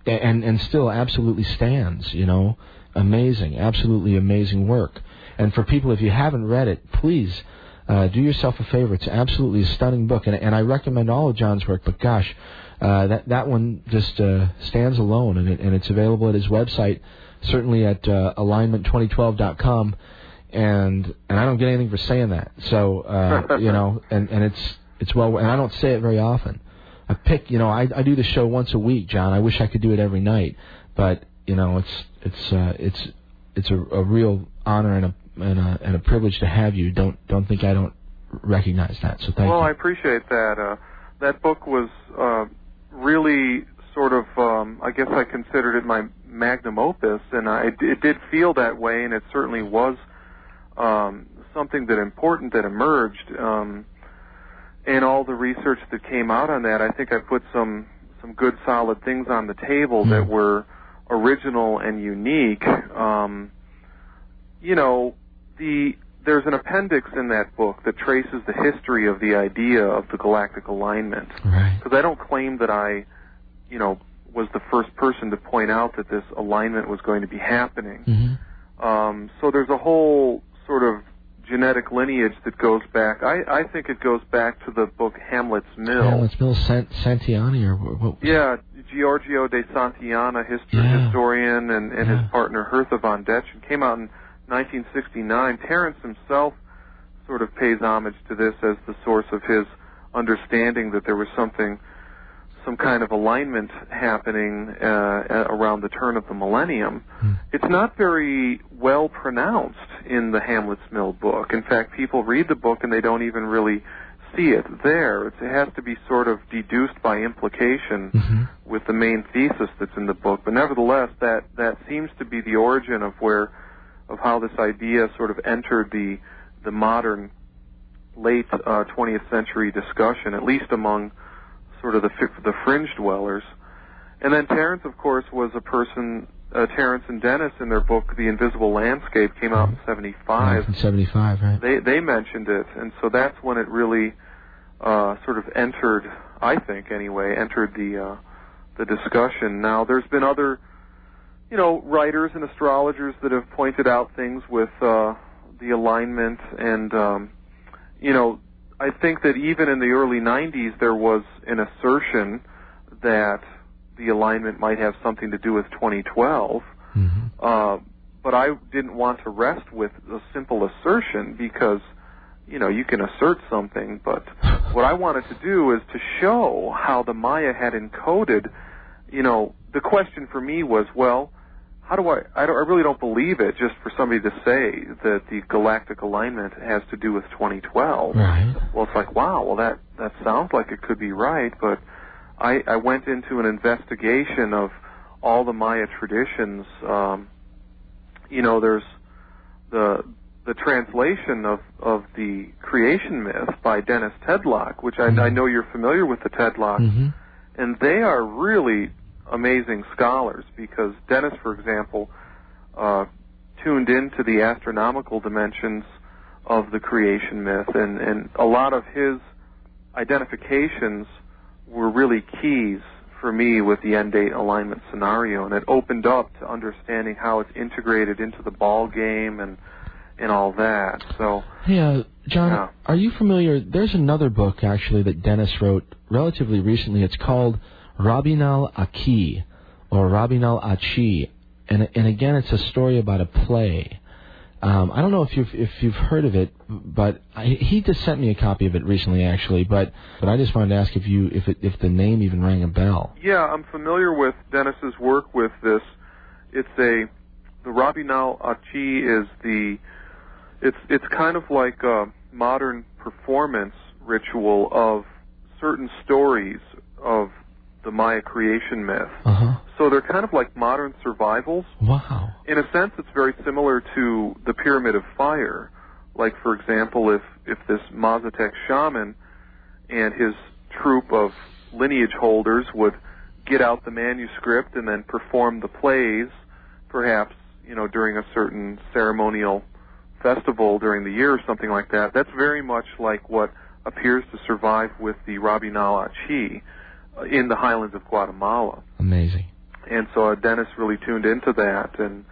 and still absolutely stands. You know, amazing, absolutely amazing work. And for people, if you haven't read it, please do yourself a favor. It's absolutely a stunning book, and I recommend all of John's work. But gosh, that one just stands alone, and it's available at his website. Certainly at alignment2012.com, and I don't get anything for saying that. So you know, and it's well, and I don't say it very often. I pick, you know, I do the show once a week, John. I wish I could do it every night, but you know, it's a real honor and a privilege to have you. Don't think I don't recognize that. So thank you. Well, I appreciate that. That book was really sort of, I guess I considered it my magnum opus, and it did feel that way, and it certainly was something that important that emerged, and all the research that came out on that. I think I put some good solid things on the table that were original and unique. You know, there's an appendix in that book that traces the history of the idea of the galactic alignment, right? Because I don't claim that I, you know, was the first person to point out that this alignment was going to be happening. Mm-hmm. So there's a whole sort of genetic lineage that goes back. I think it goes back to the book Hamlet's Mill. Hamlet's Mill, Santiani, or what? Yeah, Giorgio de Santayana, historian, and his partner Hertha von Detzschen, came out in 1969. Terrence himself sort of pays homage to this as the source of his understanding that there was some kind of alignment happening around the turn of the millennium. It's not very well pronounced in the Hamlet's Mill book. In fact, people read the book and they don't even really see it there. It has to be sort of deduced by implication with the main thesis that's in the book. But nevertheless, that seems to be the origin of how this idea sort of entered the modern late 20th century discussion, at least among sort of the fringe dwellers. And then Terrence, of course, was a person, Terrence and Dennis, in their book The Invisible Landscape, came out in 75. 1975, right. They mentioned it, and so that's when it really sort of entered, I think anyway, entered the discussion. Now, there's been other, you know, writers and astrologers that have pointed out things with the alignment, and, you know, I think that even in the early 90s, there was an assertion that the alignment might have something to do with 2012. But I didn't want to rest with a simple assertion because, you know, you can assert something. But what I wanted to do is to show how the Maya had encoded, you know, the question for me was, well, how do I really don't believe it just for somebody to say that the galactic alignment has to do with 2012. Right. Well, it's like, wow, well, that sounds like it could be right, but I went into an investigation of all the Maya traditions. You know, there's the translation of the creation myth by Dennis Tedlock, which I know you're familiar with the Tedlock, and they are really amazing scholars, because Dennis, for example, tuned into the astronomical dimensions of the creation myth, and a lot of his identifications were really keys for me with the end date alignment scenario, and it opened up to understanding how it's integrated into the ball game, and and all that. So yeah, John, are you familiar? There's another book actually that Dennis wrote relatively recently. It's called Rabin al-Aki or Rabin al-Achi, and again, it's a story about a play. I don't know if you've heard of it, but he just sent me a copy of it recently, actually. But I just wanted to ask if the name even rang a bell. Yeah, I'm familiar with Dennis's work with this. The Rabin al-Achi is it's kind of like a modern performance ritual of certain stories of the Maya creation myth. Uh-huh. So they're kind of like modern survivals. Wow. In a sense, it's very similar to the Pyramid of Fire. Like, for example, if this Mazatec shaman and his troop of lineage holders would get out the manuscript and then perform the plays, perhaps, during a certain ceremonial festival during the year or something like that, that's very much like what appears to survive with the Rabin al-Achi in the highlands of Guatemala. Amazing. And so Dennis really tuned into that, and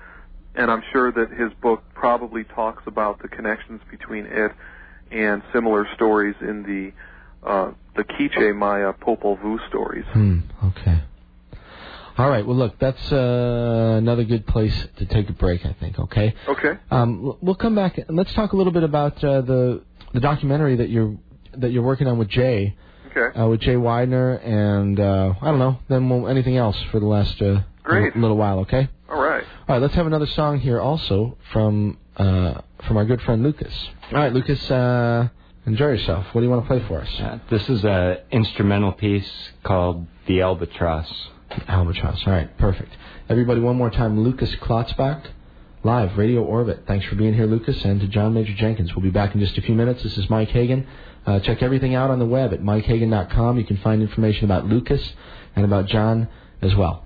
I'm sure that his book probably talks about the connections between it and similar stories in the Quiche Maya Popol Vuh stories. Okay. All right. Well, look, that's another good place to take a break, I think. Okay. Okay. We'll come back and let's talk a little bit about the documentary that you're working on with Jay. Okay. With Jay Widener, and I don't know, then anything else for the last little while, okay? All right, let's have another song here also from our good friend Lucas. All right, Lucas, enjoy yourself. What do you want to play for us? This is an instrumental piece called The Albatross. All right, perfect. Everybody, one more time, Lucas Klotzbach, live, Radio Orbit. Thanks for being here, Lucas, and to John Major Jenkins. We'll be back in just a few minutes. This is Mike Hagan. Check everything out on the web at mikehagan.com. You can find information about Lucas and about John as well.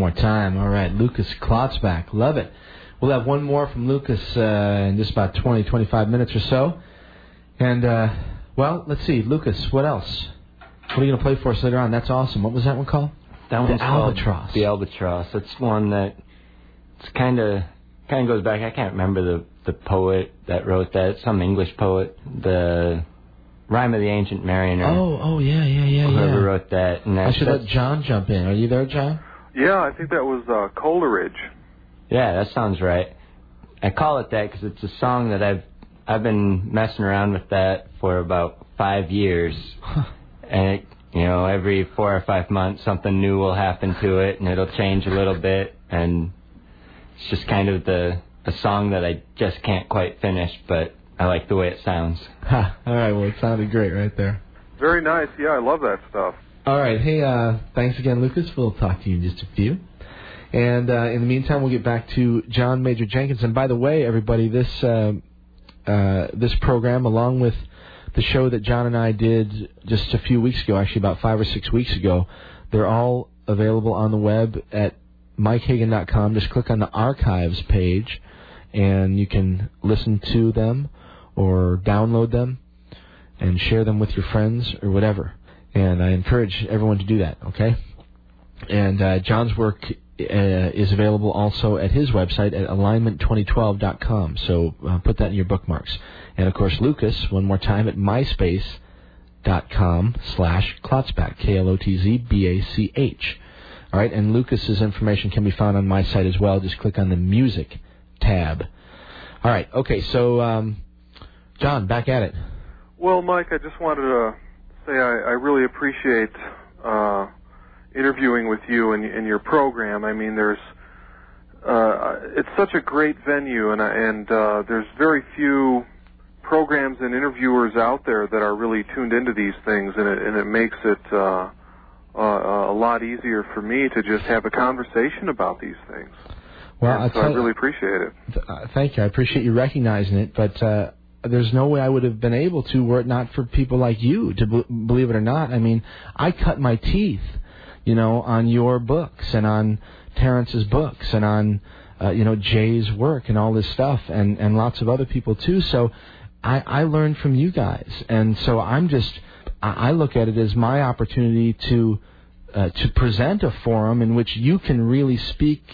more time. All right, Lucas Klotzbach. Love it. We'll have one more from Lucas in just about 20, 25 minutes or so. And, well, let's see. Lucas, what else? What are you going to play for us later on? That's awesome. What was that one called? That one's called Albatross. The Albatross. It's one that it's kind of goes back. I can't remember the poet that wrote that. It's some English poet. The Rime of the Ancient Mariner. Oh, yeah. Whoever wrote that. And I should let John jump in. Are you there, John? Yeah, I think that was Coleridge. Yeah, that sounds right. I call it that because it's a song that I've been messing around with that for about 5 years, and it, you know, every 4 or 5 months something new will happen to it, and it'll change a little bit, and it's just kind of a song that I just can't quite finish, but I like the way it sounds. Ha, all right, well, it sounded great right there. Very nice. Yeah, I love that stuff. All right. Hey, thanks again, Lucas. We'll talk to you in just a few. And in the meantime, we'll get back to John Major Jenkins. And by the way, everybody, this program, along with the show that John and I did just a few weeks ago, actually about 5 or 6 weeks ago, they're all available on the web at MikeHagan.com. Just click on the archives page, and you can listen to them or download them and share them with your friends or whatever. And I encourage everyone to do that, okay? And John's work is available also at his website at alignment2012.com. So put that in your bookmarks. And, of course, Lucas, one more time, at myspace.com/Klotzbach, Klotzbach. All right, and Lucas's information can be found on my site as well. Just click on the music tab. All right, okay, so... John, back at it. Well, Mike, I just wanted to say I really appreciate interviewing with you and your program. I mean, there's it's such a great venue, and there's very few programs and interviewers out there that are really tuned into these things, and it makes it a lot easier for me to just have a conversation about these things. Well, so I really appreciate it. Thank you. I appreciate you recognizing it, but... there's no way I would have been able to were it not for people like you, to believe it or not. I mean, I cut my teeth, you know, on your books and on Terrence's books and on, you know, Jay's work and all this stuff and lots of other people, too. So I learned from you guys. And so I'm just – I look at it as my opportunity to present a forum in which you can really speak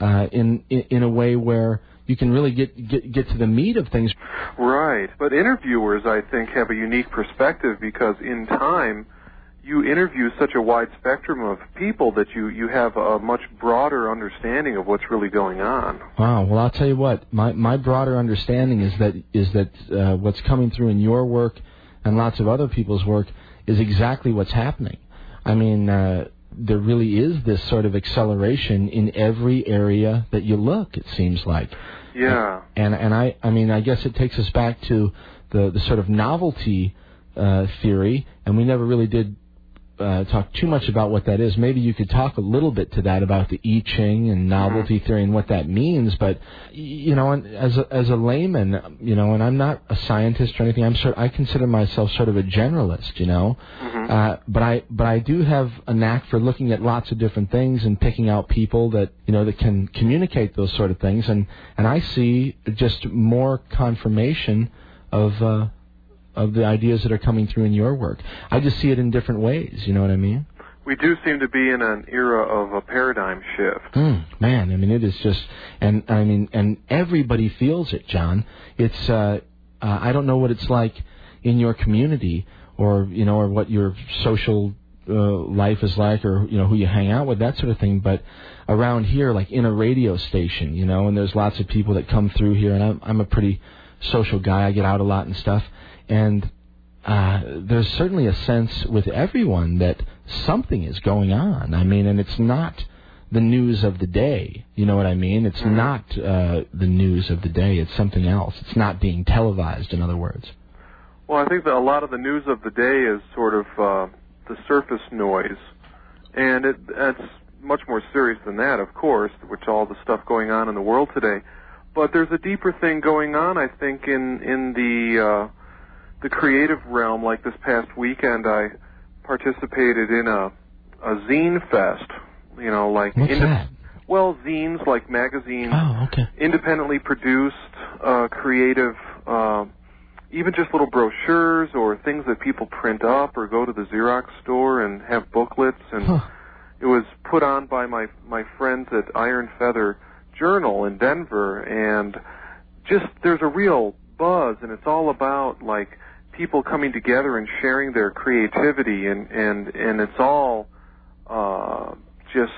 in a way where – you can really get to the meat of things. Right. But interviewers, I think, have a unique perspective because in time you interview such a wide spectrum of people that you have a much broader understanding of what's really going on. Wow. Well, I'll tell you what. My broader understanding is that what's coming through in your work and lots of other people's work is exactly what's happening. I mean, there really is this sort of acceleration in every area that you look, it seems like. Yeah. And I mean, I guess it takes us back to the sort of novelty theory, and we never really did talk too much about what that is. Maybe you could talk a little bit to that about the I Ching and novelty theory and what that means, but, you know, and as a layman, you know, and I'm not a scientist or anything, I consider myself sort of a generalist, you know, but I do have a knack for looking at lots of different things and picking out people that, you know, that can communicate those sort of things, and I see just more confirmation of the ideas that are coming through in your work. I just see it in different ways, you know what I mean? We do seem to be in an era of a paradigm shift. Man, I mean, it is just, and I mean, and everybody feels it, John. It's, I don't know what it's like in your community or, you know, or what your social life is like or, you know, who you hang out with, that sort of thing, but around here, like in a radio station, you know, and there's lots of people that come through here, and I'm a pretty social guy. I get out a lot and stuff. And there's certainly a sense with everyone that something is going on. I mean, and it's not the news of the day. You know what I mean? It's not the news of the day. It's something else. It's not being televised, in other words. Well, I think that a lot of the news of the day is sort of the surface noise. And it's much more serious than that, of course, which all the stuff going on in the world today. But there's a deeper thing going on, I think, in the creative realm. Like this past weekend, I participated in a zine fest you know, like... What's that? Well, zines, like magazines. Oh, okay. Independently produced, creative... even just little brochures or things that people print up or go to the Xerox store and have booklets. And it was put on by my friends at Iron Feather Journal in Denver. And just there's a real buzz, and it's all about, like, people coming together and sharing their creativity. And it's all just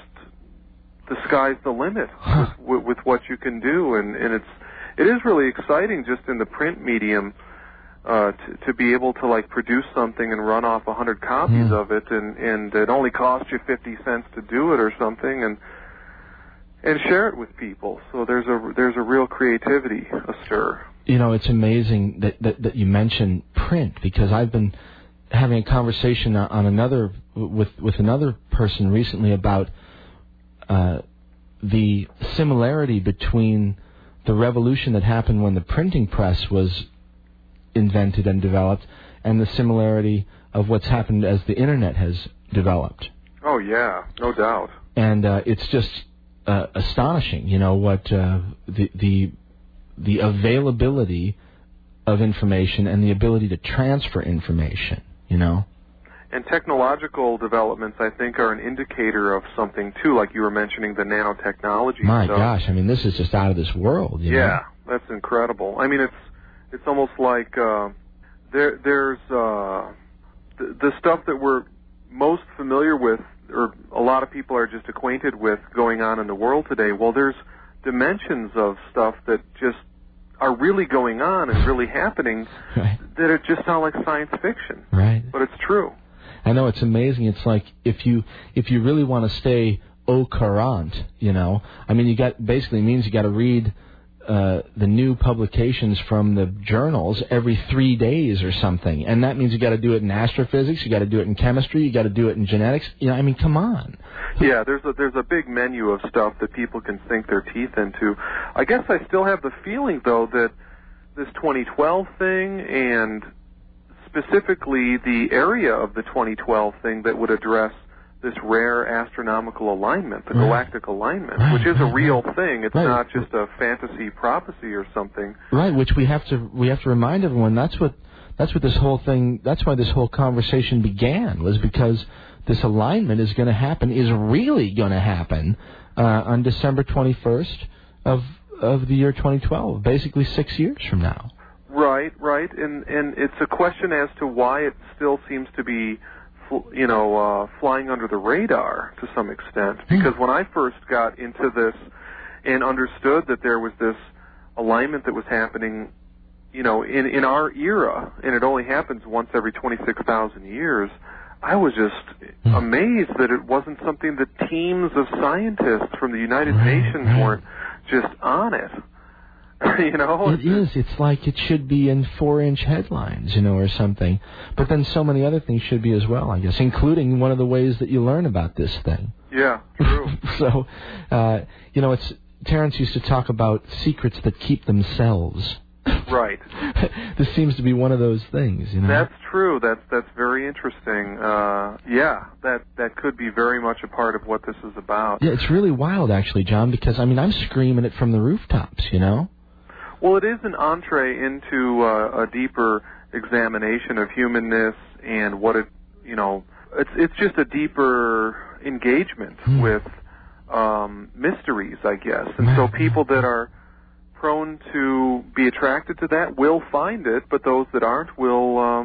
the sky's the limit with what you can do. And it is really exciting just in the print medium. To be able to, like, produce something and run off 100 copies of it, and it only costs you 50 cents to do it or something, and share it with people. So there's a real creativity astir. You know, it's amazing that you mention print, because I've been having a conversation on with another person recently about the similarity between the revolution that happened when the printing press was invented and developed, and the similarity of what's happened as the internet has developed. Oh yeah, no doubt. And it's just astonishing, you know, what the availability of information and the ability to transfer information, you know. And technological developments, I think, are an indicator of something too. Like you were mentioning the nanotechnology. My gosh, I mean, this is just out of this world. You know? That's incredible. I mean, it's almost like there's the stuff that we're most familiar with, or a lot of people are just acquainted with going on in the world today. Well, there's dimensions of stuff that just are really going on and really happening that it just sounds like science fiction. Right. But it's true. I know, it's amazing. It's like if you really want to stay au courant, you know, I mean, you got to read the new publications from the journals every 3 days or something, and that means you got to do it in astrophysics, you got to do it in chemistry, you got to do it in genetics. You know, I mean, come on. Yeah, there's a big menu of stuff that people can sink their teeth into. I guess I still have the feeling though that this 2012 thing, and specifically the area of the 2012 thing that would address this rare astronomical alignment, the galactic alignment, which is a real thing. It's not just a fantasy prophecy or something. Right, which we have to remind everyone that's what this whole thing, that's why this whole conversation began, was because this alignment is going to happen, is really going to happen on December 21st of the year 2012, basically 6 years from now. Right. And it's a question as to why it still seems to be flying under the radar to some extent, because when I first got into this and understood that there was this alignment that was happening, you know, in our era, and it only happens once every 26,000 years, I was just amazed that it wasn't something that teams of scientists from the United Nations weren't just on it. You know, it is. It's like it should be in 4-inch headlines, you know, or something. But then so many other things should be as well, I guess, including one of the ways that you learn about this thing. Yeah, true. So, you know, Terrence used to talk about secrets that keep themselves. Right. This seems to be one of those things, you know. That's true. That's very interesting. That could be very much a part of what this is about. Yeah, it's really wild, actually, John, because, I mean, I'm screaming it from the rooftops, you know. Well, it is an entree into a deeper examination of humanness and what it, you know, it's just a deeper engagement with mysteries, I guess. And so people that are prone to be attracted to that will find it, but those that aren't will,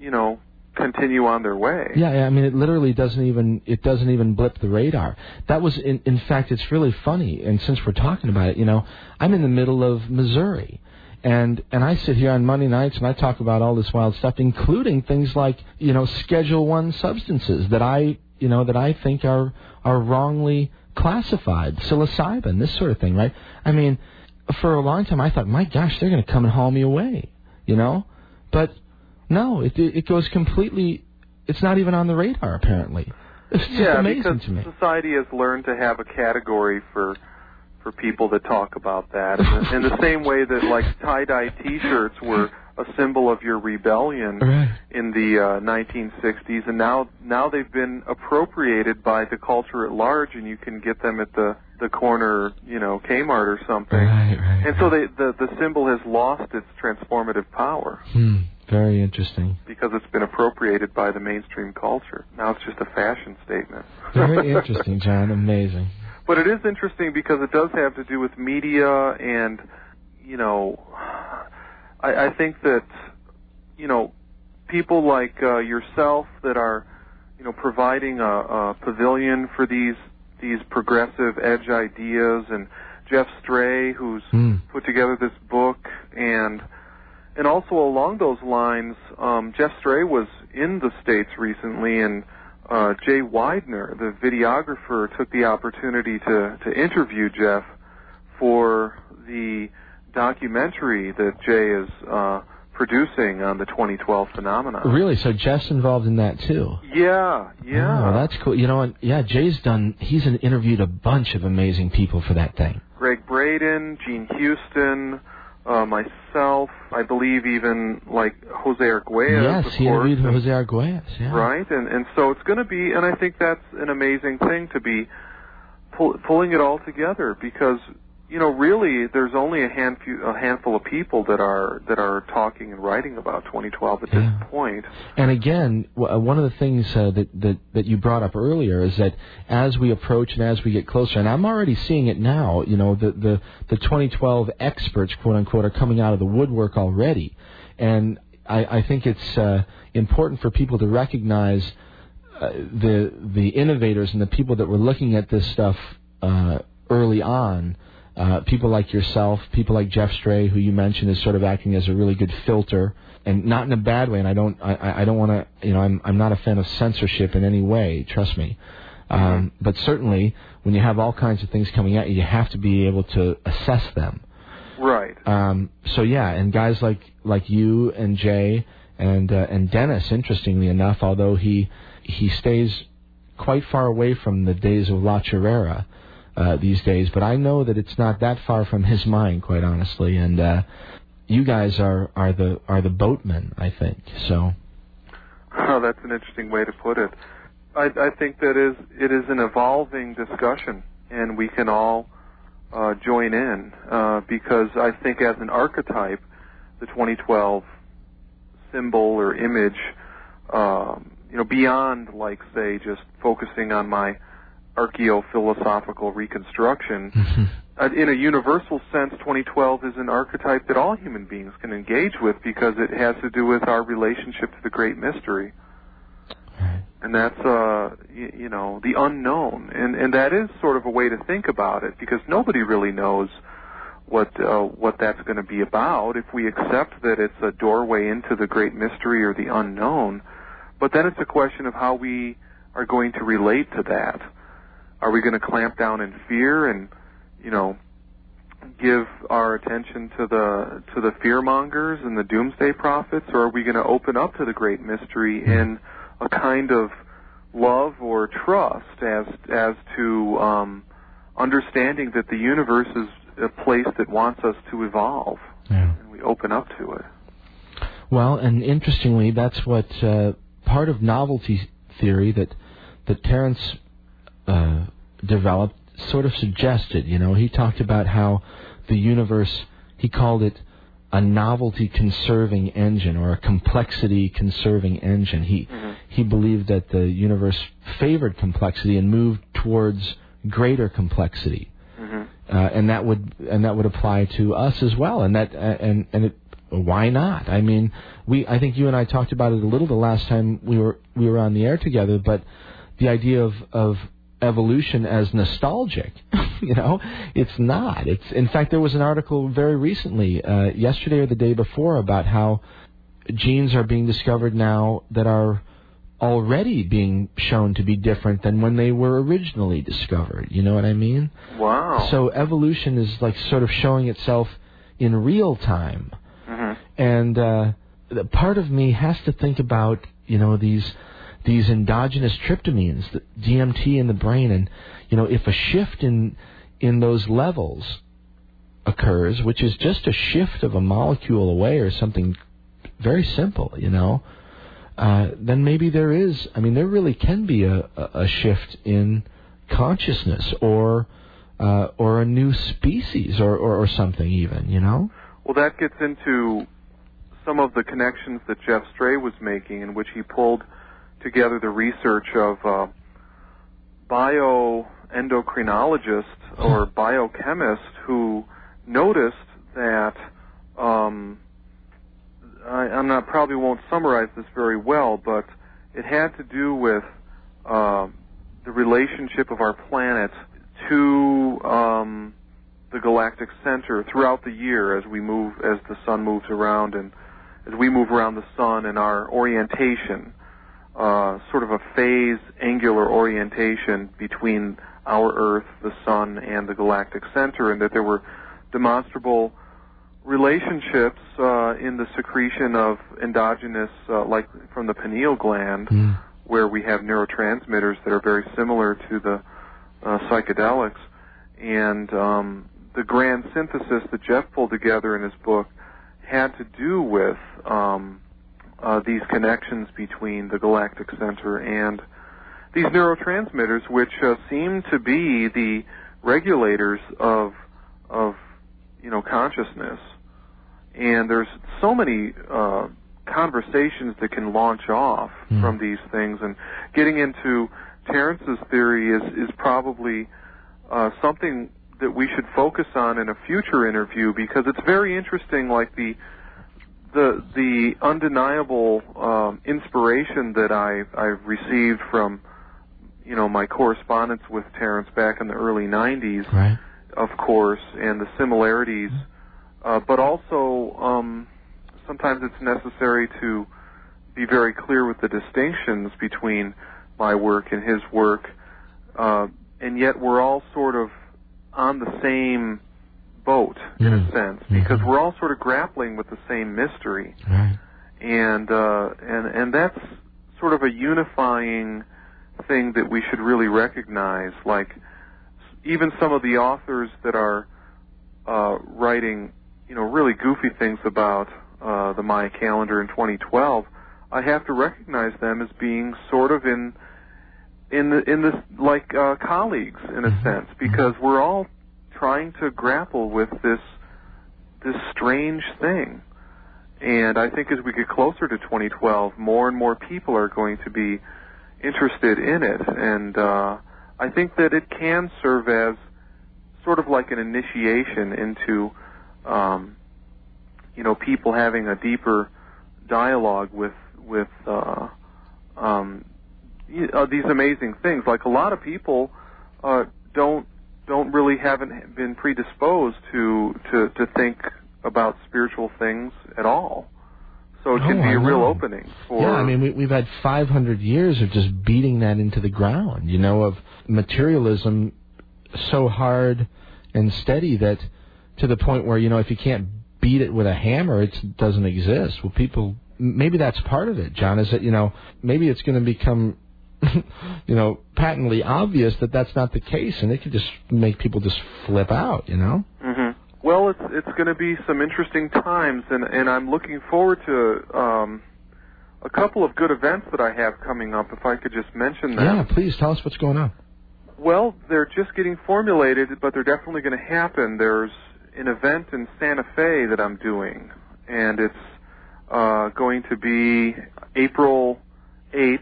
you know, continue on their way. Yeah, I mean, it literally doesn't even blip the radar. That was, in fact, it's really funny, and since we're talking about it, you know, I'm in the middle of Missouri, and I sit here on Monday nights and I talk about all this wild stuff, including things like, you know, Schedule I substances that I think are wrongly classified, psilocybin, this sort of thing, right? I mean, for a long time I thought, my gosh, they're going to come and haul me away, you know, but no, it goes completely. It's not even on the radar, apparently. It's just amazing to me. Society has learned to have a category for people that talk about that, in the same way that, like, tie-dye T-shirts were a symbol of your rebellion in the 1960s, and now they've been appropriated by the culture at large, and you can get them at the corner, you know, Kmart or something. Right. And so the symbol has lost its transformative power. Very interesting. Because it's been appropriated by the mainstream culture. Now it's just a fashion statement. Very interesting, John. Amazing. But it is interesting because it does have to do with media, and, you know, I think that, you know, people like yourself that are, you know, providing a pavilion for these progressive edge ideas, and Jeff Stray, who's put together this book, and also along those lines, Jeff Stray was in the States recently, and Jay Widener, the videographer, took the opportunity to interview Jeff for the documentary that Jay is producing on the 2012 phenomenon. Really? So Jeff's involved in that too? Yeah. Oh, that's cool. You know, and yeah, Jay's done. He's interviewed a bunch of amazing people for that thing. Greg Braden, Gene Houston, myself, I believe even like Jose Arguelles. Yes, he interviewed Jose Arguelles. Yeah. Right, and so it's going to be, and I think that's an amazing thing to be pulling it all together, because you know really there's only a handful of people that are talking and writing about 2012 at this point. And again, one of the things that you brought up earlier is that as we approach and as we get closer, and I'm already seeing it now, you know, the 2012 experts, quote unquote, are coming out of the woodwork already, and I think it's important for people to recognize the innovators and the people that were looking at this stuff early on. People like yourself, people like Jeff Stray, who you mentioned is sort of acting as a really good filter, and not in a bad way. And I don't want to, you know, I'm not a fan of censorship in any way. Trust me. But certainly, when you have all kinds of things coming at you, you have to be able to assess them. Right. So yeah, and guys like you and Jay and Dennis, interestingly enough, although he stays quite far away from the days of La Chirera. These days, but I know that it's not that far from his mind, quite honestly. And you guys are the boatmen, I think. So, oh, that's an interesting way to put it. I think it is an evolving discussion, and we can all join in because I think as an archetype, the 2012 symbol or image, you know, beyond like say just focusing on my archaeo-philosophical reconstruction. In a universal sense, 2012 is an archetype that all human beings can engage with because it has to do with our relationship to the great mystery. Right. And that's, you know, the unknown. And that is sort of a way to think about it because nobody really knows what that's going to be about if we accept that it's a doorway into the great mystery or the unknown. But then it's a question of how we are going to relate to that. Are we going to clamp down in fear and, you know, give our attention to the fear mongers and the doomsday prophets, or are we going to open up to the great mystery in a kind of love or trust as to understanding that the universe is a place that wants us to evolve, and we open up to it? Well, and interestingly, that's what part of novelty theory that Terence developed sort of suggested. You know, he talked about how the universe, he called it a novelty conserving engine or a complexity conserving engine. He believed that the universe favored complexity and moved towards greater complexity, and that would apply to us as well. And that why not? I mean, I think you and I talked about it a little the last time we were on the air together, but the idea of evolution as nostalgic, you know, it's not. It's, in fact, there was an article very recently, yesterday or the day before, about how genes are being discovered now that are already being shown to be different than when they were originally discovered. You know what I mean? Wow. So evolution is like sort of showing itself in real time. And part of me has to think about, you know, these endogenous tryptamines, the DMT in the brain, and you know, if a shift in those levels occurs, which is just a shift of a molecule away or something very simple, you know, then maybe there is, I mean, there really can be a shift in consciousness or a new species or something even, you know? Well, that gets into some of the connections that Jeff Stray was making, in which he pulled together the research of bioendocrinologists or biochemists who noticed that I probably won't summarize this very well, but it had to do with the relationship of our planet to the galactic center throughout the year as the sun moves around and as we move around the sun, and our orientation, sort of a phase angular orientation between our Earth, the sun, and the galactic center, and that there were demonstrable relationships in the secretion of endogenous, like from the pineal gland, where we have neurotransmitters that are very similar to the psychedelics, and the grand synthesis that Jeff pulled together in his book had to do with these connections between the galactic center and these neurotransmitters, which seem to be the regulators of you know, consciousness. And there's so many conversations that can launch off from these things, and getting into Terence's theory is probably something that we should focus on in a future interview, because it's very interesting, like the undeniable inspiration that I've received from, you know, my correspondence with Terence back in the early 90s, right, of course, and the similarities, but also sometimes it's necessary to be very clear with the distinctions between my work and his work, and yet we're all sort of on the same boat, in a sense, because we're all sort of grappling with the same mystery, right, and that's sort of a unifying thing that we should really recognize. Like, even some of the authors that are writing, you know, really goofy things about the Maya calendar in 2012, I have to recognize them as being sort of in this like colleagues, in a sense, because we're all trying to grapple with this strange thing. And I think as we get closer to 2012, more and more people are going to be interested in it, and I think that it can serve as sort of like an initiation into you know, people having a deeper dialogue with these amazing things. Like, a lot of people don't really haven't been predisposed to think about spiritual things at all. So it can be a real opening for... Yeah, I mean, we've had 500 years of just beating that into the ground, you know, of materialism so hard and steady that to the point where, you know, if you can't beat it with a hammer, it doesn't exist. Well, people... Maybe that's part of it, John, is that, you know, maybe it's going to become, you know, patently obvious that that's not the case, and it could just make people just flip out, you know? Mm-hmm. Well, it's going to be some interesting times, and I'm looking forward to a couple of good events that I have coming up, if I could just mention that. Yeah, please, tell us what's going on. Well, they're just getting formulated, but they're definitely going to happen. There's an event in Santa Fe that I'm doing, and it's going to be April 8th,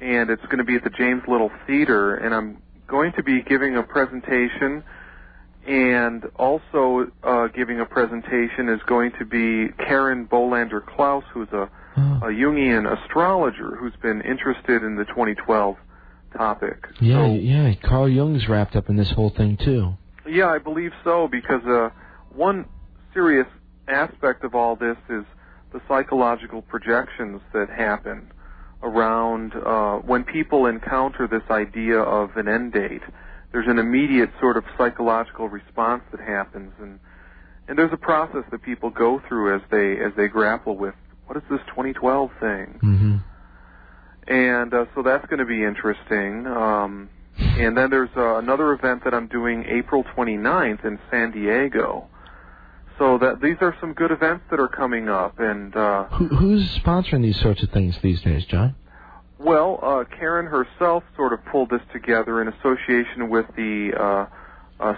and it's going to be at the James Little Theater, and I'm going to be giving a presentation, and also giving a presentation is going to be Karen Bolander Klaus, who's a Jungian astrologer who's been interested in the 2012 topic. Yeah, so, yeah, Carl Jung's wrapped up in this whole thing too. Yeah, I believe so, because one serious aspect of all this is the psychological projections that happen around when people encounter this idea of an end date. There's an immediate sort of psychological response that happens, and there's a process that people go through as they grapple with, what is this 2012 thing? Mm-hmm. And so that's going to be interesting. And then there's another event that I'm doing April 29th in San Diego. So that these are some good events that are coming up. And who's sponsoring these sorts of things these days, John? Well, Karen herself sort of pulled this together in association with the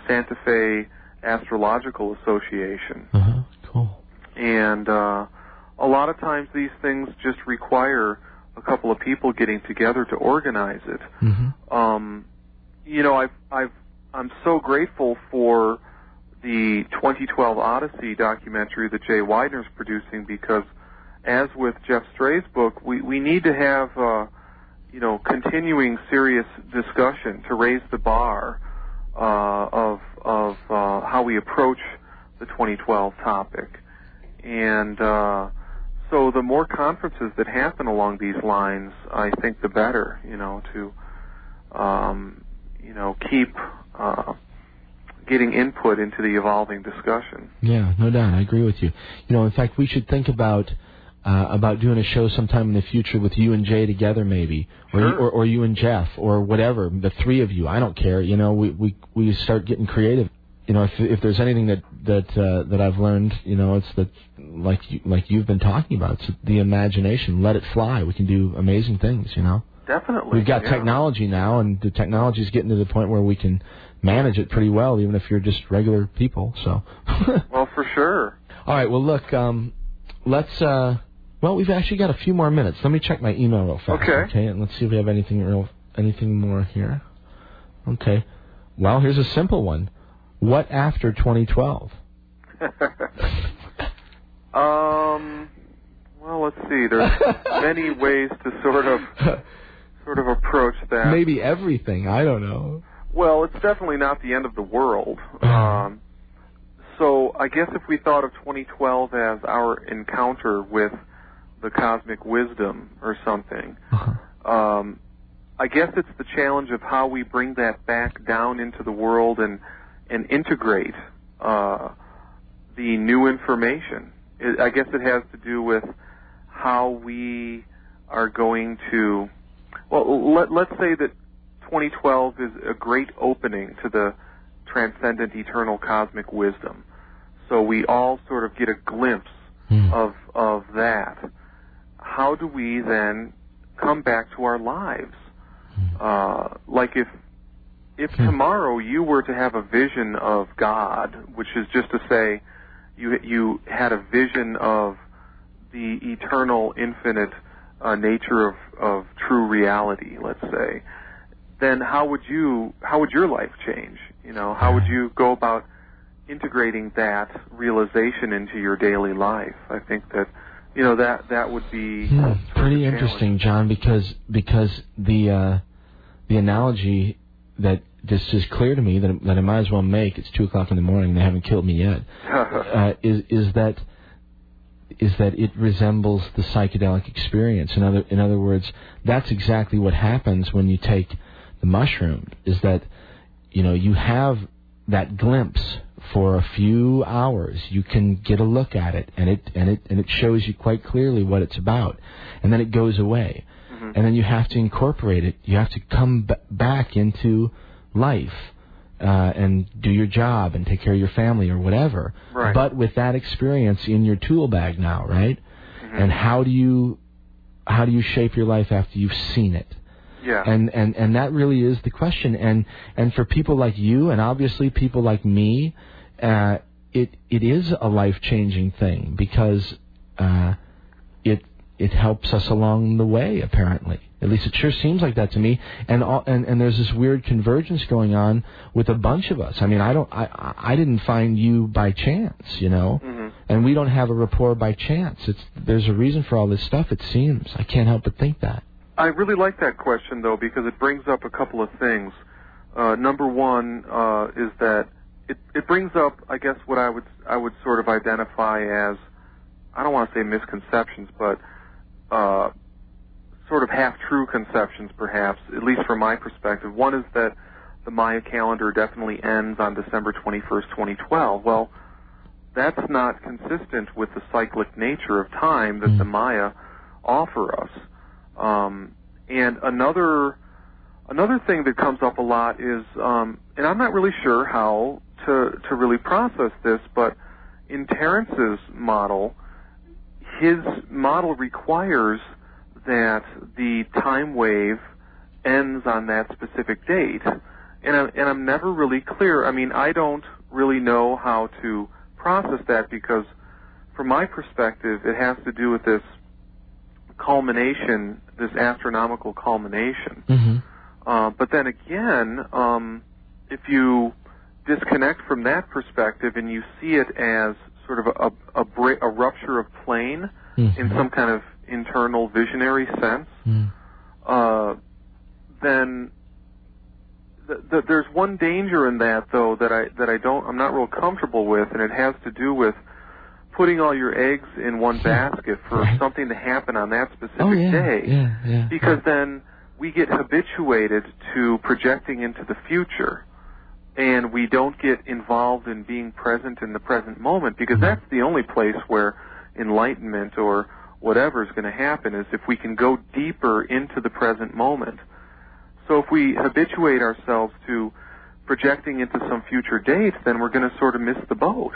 Santa Fe Astrological Association. Uh-huh. Cool. And a lot of times these things just require a couple of people getting together to organize it. Mm-hmm. You know, I'm so grateful for the 2012 Odyssey documentary that Jay Widener's producing, because as with Jeff Stray's book, we need to have, you know, continuing serious discussion to raise the bar of how we approach the 2012 topic. And so the more conferences that happen along these lines, I think the better, you know, to, you know, keep getting input into the evolving discussion. Yeah, no doubt. I agree with you. You know, in fact, we should think about doing a show sometime in the future with you and Jay together, maybe, or sure. or you and Jeff, or whatever, the three of you. I don't care. You know, we start getting creative. You know, if there's anything that I've learned, you know, it's that like you've been talking about, it's the imagination. Let it fly. We can do amazing things. You know. Definitely. We've got technology now, and the technology is getting to the point where we can manage it pretty well, even if you're just regular people. So. Well, for sure. All right. Well, look. Let's. Well, we've actually got a few more minutes. Let me check my email real fast. Okay. And let's see if we have anything more here. Okay. Well, here's a simple one. What after 2012? Well, let's see. There's many ways to sort of approach that. Maybe everything. I don't know. Well, it's definitely not the end of the world. So I guess if we thought of 2012 as our encounter with the cosmic wisdom or something, I guess it's the challenge of how we bring that back down into the world and integrate the new information. I guess it has to do with how we are going to... Well, let's say that 2012 is a great opening to the transcendent eternal cosmic wisdom. So we all sort of get a glimpse of that. How do we then come back to our lives? Like if tomorrow you were to have a vision of God, which is just to say you had a vision of the eternal, infinite nature of true reality, let's say, then how would your life change? You know, how would you go about integrating that realization into your daily life? I think that, you know, that would be pretty interesting, John, because the analogy that this is clear to me that I might as well make. It's 2:00 in the morning. They haven't killed me yet. Is that it resembles the psychedelic experience? In other words, that's exactly what happens when you take the mushroom. Is that, you know, you have that glimpse for a few hours. You can get a look at it, and it shows you quite clearly what it's about. And then it goes away, and then you have to incorporate it. You have to come back into life and do your job and take care of your family or whatever. Right. But with that experience in your tool bag now, right? Mm-hmm. And how do you shape your life after you've seen it? Yeah. And that really is the question. And for people like you, and obviously people like me, it is a life-changing thing, because it helps us along the way, apparently. At least it sure seems like that to me. And there's this weird convergence going on with a bunch of us. I mean, I didn't find you by chance, you know. Mm-hmm. And we don't have a rapport by chance. There's a reason for all this stuff, it seems. I can't help but think that. I really like that question, though, because it brings up a couple of things. Number one is that it brings up, I guess, what I would sort of identify as, I don't want to say misconceptions, but sort of half-true conceptions, perhaps, at least from my perspective. One is that the Maya calendar definitely ends on December 21st, 2012. Well, that's not consistent with the cyclic nature of time that the Maya offer us. And another thing that comes up a lot is, and I'm not really sure how to really process this, but in Terence's model, his model requires that the time wave ends on that specific date. And I'm never really clear. I mean, I don't really know how to process that, because from my perspective, it has to do with this culmination, this astronomical culmination. Mm-hmm. But then again, if you disconnect from that perspective and you see it as sort of a rupture of plane, mm-hmm. in some kind of internal visionary sense, mm. Then there's one danger in that, though, I'm not real comfortable with, and it has to do with putting all your eggs in one basket for something to happen on that specific day. Yeah, yeah. Because then we get habituated to projecting into the future, and we don't get involved in being present in the present moment, because mm-hmm. that's the only place where enlightenment or whatever is going to happen, is if we can go deeper into the present moment. So if we habituate ourselves to projecting into some future date, then we're going to sort of miss the boat.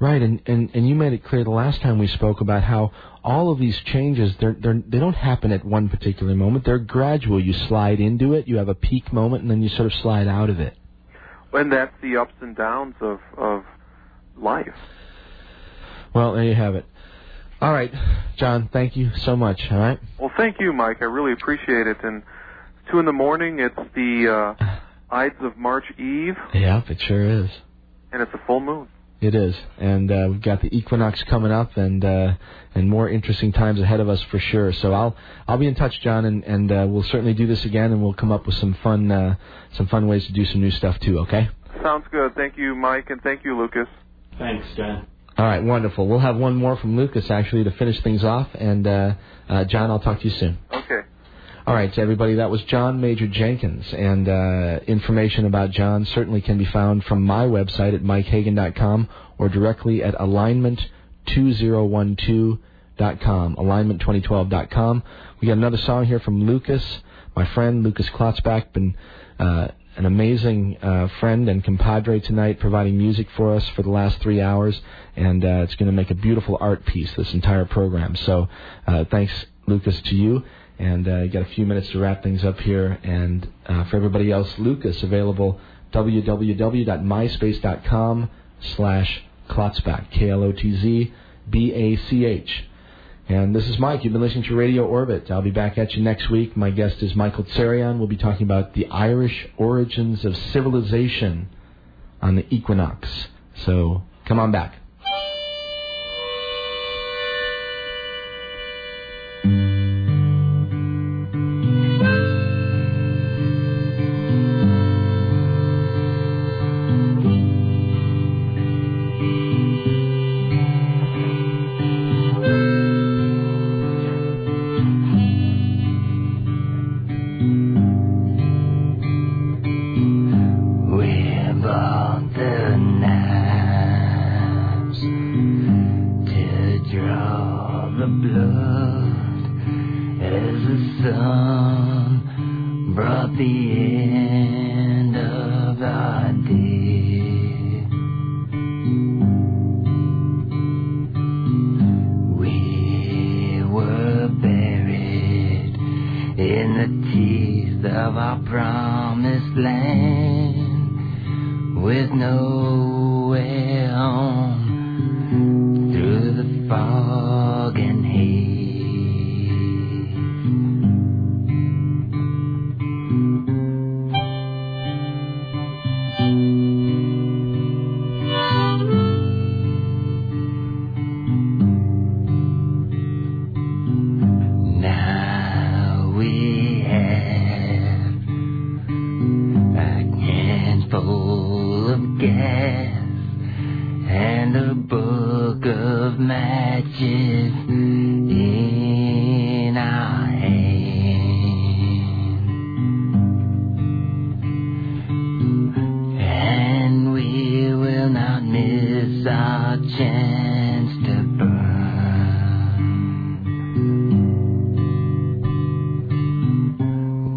Right, and you made it clear the last time we spoke about how all of these changes, they don't happen at one particular moment. They're gradual. You slide into it, you have a peak moment, and then you sort of slide out of it. And that's the ups and downs of life. Well, there you have it. All right, John, thank you so much, all right? Well, thank you, Mike. I really appreciate it. And 2 a.m, it's the Ides of March Eve. Yeah, it sure is. And it's a full moon. It is. And we've got the equinox coming up, and more interesting times ahead of us for sure. So I'll be in touch, John, and we'll certainly do this again, and we'll come up with some fun ways to do some new stuff too, okay? Sounds good. Thank you, Mike, and thank you, Lucas. Thanks, John. All right, wonderful. We'll have one more from Lucas, actually, to finish things off. And, John, I'll talk to you soon. Okay. All right, everybody, that was John Major Jenkins. And information about John certainly can be found from my website at MikeHagan.com or directly at Alignment2012.com, Alignment2012.com. We got another song here from Lucas, my friend, Lucas Klotzbach, been an amazing friend and compadre tonight, providing music for us for the last 3 hours, and it's going to make a beautiful art piece, this entire program. So thanks, Lucas, to you, and you got a few minutes to wrap things up here. And for everybody else, Lucas, available www.myspace.com/Klotzbach, Klotzbach. And this is Mike. You've been listening to Radio Orbit. I'll be back at you next week. My guest is Michael Tserion. We'll be talking about the Irish origins of civilization on the equinox. So come on back.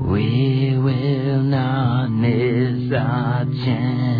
We will not miss our chance.